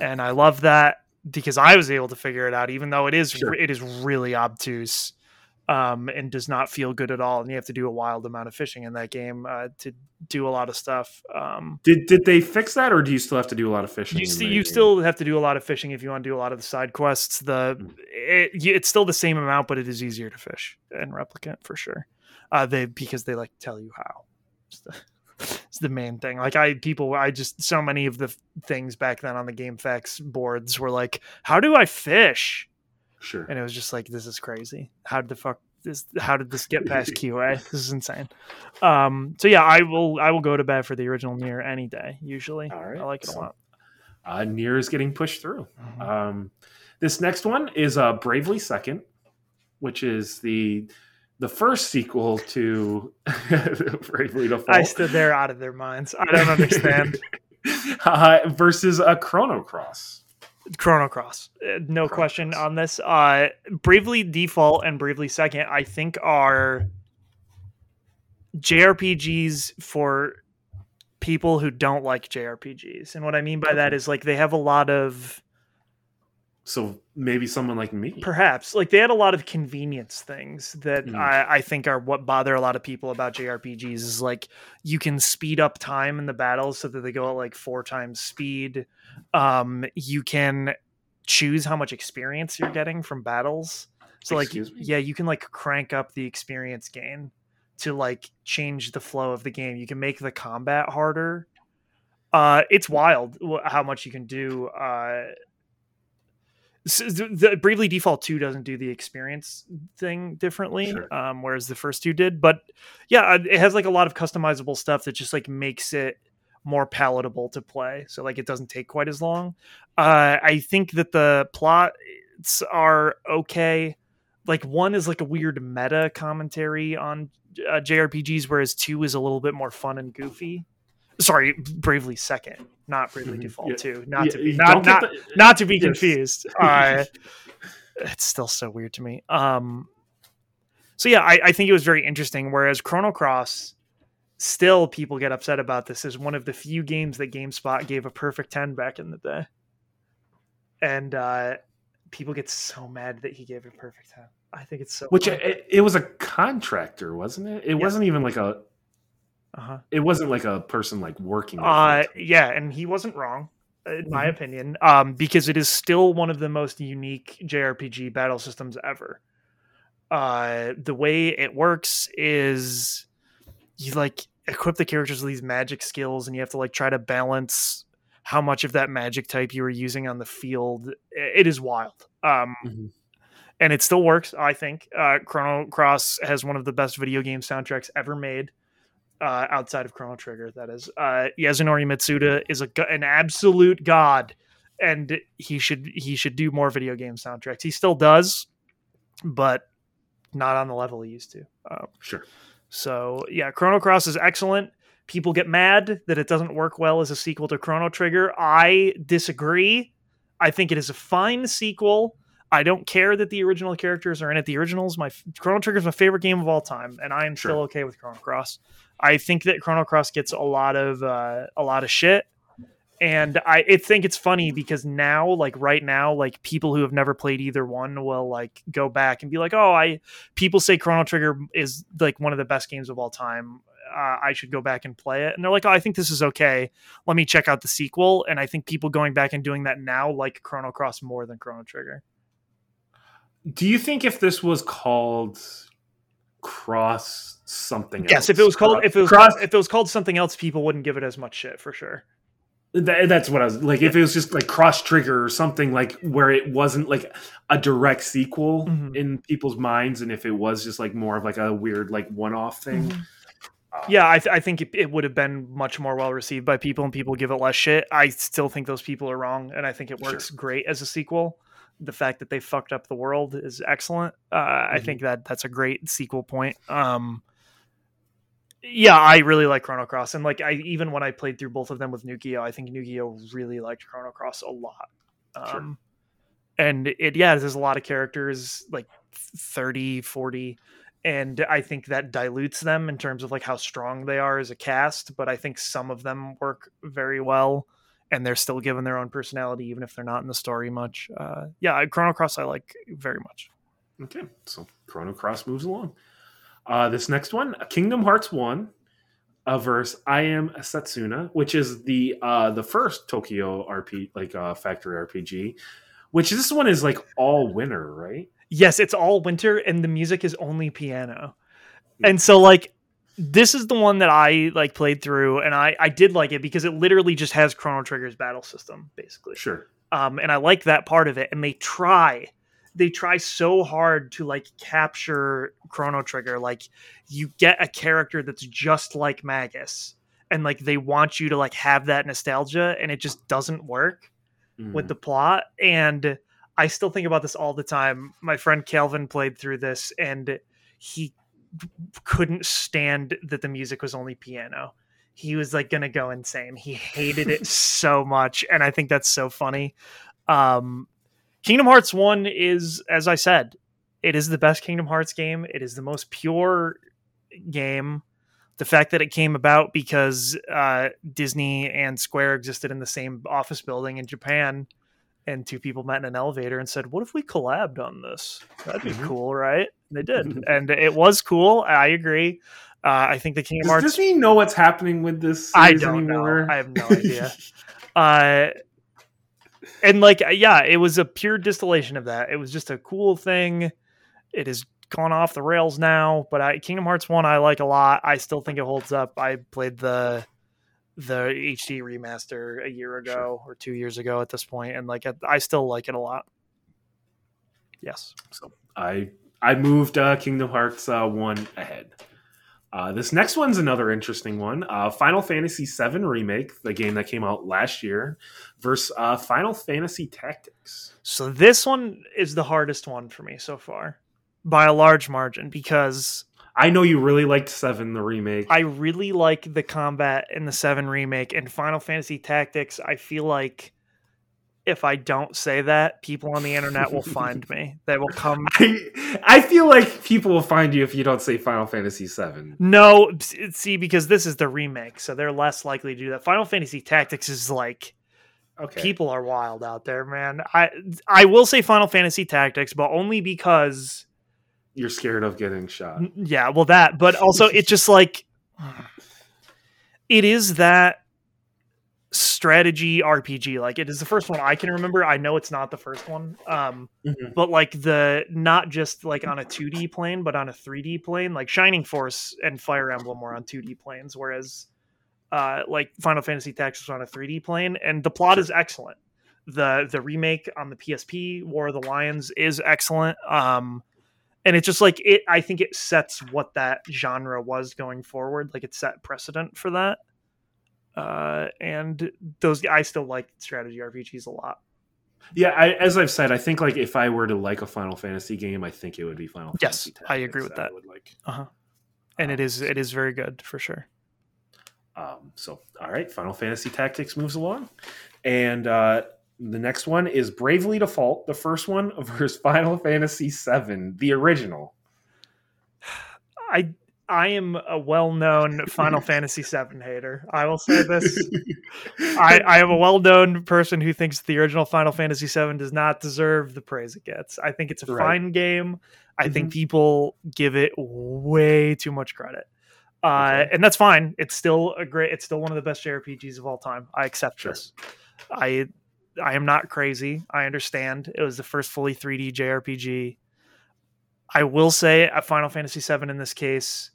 And I love that because I was able to figure it out, even though it is really obtuse and does not feel good at all. And you have to do a wild amount of fishing in that game to do a lot of stuff. Did they fix that, or do you still have to do a lot of fishing? You still have to do a lot of fishing if you want to do a lot of the side quests. It's still the same amount, but it is easier to fish in Replicant for sure. Because they like tell you how. It's the main thing. Like, so many of the things back then on the GameFAQs boards were like, how do I fish? Sure. And it was just like, this is crazy. How did this get past QA? This is insane. So yeah, I will go to bat for the original Nier any day. Usually. All right. I like it a lot. Nier is getting pushed through. Mm-hmm. This next one is Bravely Second, which is the first sequel to Bravely Default. I stood there out of their minds. I don't understand. Versus a Chrono Cross. Chrono Cross. No question on this. Bravely Default and Bravely Second, I think, are JRPGs for people who don't like JRPGs. And what I mean by that is, like, they have a lot of... So maybe someone like me, perhaps, like, they had a lot of convenience things that I think are what bother a lot of people about JRPGs is, like, you can speed up time in the battles so that they go at like 4 times speed. You can choose how much experience you're getting from battles. So like, yeah, you can like crank up the experience gain to like change the flow of the game. You can make the combat harder. It's wild how much you can do. The Bravely Default 2 doesn't do the experience thing differently, sure. Whereas the first two did. But yeah, it has like a lot of customizable stuff that just like makes it more palatable to play. So like, it doesn't take quite as long. I think that the plots are okay. Like, one is like a weird meta commentary on JRPGs, whereas 2 is a little bit more fun and goofy. Sorry, Bravely Second, not Bravely Default 2. Not to be confused. It's still so weird to me. So yeah, I think it was very interesting. Whereas Chrono Cross, still people get upset about this, is one of the few games that GameSpot gave a perfect 10 back in the day, and people get so mad that he gave it a perfect 10. I think it's so. Which it was a contractor, wasn't it? It wasn't even like a. Uh-huh. It wasn't like a person like working. Yeah, and he wasn't wrong, in my opinion, because it is still one of the most unique JRPG battle systems ever. The way it works is you like equip the characters with these magic skills, and you have to like try to balance how much of that magic type you were using on the field. It is wild. Mm-hmm. And it still works, I think. Chrono Cross has one of the best video game soundtracks ever made, outside of Chrono Trigger, that is. Yasunori Mitsuda is an absolute god, and he should do more video game soundtracks. He still does, but not on the level he used to. Sure. So, yeah, Chrono Cross is excellent. People get mad that it doesn't work well as a sequel to Chrono Trigger. I disagree. I think it is a fine sequel. I don't care that the original characters are in it. The original is Chrono Trigger is my favorite game of all time, and I am still okay with Chrono Cross. I think that Chrono Cross gets a lot of shit, and I think it's funny because now, like right now, like people who have never played either one will like go back and be like, "Oh, people say Chrono Trigger is like one of the best games of all time. I should go back and play it." And they're like, "Oh, I think this is okay. Let me check out the sequel." And I think people going back and doing that now like Chrono Cross more than Chrono Trigger. Do you think if this was called Cross something else? Yes, if it was called something else, people wouldn't give it as much shit for sure. That's what I was like. Yeah. If it was just like Cross Trigger or something like where it wasn't like a direct sequel mm-hmm. in people's minds, and if it was just like more of like a weird like one-off thing. Mm-hmm. Yeah, I think it would have been much more well received by people, and people give it less shit. I still think those people are wrong, and I think it works great as a sequel. The fact that they fucked up the world is excellent. Mm-hmm. I think that's a great sequel point. Yeah, I really like Chrono Cross, and like even when I played through both of them with Nukio, I think Nukio really liked Chrono Cross a lot. And there's a lot of characters, like 30, 40, and I think that dilutes them in terms of like how strong they are as a cast. But I think some of them work very well, and they're still given their own personality, even if they're not in the story much. Chrono Cross I like very much. Okay, so Chrono Cross moves along. This next one, Kingdom Hearts 1 versus I Am Setsuna, which is the first Tokyo RPG, like factory RPG, which this one is like all winter, right? Yes, it's all winter, and the music is only piano. And so like, this is the one that I like played through, and I did like it because it literally just has Chrono Trigger's battle system, basically. Sure. And I like that part of it. And they try so hard to like capture Chrono Trigger. Like you get a character that's just like Magus, and like they want you to like have that nostalgia, and it just doesn't work with the plot. And I still think about this all the time. My friend Calvin played through this, and he couldn't stand that the music was only piano. He was like gonna go insane. He hated it so much, and I think that's so funny. Kingdom Hearts 1 is, as I said, it is the best Kingdom Hearts game. It is the most pure game. The fact that it came about because Disney and Square existed in the same office building in Japan, and two people met in an elevator and said, "What if we collabed on this? That'd be cool, right?" And they did, and it was cool. I agree. I think the Kingdom Hearts. Does Disney know what's happening with this series anymore? I don't know. I have no idea. And like, yeah, it was a pure distillation of that. It was just a cool thing. It has gone off the rails now, but Kingdom Hearts 1 I like a lot. I still think it holds up. I played the HD remaster a year ago or 2 years ago at this point, and like I still like it a lot. Yes, so I moved Kingdom Hearts 1 ahead. This next one's another interesting one. Final Fantasy VII Remake, the game that came out last year, versus Final Fantasy Tactics. So this one is the hardest one for me so far by a large margin, because I know you really liked 7, the remake. I really like the combat in the 7 remake, and Final Fantasy Tactics, I feel like if I don't say that, people on the internet will find me. They will come. I feel like people will find you if you don't say Final Fantasy 7. No, see, because this is the remake, so they're less likely to do that. Final Fantasy Tactics is like, okay, people are wild out there, man. I will say Final Fantasy Tactics, but only because you're scared of getting shot. Yeah, well that, but also it just like, it is that strategy RPG. Like, it is the first one I can remember. I know it's not the first one. But like the, not just like on a 2D plane, but on a 3D plane, like Shining Force and Fire Emblem were on 2D planes. Whereas like Final Fantasy Tactics was on a 3D plane, and the plot is excellent. The remake on the PSP, War of the Lions, is excellent. And it's just like, it, I think it sets what that genre was going forward. Like, it set precedent for that. And those, I still like strategy RPGs a lot. Yeah. I, as I've said, I think like if I were to like a Final Fantasy game, I think it would be Final Fantasy. Yes, I agree with that. I would like. And it is very good for sure. So, all right. Final Fantasy Tactics moves along. And, the next one is Bravely Default, the first one, versus Final Fantasy VII, the original. I am a well-known Final Fantasy VII hater. I will say this. I am a well-known person who thinks the original Final Fantasy VII does not deserve the praise it gets. I think it's a fine game. I think people give it way too much credit. And that's fine. It's still it's still one of the best JRPGs of all time. I accept this. I am not crazy. I understand. It was the first fully 3D JRPG. I will say a Final Fantasy VII in this case,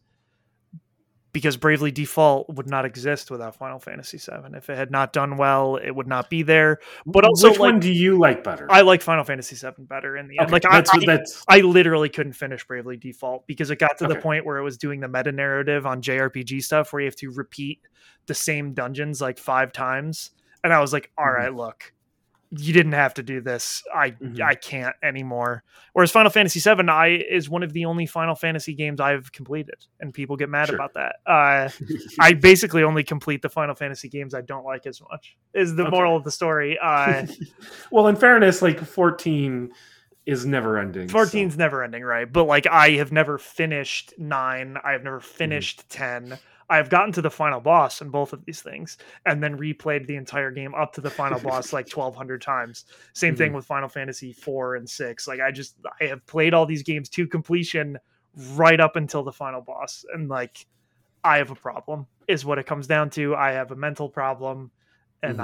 because Bravely Default would not exist without Final Fantasy VII. If it had not done well, it would not be there. But also, which one do you like better? I like Final Fantasy VII better in the end. Like, I literally couldn't finish Bravely Default because it got to the point where it was doing the meta narrative on JRPG stuff where you have to repeat the same dungeons like 5 times. And I was like, all right, look. You didn't have to do this. I can't anymore. Whereas Final Fantasy VII is one of the only Final Fantasy games I've completed, and people get mad about that. I basically only complete the Final Fantasy games I don't like as much, is the moral of the story. Well, in fairness, like 14 is never ending. 14's never ending, right? But like, I have never finished 9. I have never finished 10. I've gotten to the final boss in both of these things and then replayed the entire game up to the final boss like 1,200 times. Same thing with Final Fantasy IV and VI. Like, I have played all these games to completion right up until the final boss. And like, I have a problem is what it comes down to. I have a mental problem and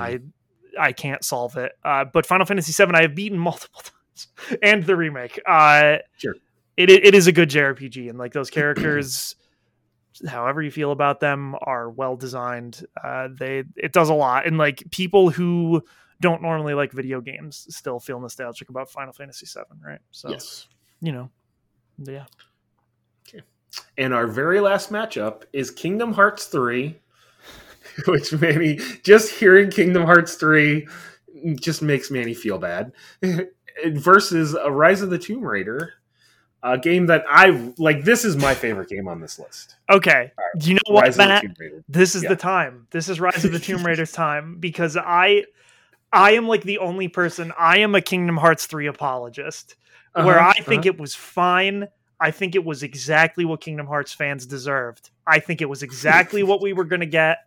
I can't solve it. But Final Fantasy VII, I have beaten multiple times, and the remake. It is a good JRPG, and like, those characters... however you feel about them, are well designed. It does a lot, and like, people who don't normally like video games still feel nostalgic about Final Fantasy VII, right? So you know, yeah. Okay. And our very last matchup is Kingdom Hearts 3, which Manny, just hearing Kingdom Hearts 3 just makes Manny feel bad, versus a Rise of the Tomb Raider. A game that I like. This is my favorite game on this list. Okay, right. You know what, Matt? This is the time. This is Rise of the Tomb Raider's time, because I am like the only person. I am a Kingdom Hearts 3 apologist, where I think it was fine. I think it was exactly what Kingdom Hearts fans deserved. I think it was exactly what we were going to get,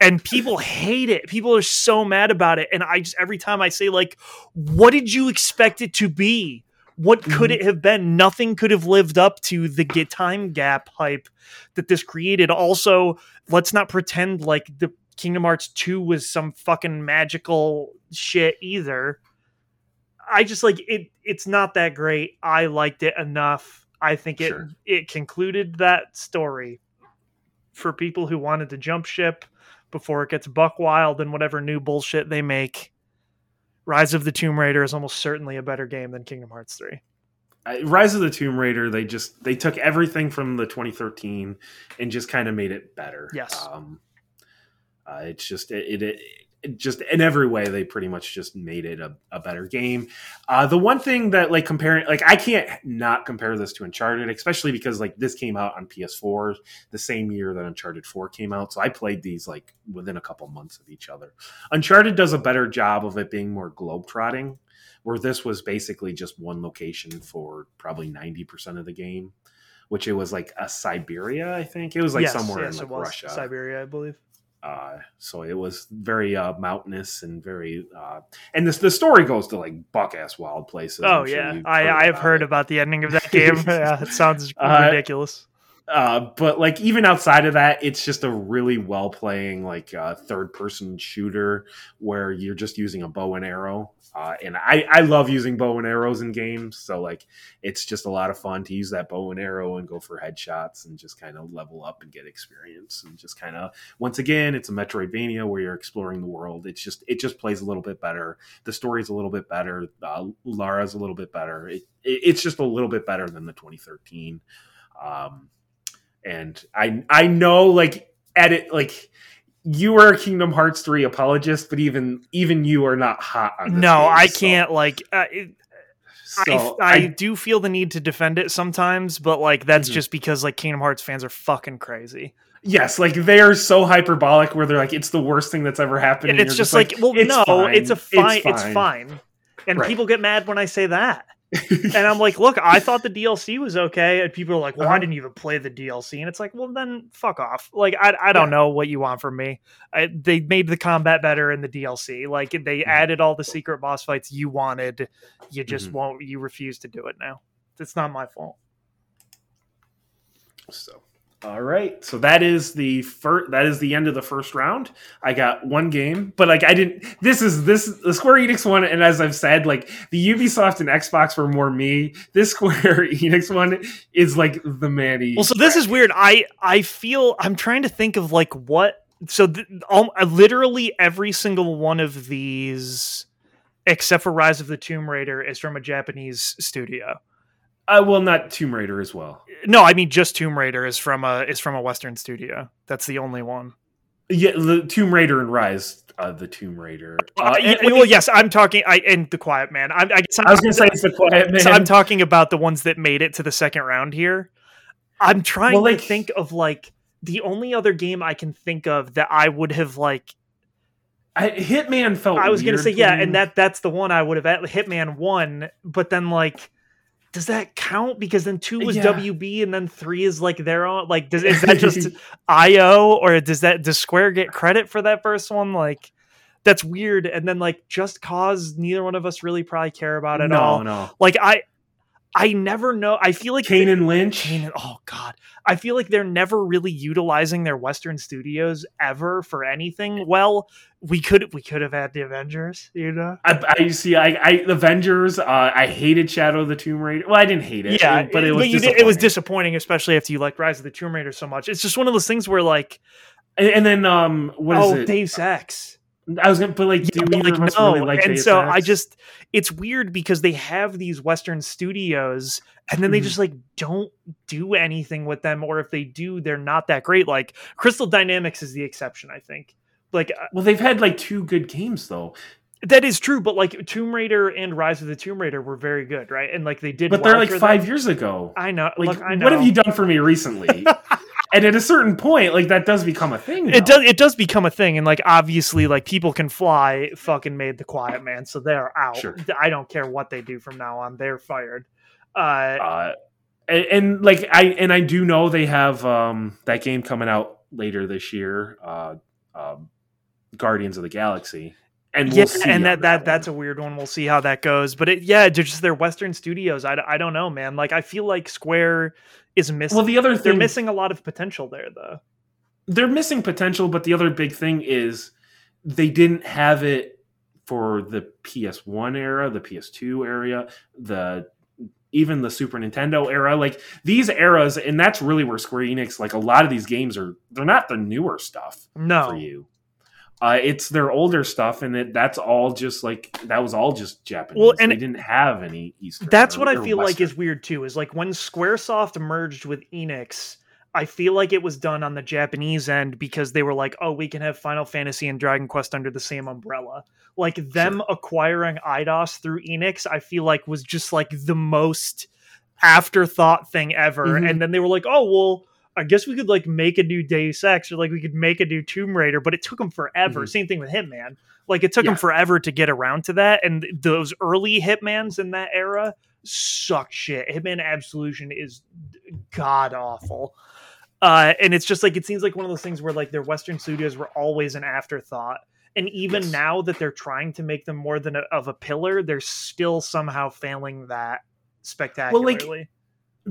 and people hate it. People are so mad about it, and I just, every time I say like, "What did you expect it to be? What could it have been?" Nothing could have lived up to the time gap hype that this created. Also, let's not pretend like the Kingdom Hearts 2 was some fucking magical shit either. I just like it. It's not that great. I liked it enough. I think it it concluded that story for people who wanted to jump ship before it gets buck wild and whatever new bullshit they make. Rise of the Tomb Raider is almost certainly a better game than Kingdom Hearts 3. Rise of the Tomb Raider, they took everything from the 2013 and just kind of made it better. Yes. It's just it just in every way they pretty much just made it a better game. The one thing that like comparing, like, I can't not compare this to Uncharted, especially because like this came out on PS4 the same year that Uncharted 4 came out. So I played these like within a couple months of each other. Uncharted does a better job of it being more globetrotting, where this was basically just one location for probably 90% of the game, which it was like a Siberia, I think. It was like somewhere in like Russia. Siberia, I believe. So it was very mountainous and very and the story goes to like buck ass wild places. Oh yeah, I have heard about the ending of that game. Yeah, it sounds ridiculous. But like even outside of that, it's just a really well playing like third person shooter where you're just using a bow and arrow. And I love using bow and arrows in games. So like it's just a lot of fun to use that bow and arrow and go for headshots and just kind of level up and get experience and just kind of, once again, it's a Metroidvania where you're exploring the world. It just plays a little bit better. The story's a little bit better. Lara's a little bit better. It's just a little bit better than the 2013. And I know like at it, like you are a Kingdom Hearts 3 apologist, but even you are not hot on this. No, game, I so. Can't like, so I do feel the need to defend it sometimes, but like, that's just because like Kingdom Hearts fans are fucking crazy. Yes. Like they are so hyperbolic where they're like, it's the worst thing that's ever happened. And it's just like well, it's no, fine. It's fine. And right. People get mad when I say that. And I'm like, look, I thought the DLC was okay, and people are like, well, I didn't even play the DLC, and it's like, well, then fuck off. Like, I don't know what you want from me. They made the combat better in the DLC. Like, they added all the secret boss fights you wanted. You just won't. You refuse to do it now. It's not my fault. So, all right. So that is the first. That is the end of the first round. I got one game, but like I didn't. This the Square Enix one, and as I've said, like the Ubisoft and Xbox were more me. This Square Enix one is like the Manny. Well, so this is weird. I feel I'm trying to think of like what. So literally every single one of these, except for Rise of the Tomb Raider, is from a Japanese studio. Well, not Tomb Raider as well. No, I mean just Tomb Raider is from a Western studio. That's the only one. Yeah, the Tomb Raider and Rise of the Tomb Raider. Yes, I'm talking. And the Quiet Man. I was going to say it's the Quiet Man. So I'm talking about the ones that made it to the second round here. I'm trying to think of like the only other game I can think of that I would have like. Hitman felt. I was going to say yeah, and that's the one I would have at Hitman 1, but then like. Does that count? Because then 2 was WB and then 3 is like their own. Like, is that just IO or does Square get credit for that first one? Like, that's weird. And then like Just Cause, neither one of us really probably care about at all. No. Like I never know. I feel like Kane and Lynch. Oh God. I feel like they're never really utilizing their Western studios ever for anything. Well, we could have had the Avengers, you know. I Avengers. I hated Shadow of the Tomb Raider. Well, I didn't hate it. Yeah, but it was disappointing. It was disappointing, especially after you liked Rise of the Tomb Raider so much. It's just one of those things where like, and then what is it? Oh, Deus Ex. I was gonna, but like, do either of us really like Deus Ex? And so it's weird because they have these Western studios, and then they just like don't do anything with them, or if they do, they're not that great. Like Crystal Dynamics is the exception, I think. Like, well, they've had like two good games though. That is true, but like Tomb Raider and Rise of the Tomb Raider were very good, right? And like they did, but they're like 5 years ago. I know. Like, look, I know. What have you done for me recently? And at a certain point, like that does become a thing. It does become a thing, and like obviously, like People Can Fly fucking made the Quiet Man, so they're out. Sure. I don't care what they do from now on; they're fired. And like I do know they have that game coming out later this year, Guardians of the Galaxy, and we'll see and that's a weird one. We'll see how that goes, but just their Western studios. I don't know, man. Like I feel like Square. Is missing. Well, the other thing, they're missing a lot of potential there, though. They're missing potential, but the other big thing is they didn't have it for the PS1 era, the PS2 era, even the Super Nintendo era. Like these eras, and that's really where Square Enix. Like a lot of these games they're not the newer stuff. No. For you. It's their older stuff, and that's all just like that was all just Japanese. Well, and they didn't have any Eastern. That's what I feel Western. Like is weird too. Is like when SquareSoft merged with Enix, I feel like it was done on the Japanese end because they were like, "Oh, we can have Final Fantasy and Dragon Quest under the same umbrella." Like them acquiring Eidos through Enix, I feel like was just like the most afterthought thing ever. Mm-hmm. And then they were like, "Oh, well." I guess we could like make a new Deus Ex or like we could make a new Tomb Raider, but it took them forever. Mm-hmm. Same thing with Hitman. Like it took them forever to get around to that. And those early Hitmans in that era suck shit. Hitman Absolution is god awful. And it's just like, it seems like one of those things where like their Western studios were always an afterthought. And even now that they're trying to make them more than of a pillar, they're still somehow failing that spectacularly. Well, like,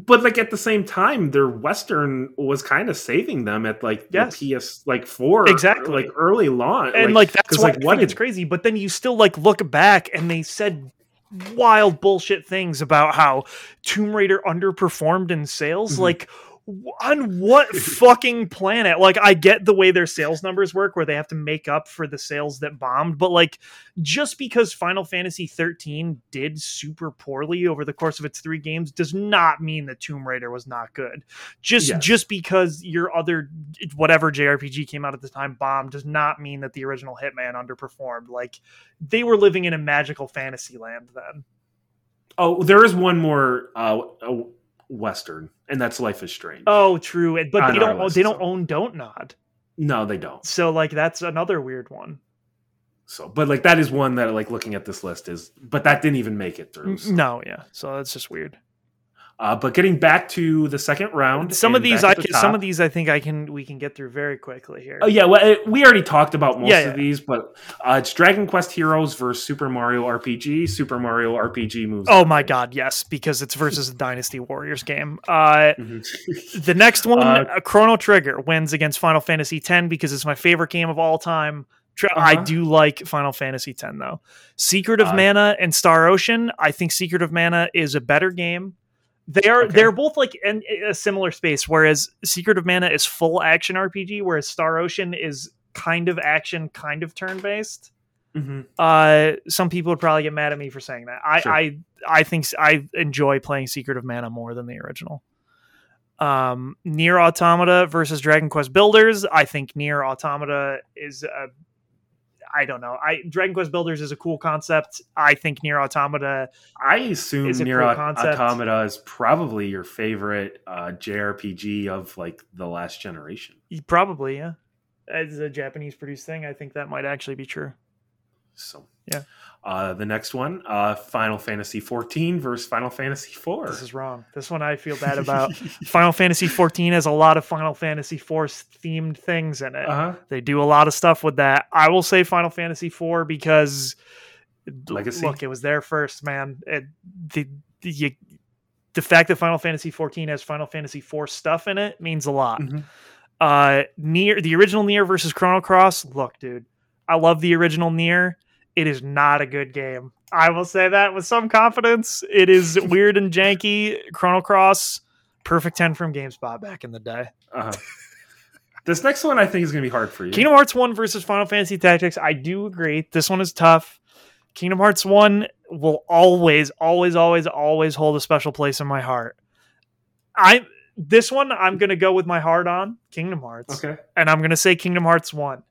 But like at the same time, their Western was kind of saving them at like the PS like 4 exactly like early launch, and like that's like what it's crazy. But then you still like look back and they said wild bullshit things about how Tomb Raider underperformed in sales. Mm-hmm. Like on what fucking planet? Like I get the way their sales numbers work, where they have to make up for the sales that bombed. But like just because Final Fantasy 13 did super poorly over the course of its three games does not mean that Tomb Raider was not good. Just because your other whatever JRPG came out at the time bombed does not mean that the original Hitman underperformed. Like they were living in a magical fantasy land then. Oh, there is one more Western, and that's Life is Strange. Oh, true. But they don't own Don't Nod. No, they don't. So like that's another weird one. So, but like that is one that like looking at this list is, but that didn't even make it through. So. No, yeah. So that's just weird. But getting back to the second round, some of these I think we can get through very quickly here. Oh yeah, well we already talked about most of these, but it's Dragon Quest Heroes versus Super Mario RPG. Super Mario RPG moves. Oh my god, yes, because it's versus the Dynasty Warriors game. The next one, Chrono Trigger wins against Final Fantasy X because it's my favorite game of all time. I do like Final Fantasy X though. Secret of Mana and Star Ocean. I think Secret of Mana is a better game. They're both like in a similar space, whereas Secret of Mana is full action RPG, whereas Star Ocean is kind of action, kind of turn-based. Mm-hmm. Some people would probably get mad at me for saying that. I think I enjoy playing Secret of Mana more than the original. Nier Automata versus Dragon Quest Builders. I think Nier Automata is a... I don't know. Dragon Quest Builders is a cool concept. I think Nier Automata. I assume Nier Automata is probably your favorite JRPG of like the last generation. Probably, yeah. As a Japanese produced thing, I think that might actually be true. So yeah. The next one, Final Fantasy 14 versus Final Fantasy 4. This is wrong. This one I feel bad about. Final Fantasy 14 has a lot of Final Fantasy 4 themed things in it. Uh-huh. They do a lot of stuff with that. I will say Final Fantasy 4 because Legacy. Look, it was there first, man. The fact that Final Fantasy 14 has Final Fantasy 4 stuff in it means a lot. Mm-hmm. Nier, the original Nier versus Chrono Cross. Look, dude, I love the original Nier. It is not a good game. I will say that with some confidence. It is weird and janky. Chrono Cross, perfect 10 from GameSpot back in the day. Uh-huh. This next one I think is going to be hard for you. Kingdom Hearts 1 versus Final Fantasy Tactics. I do agree. This one is tough. Kingdom Hearts 1 will always, always, always, always hold a special place in my heart. This one I'm going to go with my heart on Kingdom Hearts. Okay. And I'm going to say Kingdom Hearts 1.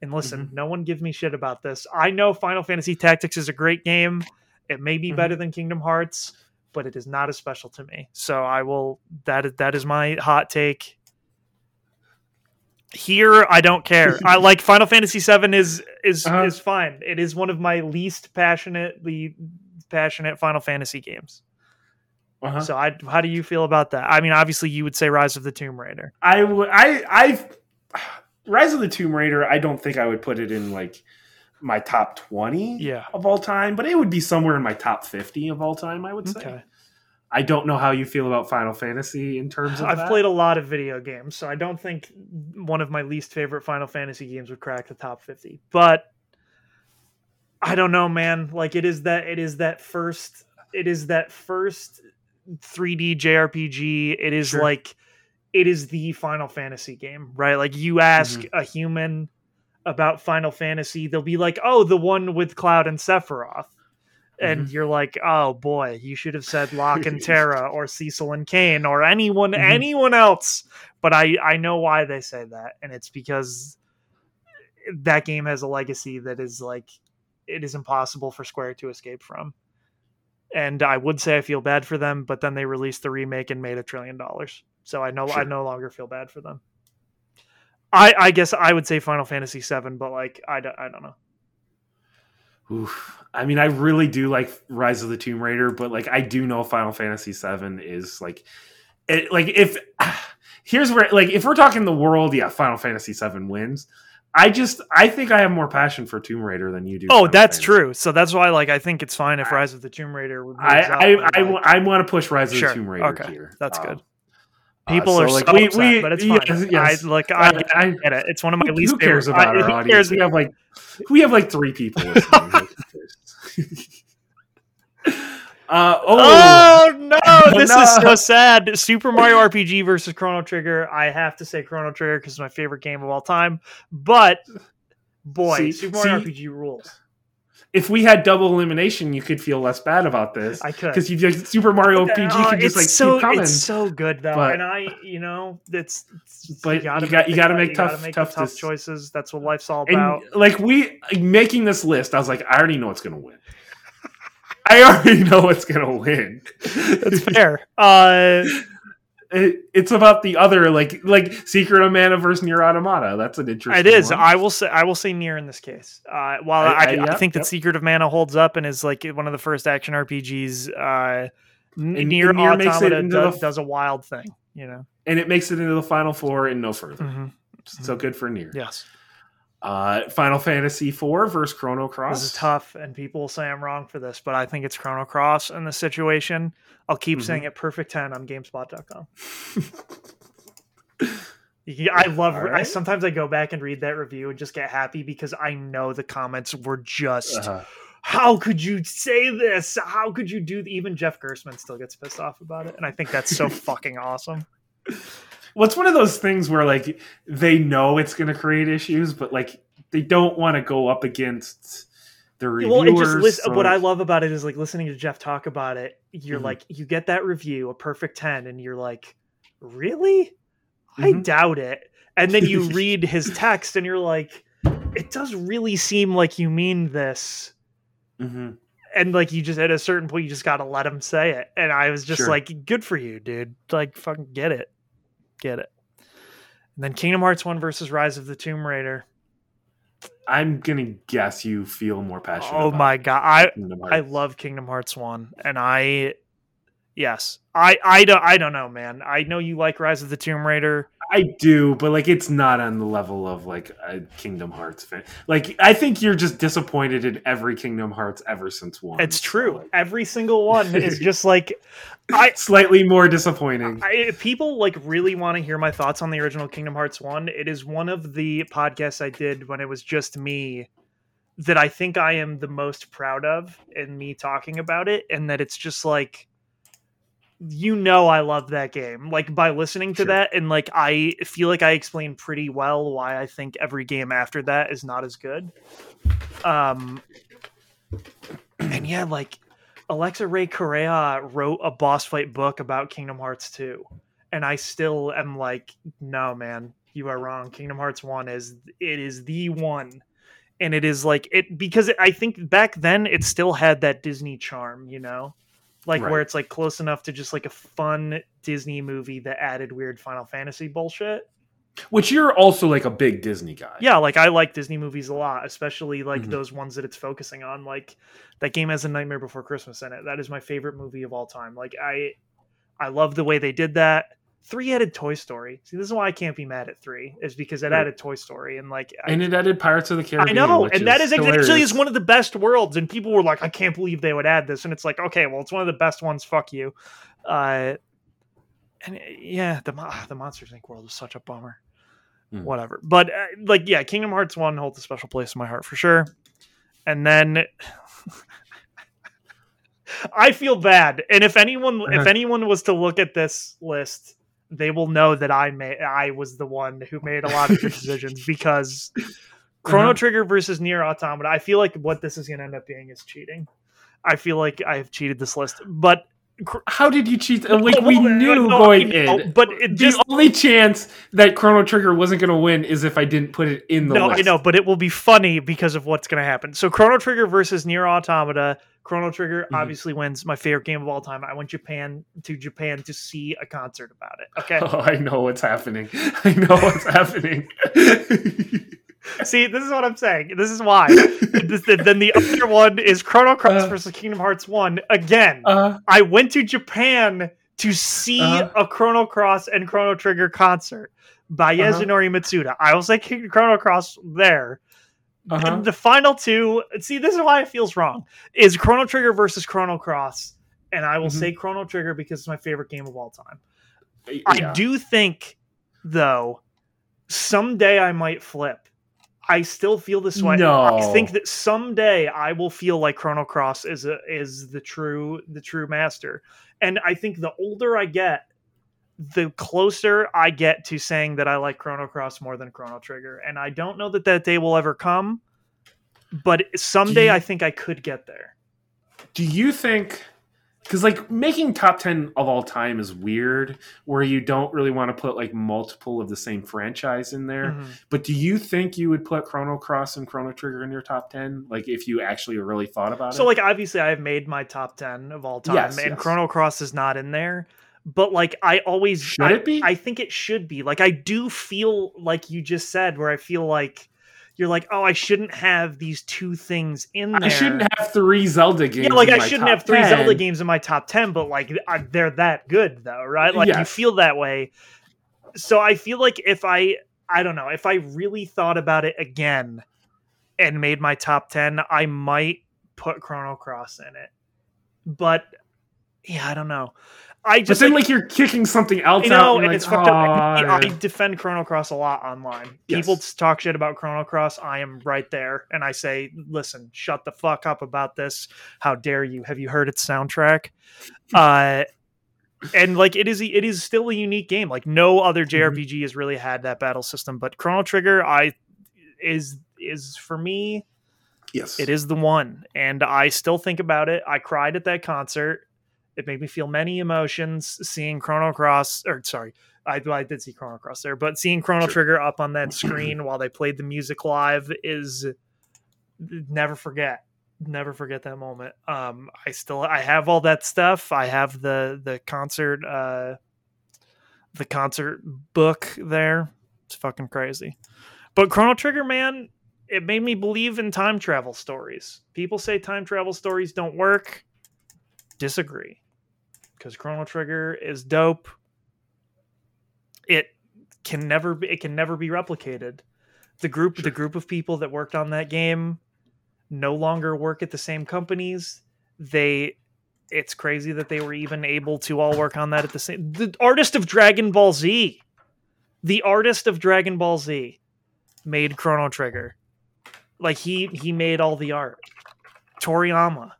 And listen, mm-hmm. No one give me shit about this. I know Final Fantasy Tactics is a great game. It may be better than Kingdom Hearts, but it is not as special to me. So I will... That is my hot take. Here, I don't care. I like Final Fantasy VII is fine. It is one of my least passionate Final Fantasy games. Uh-huh. So how do you feel about that? I mean, obviously you would say Rise of the Tomb Raider. Rise of the Tomb Raider, I don't think I would put it in like my top 20 of all time, but it would be somewhere in my top 50 of all time, I would say. I don't know how you feel about Final Fantasy in terms of I've played a lot of video games, so I don't think one of my least favorite Final Fantasy games would crack the top 50. But I don't know, man. Like it is that first 3D JRPG. It is like it is the Final Fantasy game, right? Like you ask a human about Final Fantasy, they'll be like, oh, the one with Cloud and Sephiroth. And you're like, oh boy, you should have said Locke and Terra or Cecil and Kane or anyone else. But I know why they say that. And it's because that game has a legacy that is like, it is impossible for Square to escape from. And I would say I feel bad for them, but then they released the remake and made $1 trillion. So I no longer feel bad for them. I guess I would say Final Fantasy VII, but like I don't know. Oof. I mean, I really do like Rise of the Tomb Raider, but like I do know Final Fantasy VII is like if we're talking the world, yeah, Final Fantasy VII wins. I think I have more passion for Tomb Raider than you do. Oh, that's true. So that's why, like, I think it's fine if Rise of the Tomb Raider would be I want to push Rise of the Tomb Raider here. That's good. People are like, upset, but it's fine. Yes. I get it. It's one of my least favorite. Who cares about our audience? We have like three people listening. This is so sad. Super Mario RPG versus Chrono Trigger. I have to say Chrono Trigger because it's my favorite game of all time. But boy, Super Mario RPG rules. If we had double elimination, you could feel less bad about this. I could, because Super Mario RPG can just keep coming. It's so good though, but, and you gotta make tough choices. That's what life's all about. And making this list, I was like, I already know what's gonna win. I already know what's gonna win. That's fair. It's about the other, like Secret of Mana versus Nier Automata. That's an interesting. It is. One. I will say Nier in this case. I think that Secret of Mana holds up and is like one of the first action RPGs. Nier makes it into does a wild thing, you know, and it makes it into the final four and no further. Mm-hmm. So good for Nier. Yes. Final Fantasy IV versus Chrono Cross. This is tough, and people will say I'm wrong for this, but I think it's Chrono Cross in this situation. I'll keep saying it perfect 10 on GameSpot.com. Sometimes I go back and read that review and just get happy because I know the comments were just how could you say this? How could you do even Jeff Gerstmann still gets pissed off about it, and I think that's so fucking awesome. Well, it's one of those things where they know it's going to create issues, but they don't want to go up against the reviewers. Well, what I love about it is listening to Jeff talk about it. You're you get that review, a perfect 10, and you're like, really? I doubt it. And then you read his text and you're like, it does really seem like you mean this. Mm-hmm. And you just at a certain point, you just got to let him say it. And I was just good for you, dude. Fucking get it. Get it. And then Kingdom Hearts 1 versus Rise of the Tomb Raider. I'm going to guess you feel more passionate about God. I love Kingdom Hearts 1. And I don't know, man. I know you like Rise of the Tomb Raider. I do, but it's not on the level of a Kingdom Hearts fan. I think you're just disappointed in every Kingdom Hearts ever since 1. It's true. So, every single one is just slightly more disappointing. People really want to hear my thoughts on the original Kingdom Hearts 1. It is one of the podcasts I did when it was just me that I think I am the most proud of in me talking about it, and that it's just I love that game. By listening to that, and I feel like I explain pretty well why I think every game after that is not as good. And yeah, Alexa Ray Correa wrote a boss fight book about Kingdom Hearts 2, and I still am no, man, you are wrong. Kingdom Hearts 1 is the one, and it is because I think back then it still had that Disney charm, you know. Where it's close enough to just a fun Disney movie that added weird Final Fantasy bullshit. Which you're also a big Disney guy. Yeah, I like Disney movies a lot, especially those ones that it's focusing on. That game has A Nightmare Before Christmas in it. That is my favorite movie of all time. I love the way they did that. 3 added Toy Story. See, this is why I can't be mad at 3, is because it added Toy Story and it added Pirates of the Caribbean. I know, and that is actually is one of the best worlds. And people were like, I can't believe they would add this. And it's okay, well, it's one of the best ones. Fuck you. The Monsters Inc. world was such a bummer. Whatever. But Kingdom Hearts 1 holds a special place in my heart for sure. And then. I feel bad. And if anyone was to look at this list, they will know that I was the one who made a lot of good decisions because Chrono Trigger versus Nier Automata. I feel what this is going to end up being is cheating. I feel I have cheated this list, but how did you cheat? We knew going in, but the only chance that Chrono Trigger wasn't going to win is if I didn't put it in the list. I know, but it will be funny because of what's going to happen. So Chrono Trigger versus Nier Automata. Chrono Trigger obviously wins, my favorite game of all time. I went to Japan to see a concert about it. Okay. Oh, I know what's happening. See, this is what I'm saying. This is why. Then the other one is Chrono Cross versus Kingdom Hearts 1. Again, I went to Japan to see a Chrono Cross and Chrono Trigger concert. by Yasunori Mitsuda. I will say King of Chrono Cross there. And the final two, see, this is why it feels wrong, is Chrono Trigger versus Chrono Cross. And I will say Chrono Trigger because it's my favorite game of all time. Yeah. I do think, though, someday I might flip. I still feel this way. No. I think that someday I will feel like Chrono Cross is the true master. And I think the older I get, the closer I get to saying that I like Chrono Cross more than Chrono Trigger. And I don't know that that day will ever come, but someday I think I could get there. Do you think... Because, like, making top 10 of all time is weird, where you don't really want to put, like, multiple of the same franchise in there. But do you think you would put Chrono Cross and Chrono Trigger in your top 10? Like, if you actually really thought about it? So, like, obviously I've made my top 10 of all time, and Chrono Cross is not in there. But, like, I always... Should it be? I think it should be. Like, I do feel, like you just said, where I feel like... You're like, oh, I shouldn't have these two things in there. I shouldn't have three Zelda games. Yeah, like I shouldn't have three Zelda games in my top 10, but like they're that good though, right? Like you feel that way. So I feel like if I don't know, if I really thought about it again and made my top 10, I might put Chrono Cross in it. But yeah, I don't know. But then, like, you're kicking something else out. And like, it's fucked up. I defend Chrono Cross a lot online. People talk shit about Chrono Cross. I am right there. And I say, listen, shut the fuck up about this. How dare you? Have you heard its soundtrack? And, like, it is still a unique game. Like, no other JRPG has really had that battle system. But Chrono Trigger is for me, it is the one. And I still think about it. I cried at that concert. It made me feel many emotions seeing Chrono Cross, or sorry, I did see Chrono Cross there, but seeing Chrono Trigger up on that screen while they played the music live is never forget that moment. I have all that stuff. I have the concert book there. It's fucking crazy. But Chrono Trigger, man, it made me believe in time travel stories. People say time travel stories don't work. Disagree. Because Chrono Trigger is dope. It can never be replicated. The group of people that worked on that game no longer work at the same companies. It's crazy that they were even able to all work on that at the same. The artist of Dragon Ball Z made Chrono Trigger. Like he made all the art. Toriyama.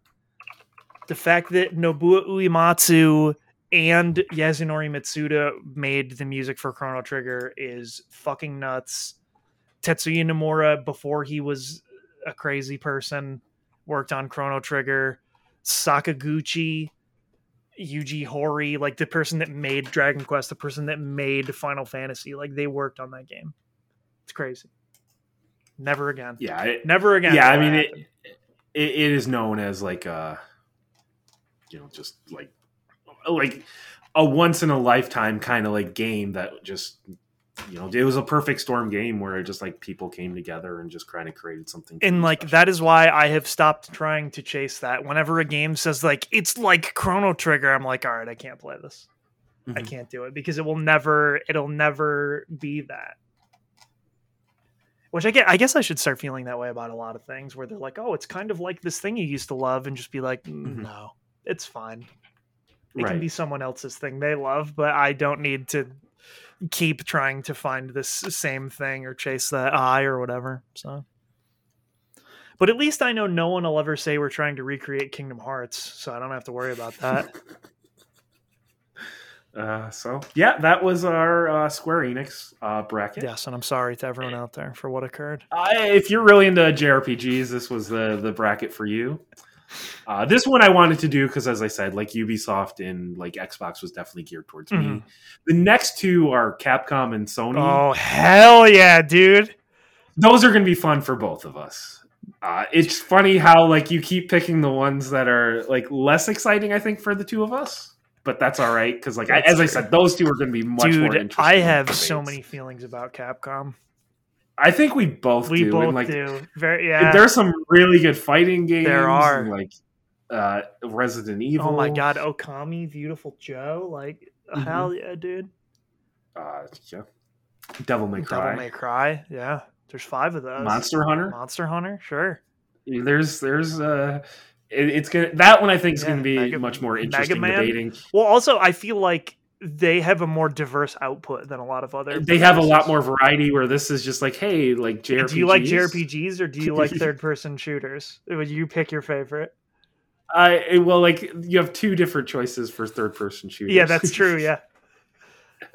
The fact that Nobuo Uematsu and Yasunori Mitsuda made the music for Chrono Trigger is fucking nuts. Tetsuya Nomura, before he was a crazy person, worked on Chrono Trigger. Sakaguchi, Yuji Horii, like the person that made Dragon Quest, the person that made Final Fantasy, like they worked on that game. It's crazy. Never again. Yeah, never again. Yeah, I mean, it is known as like a... You know, just like a once in a lifetime kind of like game that just, you know, it was a perfect storm game where it just like people came together and just kind of created something. And like special. That is why I have stopped trying to chase that. Whenever a game says like it's like Chrono Trigger, I'm like, all right, I can't play this. I can't do it because it'll never be that. Which I guess I should start feeling that way about a lot of things where they're like, oh, it's kind of like this thing you used to love, and just be like, no. It's fine. It can be someone else's thing they love, but I don't need to keep trying to find this same thing or chase that eye or whatever. So, but at least I know no one will ever say we're trying to recreate Kingdom Hearts, so I don't have to worry about that. That was our Square Enix bracket. Yes, and I'm sorry to everyone out there for what occurred. If you're really into JRPGs, this was the bracket for you. This one I wanted to do because, as I said, like Ubisoft and like Xbox was definitely geared towards me. The next two are Capcom and Sony. Oh, hell yeah, dude. Those are going to be fun for both of us. It's funny how like you keep picking the ones that are like less exciting, I think, for the two of us. But that's all right because, like, as I said, those two are going to be much more interesting. I have so many feelings about Capcom. I think we both do. Very, yeah. There's some really good fighting games. There are. And like Resident Evil. Oh my god, Okami, Beautiful Joe. Like, hell yeah, dude. Yeah. Devil May Cry. Yeah, there's 5 of those. Monster Hunter. Sure. There's That one I think is going to be much more interesting debating. Well, also I feel like they have a more diverse output than a lot of other. They have a lot more variety. Where this is just like, hey, like JRPGs. Do you like JRPGs or do you like third-person shooters? Would you pick your favorite? Well, like you have 2 different choices for third-person shooters. Yeah, that's true. Yeah.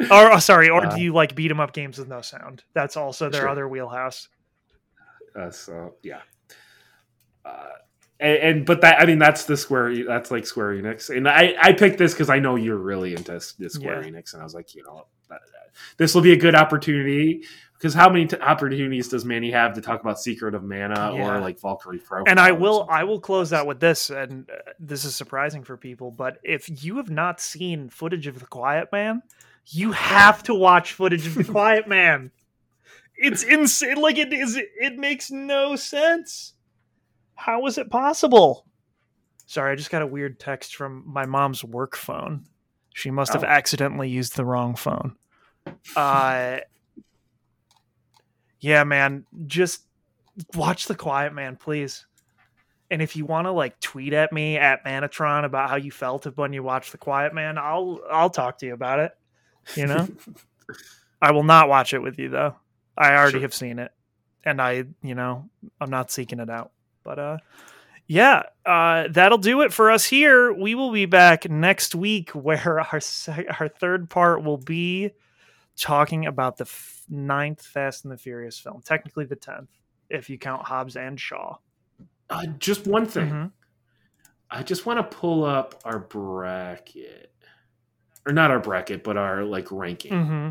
Or do you like beat 'em up games with no sound? That's also their other wheelhouse. So yeah. That's the Square. That's like Square Enix, and I picked this because I know you're really into this Square Enix, and I was like, you know, this will be a good opportunity because how many opportunities does Manny have to talk about Secret of Mana or like Valkyrie Profile? And I will close out with this, and this is surprising for people, but if you have not seen footage of The Quiet Man, you have to watch footage of The Quiet Man. It's insane. Like it is. It makes no sense. How is it possible? Sorry, I just got a weird text from my mom's work phone. She must have accidentally used the wrong phone. Yeah, man, just watch The Quiet Man, please. And if you want to like tweet at me at Manatron about how you felt when you watched The Quiet Man, I'll talk to you about it. You know, I will not watch it with you though. I already have seen it, and I'm not seeking it out. But that'll do it for us here. We will be back next week where our third part will be talking about the 9th Fast and the Furious film. Technically the 10th, if you count Hobbs and Shaw. Just one thing. Mm-hmm. I just want to pull up our bracket. Or not our bracket, but our like ranking. Mm-hmm.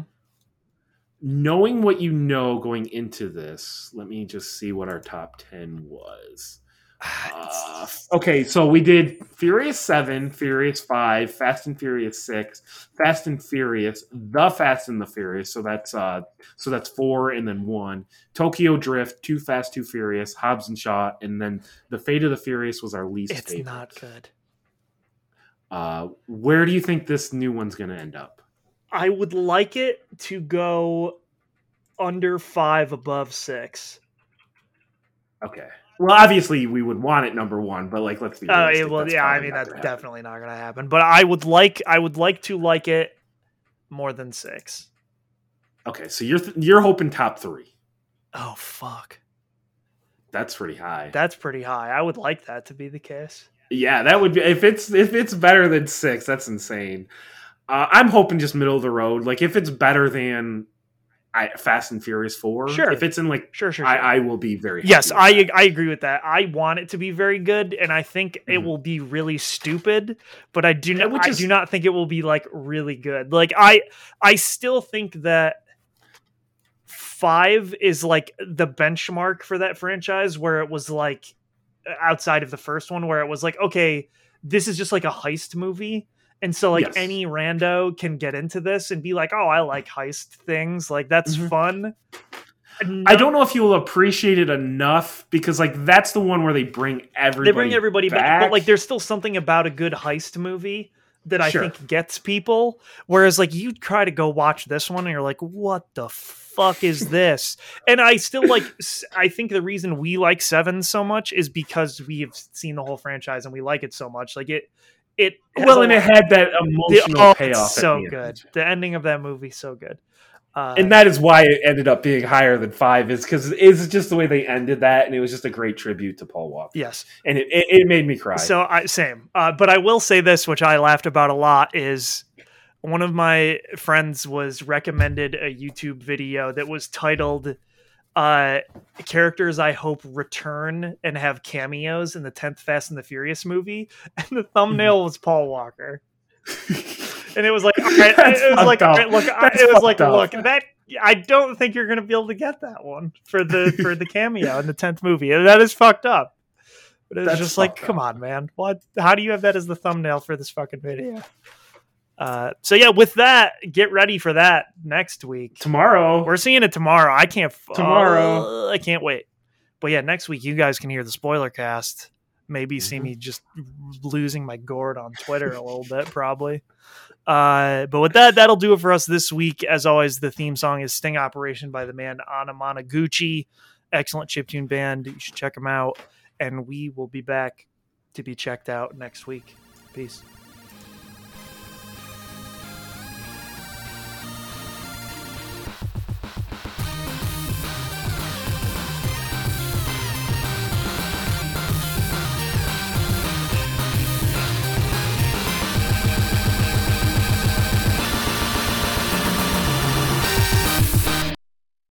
Knowing what you know going into this, let me just see what our top 10 was. Okay, so we did Furious 7, Furious 5, Fast and Furious 6, Fast and Furious, The Fast and the Furious. So that's 4 and then 1. Tokyo Drift, 2 Fast, 2 Furious, Hobbs and Shaw, and then The Fate of the Furious was our least favorite. It's not good. Where do you think this new one's going to end up? I would like it to go under 5, above 6. Okay. Well, obviously we would want it number 1, but like let's be realistic. That's definitely not going to happen. But I would like to it more than 6. Okay, so you're hoping top 3. Oh fuck. That's pretty high. I would like that to be the case. Yeah, that would be if it's better than 6. That's insane. I'm hoping just middle of the road. Like if it's better than Fast and Furious 4, if it's in like, sure. I will be very happy. Yes, I agree with that. I want it to be very good, and I think it will be really stupid. But I do not think it will be like really good. Like I still think that 5 is like the benchmark for that franchise, where it was like outside of the first one, where it was like, okay, this is just like a heist movie. And so like any rando can get into this and be like, oh, I like heist things. Like that's fun. No. I don't know if you'll appreciate it enough because like that's the one where they bring everybody back. But like there's still something about a good heist movie that I think gets people. Whereas like you try to go watch this one and you're like, what the fuck is this? And I still like, I think the reason we like 7 so much is because we have seen the whole franchise and we like it so much. Like it had that emotional payoff. So good. The ending of that movie, so good. And that is why it ended up being higher than 5, is because it's just the way they ended that, and it was just a great tribute to Paul Walker. Yes, and it made me cry. So same. But I will say this, which I laughed about a lot, is one of my friends was recommended a YouTube video that was titled characters I hope return and have cameos in the 10th Fast and the Furious movie, and the thumbnail was Paul Walker. And it was like, look, I don't think you're gonna be able to get that one for the cameo in the 10th movie, and that is fucked up. But it's just like, come on, man, what? How do you have that as the thumbnail for this fucking video? So yeah, with that, get ready for that next week. Tomorrow. We're seeing it tomorrow. I can't wait. But yeah, next week you guys can hear the spoiler cast. maybe see me just losing my gourd on Twitter a little bit, probably. But with that, that'll do it for us this week. As always, the theme song is Sting Operation by the man Anamanaguchi. Excellent chiptune band. You should check them out. And we will be back to be checked out next week. Peace.